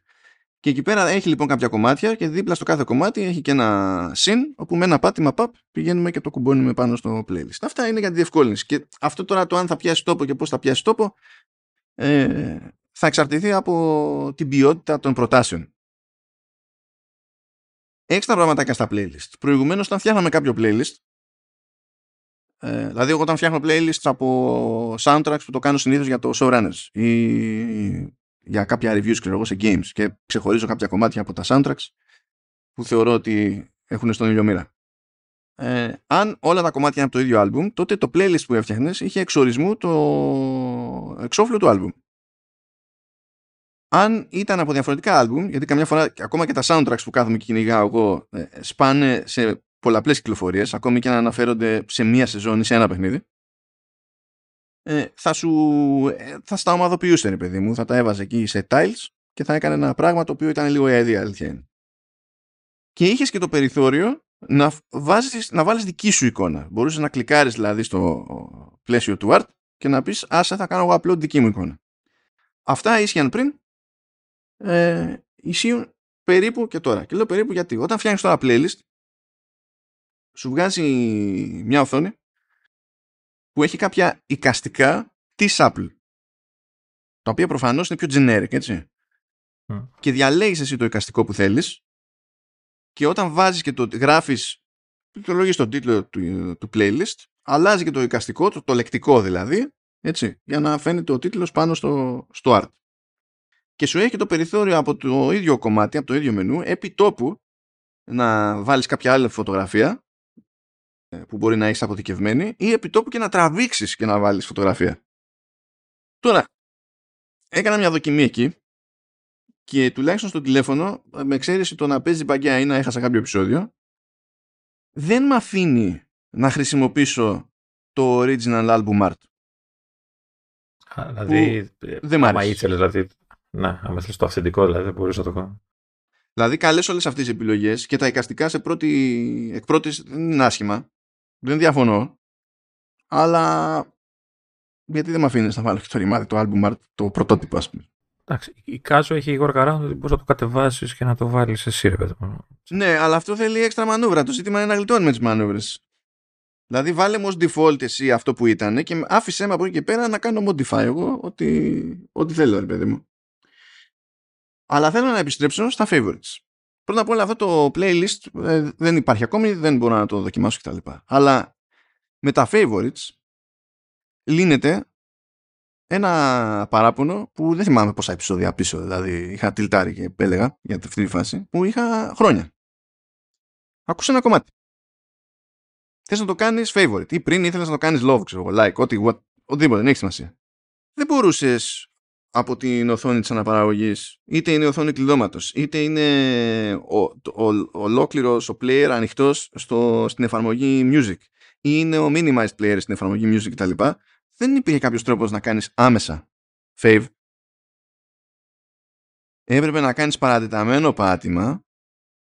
Και εκεί πέρα έχει λοιπόν κάποια κομμάτια και δίπλα στο κάθε κομμάτι έχει και ένα συν, όπου με ένα πάτημα πηγαίνουμε και το κουμπώνουμε πάνω στο playlist. Αυτά είναι για τη διευκόλυνση. Και αυτό τώρα το αν θα πιάσει τόπο και πώς θα πιάσει τόπο θα εξαρτηθεί από την ποιότητα των προτάσεων. Έξτρα πραγματάκια στα playlist. Προηγουμένως, όταν φτιάχναμε κάποιο playlist, δηλαδή εγώ όταν φτιάχνω playlist από soundtracks που το κάνω συνήθως για το showrunners ή για κάποια reviews ξέρω εγώ σε games και ξεχωρίζω κάποια κομμάτια από τα soundtracks που θεωρώ ότι έχουν στον ίδιο μοίρα, αν όλα τα κομμάτια είναι από το ίδιο album, τότε το playlist που έφτιαχνες είχε εξορισμού το εξώφυλλο του album. Αν ήταν από διαφορετικά album, γιατί καμιά φορά ακόμα και τα soundtracks που κάθομαι και κυνηγάω εγώ σπάνε σε πολλαπλές κυκλοφορίες, ακόμη και να αναφέρονται σε μία σεζόν ή σε ένα παιχνίδι, θα στα ομαδοποιούσε ρε παιδί μου, θα τα έβαζε εκεί σε tiles και θα έκανε ένα πράγμα το οποίο ήταν λίγο αηδία, αλήθεια είναι. Και είχες και το περιθώριο να βάλεις δική σου εικόνα. Μπορούσες να κλικάρεις δηλαδή στο πλαίσιο του art και να πεις άσε θα κάνω εγώ upload δική μου εικόνα. Αυτά ίσχυαν πριν, ισχύουν περίπου και τώρα. Και λέω περίπου γιατί όταν φτιάχνεις τώρα playlist, σου βγάζει μια οθόνη που έχει κάποια εικαστικά της Apple, τα οποία προφανώς είναι πιο generic, έτσι. Και διαλέγεις εσύ το εικαστικό που θέλεις και όταν βάζεις και το γράφεις, πληκτρολογείς τον τίτλο του playlist, αλλάζει και το εικαστικό, το λεκτικό δηλαδή, έτσι, για να φαίνεται ο τίτλος πάνω στο art. Και σου έχει και το περιθώριο από το ίδιο κομμάτι, από το ίδιο μενού, επί τόπου να βάλεις κάποια άλλη φωτογραφία που μπορεί να έχεις αποθηκευμένη ή επιτόπου και να τραβήξεις και να βάλεις φωτογραφία. Τώρα, έκανα μια δοκιμή εκεί και τουλάχιστον στο τηλέφωνο, με εξαίρεση το να παίζει μπαγκιά ή να έχασα κάποιο επεισόδιο, δεν με αφήνει να χρησιμοποιήσω το original album art. Δηλαδή, δεν μ' άρεσε. Ήθελες, δηλαδή, να, άμα ήθελες το αυθεντικό, δηλαδή, δεν μπορούσα να το κάνω. Δηλαδή, καλές όλες αυτές τις επιλογές και τα εικαστικά εκ πρώτης δεν είναι άσχημα. Δεν διαφωνώ. Αλλά γιατί δεν με αφήνεις να βάλω και το ρημάδι, το album art, το πρωτότυπο, ας πούμε. Εντάξει, η Κάζο έχει γοργαρά ότι μπορείς να το κατεβάσεις και να το βάλεις σε σύρβετ. Ναι, αλλά αυτό θέλει έξτρα μανούβρα. Το ζήτημα είναι να γλιτώνουμε τις μανούβρες. Δηλαδή, βάλε μου ως default εσύ αυτό που ήταν και άφησέ με από εκεί και πέρα να κάνω modify εγώ ό,τι θέλω, ρε παιδί μου. Αλλά θέλω να επιστρέψω στα favorites. Πρώτα απ' όλα, αυτό το playlist δεν υπάρχει ακόμη, δεν μπορώ να το δοκιμάσω κτλ. Αλλά με τα favorites λύνεται ένα παράπονο που δεν θυμάμαι πόσα επεισόδια πίσω, δηλαδή είχα τιλτάρει και έλεγα για αυτή τη φάση, που είχα χρόνια. Ακούσε ένα κομμάτι. Θες να το κάνεις favorite ή πριν ήθελες να το κάνεις love, ξέρω, like, οτιδήποτε, δεν έχει σημασία. Δεν μπορούσες από την οθόνη της αναπαραγωγής, είτε είναι η οθόνη κλειδώματος, είτε είναι ολόκληρος ο player ανοιχτός στην εφαρμογή music, ή είναι ο minimized player στην εφαρμογή music κτλ. Δεν υπήρχε κάποιος τρόπος να κάνεις άμεσα fave. Έπρεπε να κάνεις παρατεταμένο πάτημα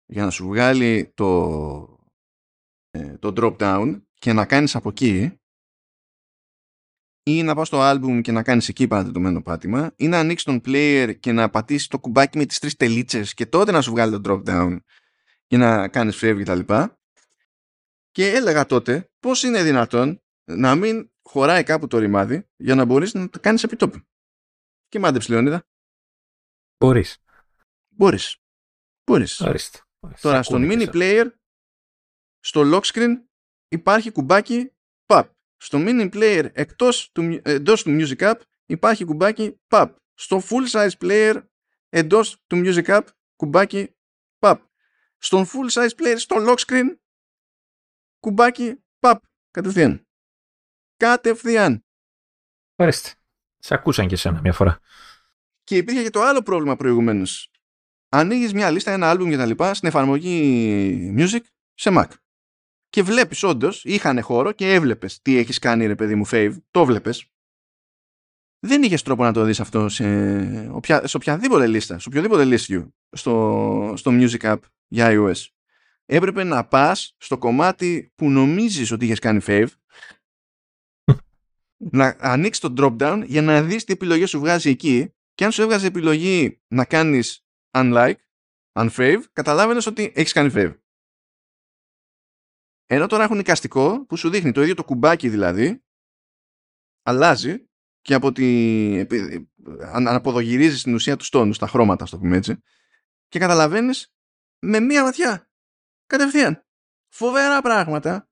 για να σου βγάλει το drop down και να κάνεις από εκεί, ή να πας στο album και να κάνεις εκεί παρατεταμένο πάτημα, ή να ανοίξεις τον player και να πατήσεις το κουμπάκι με τις 3 τελίτσες και τότε να σου βγάλει το drop down και να κάνεις fave και τα λοιπά. Και έλεγα τότε πώς είναι δυνατόν να μην χωράει κάπου το ρημάδι για να μπορείς να το κάνεις επιτόπου. Και μάντεψε, Λεωνίδα. Μπορείς. Τώρα στον mini player, στο lock screen υπάρχει κουμπάκι pop. Στο mini player εντός του music app υπάρχει κουμπάκι pop. Στο full size player εντός του music app κουμπάκι pop. Στον full size player στο lock screen κουμπάκι pop. Κατευθείαν. Ορίστε. Σε ακούσαν και εσένα μια φορά. Και υπήρχε και το άλλο πρόβλημα προηγουμένως. Ανοίγεις μια λίστα, ένα άλμπουμ και τα λοιπά στην εφαρμογή music σε Mac. Και βλέπεις όντως, είχανε χώρο και έβλεπες τι έχεις κάνει, ρε παιδί μου, fave. Το βλέπεις. Δεν είχες τρόπο να το δεις αυτό σε οποιαδήποτε λίστα, σε οποιοδήποτε list στο music app για iOS. Έπρεπε να πας στο κομμάτι που νομίζεις ότι είχες κάνει fave, να ανοίξεις το drop down για να δεις τι επιλογές σου βγάζει εκεί, και αν σου έβγαζε επιλογή να κάνεις unlike, unfave, καταλάβαινες ότι έχεις κάνει fave. Ενώ τώρα έχουν εικαστικό που σου δείχνει το ίδιο το κουμπάκι, δηλαδή αλλάζει και αναποδογυρίζει την ουσία του τόνου, τα χρώματα, ας το πούμε έτσι, και καταλαβαίνεις με μία ματιά κατευθείαν. Φοβερά πράγματα.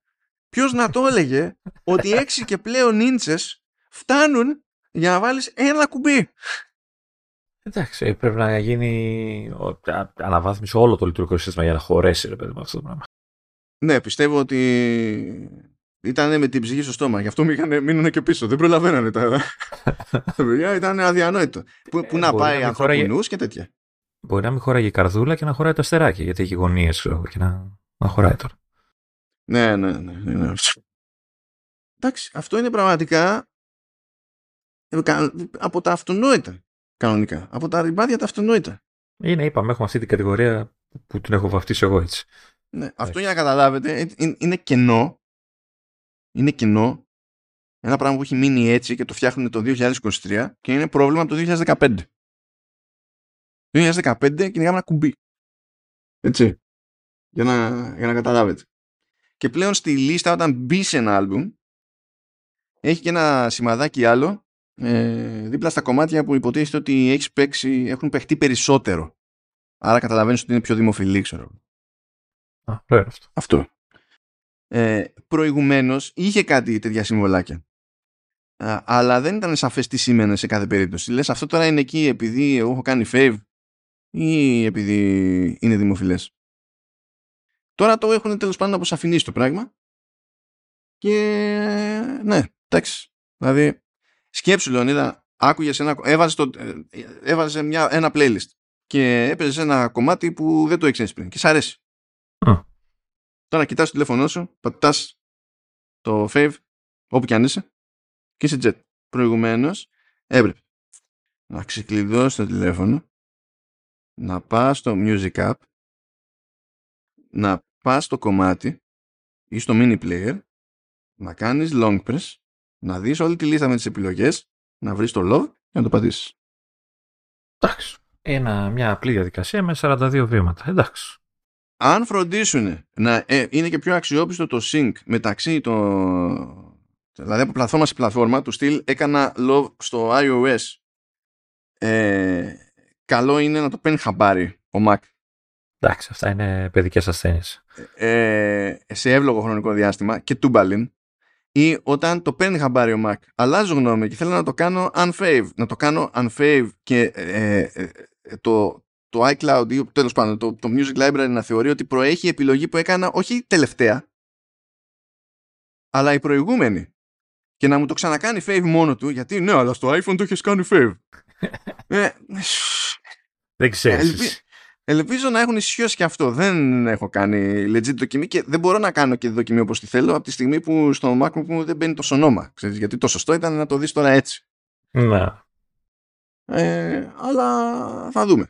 Ποιος να το έλεγε ότι 6 και πλέον ίντσες φτάνουν για να βάλεις ένα κουμπί. Εντάξει, πρέπει να γίνει αναβάθμιση όλο το λειτουργικό σύστημα για να χωρέσει, ρε παιδί μου, αυτό το πράγμα. Ναι, πιστεύω ότι ήταν με την ψυχή στο στόμα. Γι' αυτό μείνουν και πίσω. Δεν προλαβαίνανε τα παιδιά. Ήταν αδιανόητο. Πού να πάει ανθρωπινούς και τέτοια. Μπορεί να μην χωράει η καρδούλα και να χωράει το αστεράκι, γιατί έχει γωνίες και να χωράει τώρα. Ναι. Εντάξει, αυτό είναι πραγματικά από τα αυτονόητα, κανονικά. Από τα ρημάδια τα αυτονόητα. Είναι, είπαμε, έχουμε αυτή την κατηγορία που την έχω βαφτίσει εγώ έτσι. Ναι, αυτό για να καταλάβετε, είναι κενό. Ένα πράγμα που έχει μείνει έτσι και το φτιάχνουν το 2023 και είναι πρόβλημα από το 2015. Το 2015 κυνηγάμε ένα κουμπί. Έτσι, για να καταλάβετε. Και πλέον στη λίστα, όταν μπει σε ένα άλμπουμ, έχει και ένα σημαδάκι άλλο δίπλα στα κομμάτια που υποτίθεται ότι έχεις παίξει, έχουν παιχτεί περισσότερο. Άρα καταλαβαίνεις ότι είναι πιο δημοφιλή, ξέρω. Αυτό. Προηγουμένως είχε κάτι τέτοια συμβολάκια. Αλλά δεν ήταν σαφές τι σήμαινε σε κάθε περίπτωση. Λες, αυτό τώρα είναι εκεί επειδή εγώ έχω κάνει fave ή επειδή είναι δημοφιλές. Τώρα το έχουν τέλος πάντων αποσαφηνίσει το πράγμα. Και ναι, εντάξει. Δηλαδή, σκέψου Λεωνίδα, άκουγες ένα, έβαζε ένα playlist και έπαιζε ένα κομμάτι που δεν το ήξερες πριν και σ' αρέσει. Τώρα κοιτάς το τηλέφωνό σου, πατάς το fave, όπου κι αν είσαι, και είσαι jet. Προηγουμένως έπρεπε να ξεκλειδώσεις το τηλέφωνο, να πας στο music app, να πας στο κομμάτι ή στο mini player, να κάνεις long press, να δεις όλη τη λίστα με τις επιλογές, να βρεις το love και να το πατήσεις. Εντάξει. Μια απλή διαδικασία με 42 βήματα. Εντάξει. Αν φροντίσουν να είναι και πιο αξιόπιστο το sync μεταξύ των... Δηλαδή από πλατφόρμα σε πλατφόρμα, του στυλ έκανα love στο iOS. Καλό είναι να το παίρνει χαμπάρι ο Mac. Εντάξει, αυτά είναι παιδικές ασθένειες. Σε εύλογο χρονικό διάστημα και τούμπαλιν. Ή όταν το παίρνει χαμπάρι ο Mac, αλλάζω γνώμη και θέλω να το κάνω unfave. Να το κάνω unfave και το iCloud ή τέλος πάντων το Music Library να θεωρεί ότι προέχει επιλογή που έκανα όχι τελευταία, αλλά η προηγούμενη. Και να μου το ξανακάνει fave μόνο του, γιατί ναι, αλλά στο iPhone το έχεις κάνει fave. Δεν ξέρεις. Ελπίζω να έχουν ισχύσει και αυτό. Δεν έχω κάνει legit δοκιμή και δεν μπορώ να κάνω και δοκιμή όπως τη θέλω από τη στιγμή που στο MacBook μου δεν μπαίνει το όνομα. Ξέρεις, γιατί το σωστό ήταν να το δεις τώρα έτσι. Να. Αλλά θα δούμε.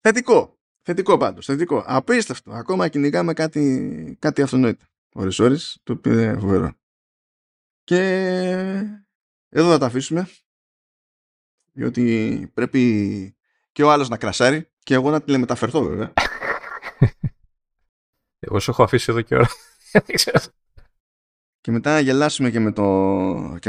Θετικό. Θετικό πάντως. Θετικό. Απίστευτο. Ακόμα κυνηγάμε κάτι αυτονόητο. Ώρες-ώρες το πήρε φοβερό. Και εδώ θα τα αφήσουμε, διότι πρέπει και ο άλλος να κρασάρει και εγώ να τηλεμεταφερθώ, βέβαια. Εγώ σου έχω αφήσει εδώ και ώρα. Και μετά γελάσουμε και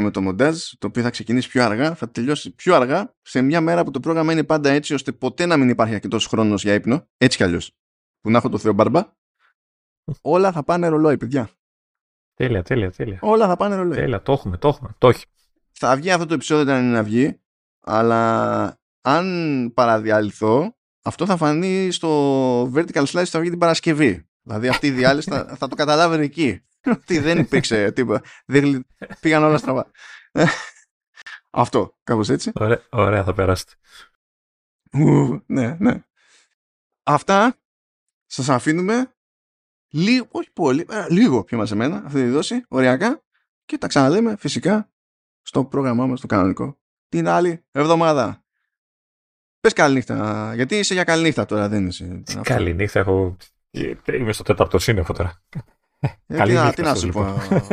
με το μοντάζ, το οποίο θα ξεκινήσει πιο αργά, θα τελειώσει πιο αργά, σε μια μέρα που το πρόγραμμα είναι πάντα έτσι, ώστε ποτέ να μην υπάρχει αρκετός χρόνος για ύπνο, έτσι κι αλλιώς, που να έχω το Θεό Μπαρμπά. Όλα θα πάνε ρολόι, παιδιά. Τέλεια, τέλεια, τέλεια. Όλα θα πάνε ρολόι. Τέλεια, το έχουμε, το έχουμε. Το έχει. Θα βγει αυτό το επεισόδιο όταν είναι να βγει, αλλά αν παραδιαλυθώ, αυτό θα φανεί στο vertical slice που θα βγει την Παρασκευή. Δηλαδή αυτή η διάλυση θα το καταλάβαινε εκεί. Ότι δεν υπήρξε τίποτα. Πήγαν όλα στραβά. Αυτό, κάπως έτσι. Ωραία, θα περάσετε. Ναι, ναι. Αυτά σας αφήνουμε. Λίγο, όχι πολύ, λίγο πιο μαζεμένα αυτή τη δόση, οριακά, και τα ξαναλέμε φυσικά στο πρόγραμμά μας το κανονικό την άλλη εβδομάδα. Πες καληνύχτα, γιατί είσαι για καληνύχτα τώρα, δεν είσαι. Καληνύχτα, είμαι στο τέταρτο σύννεφο τώρα. Τι να σου πω,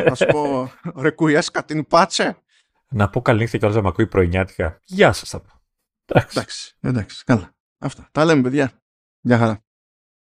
να σου πω ρε κουιέσκα την πάτσε. Να πω καληνύχτα και όλα με ακούει πρωινιάτικα. Γεια σας θα πω. Εντάξει, καλά. Αυτά, τα λέμε παιδιά. Γεια χαρά.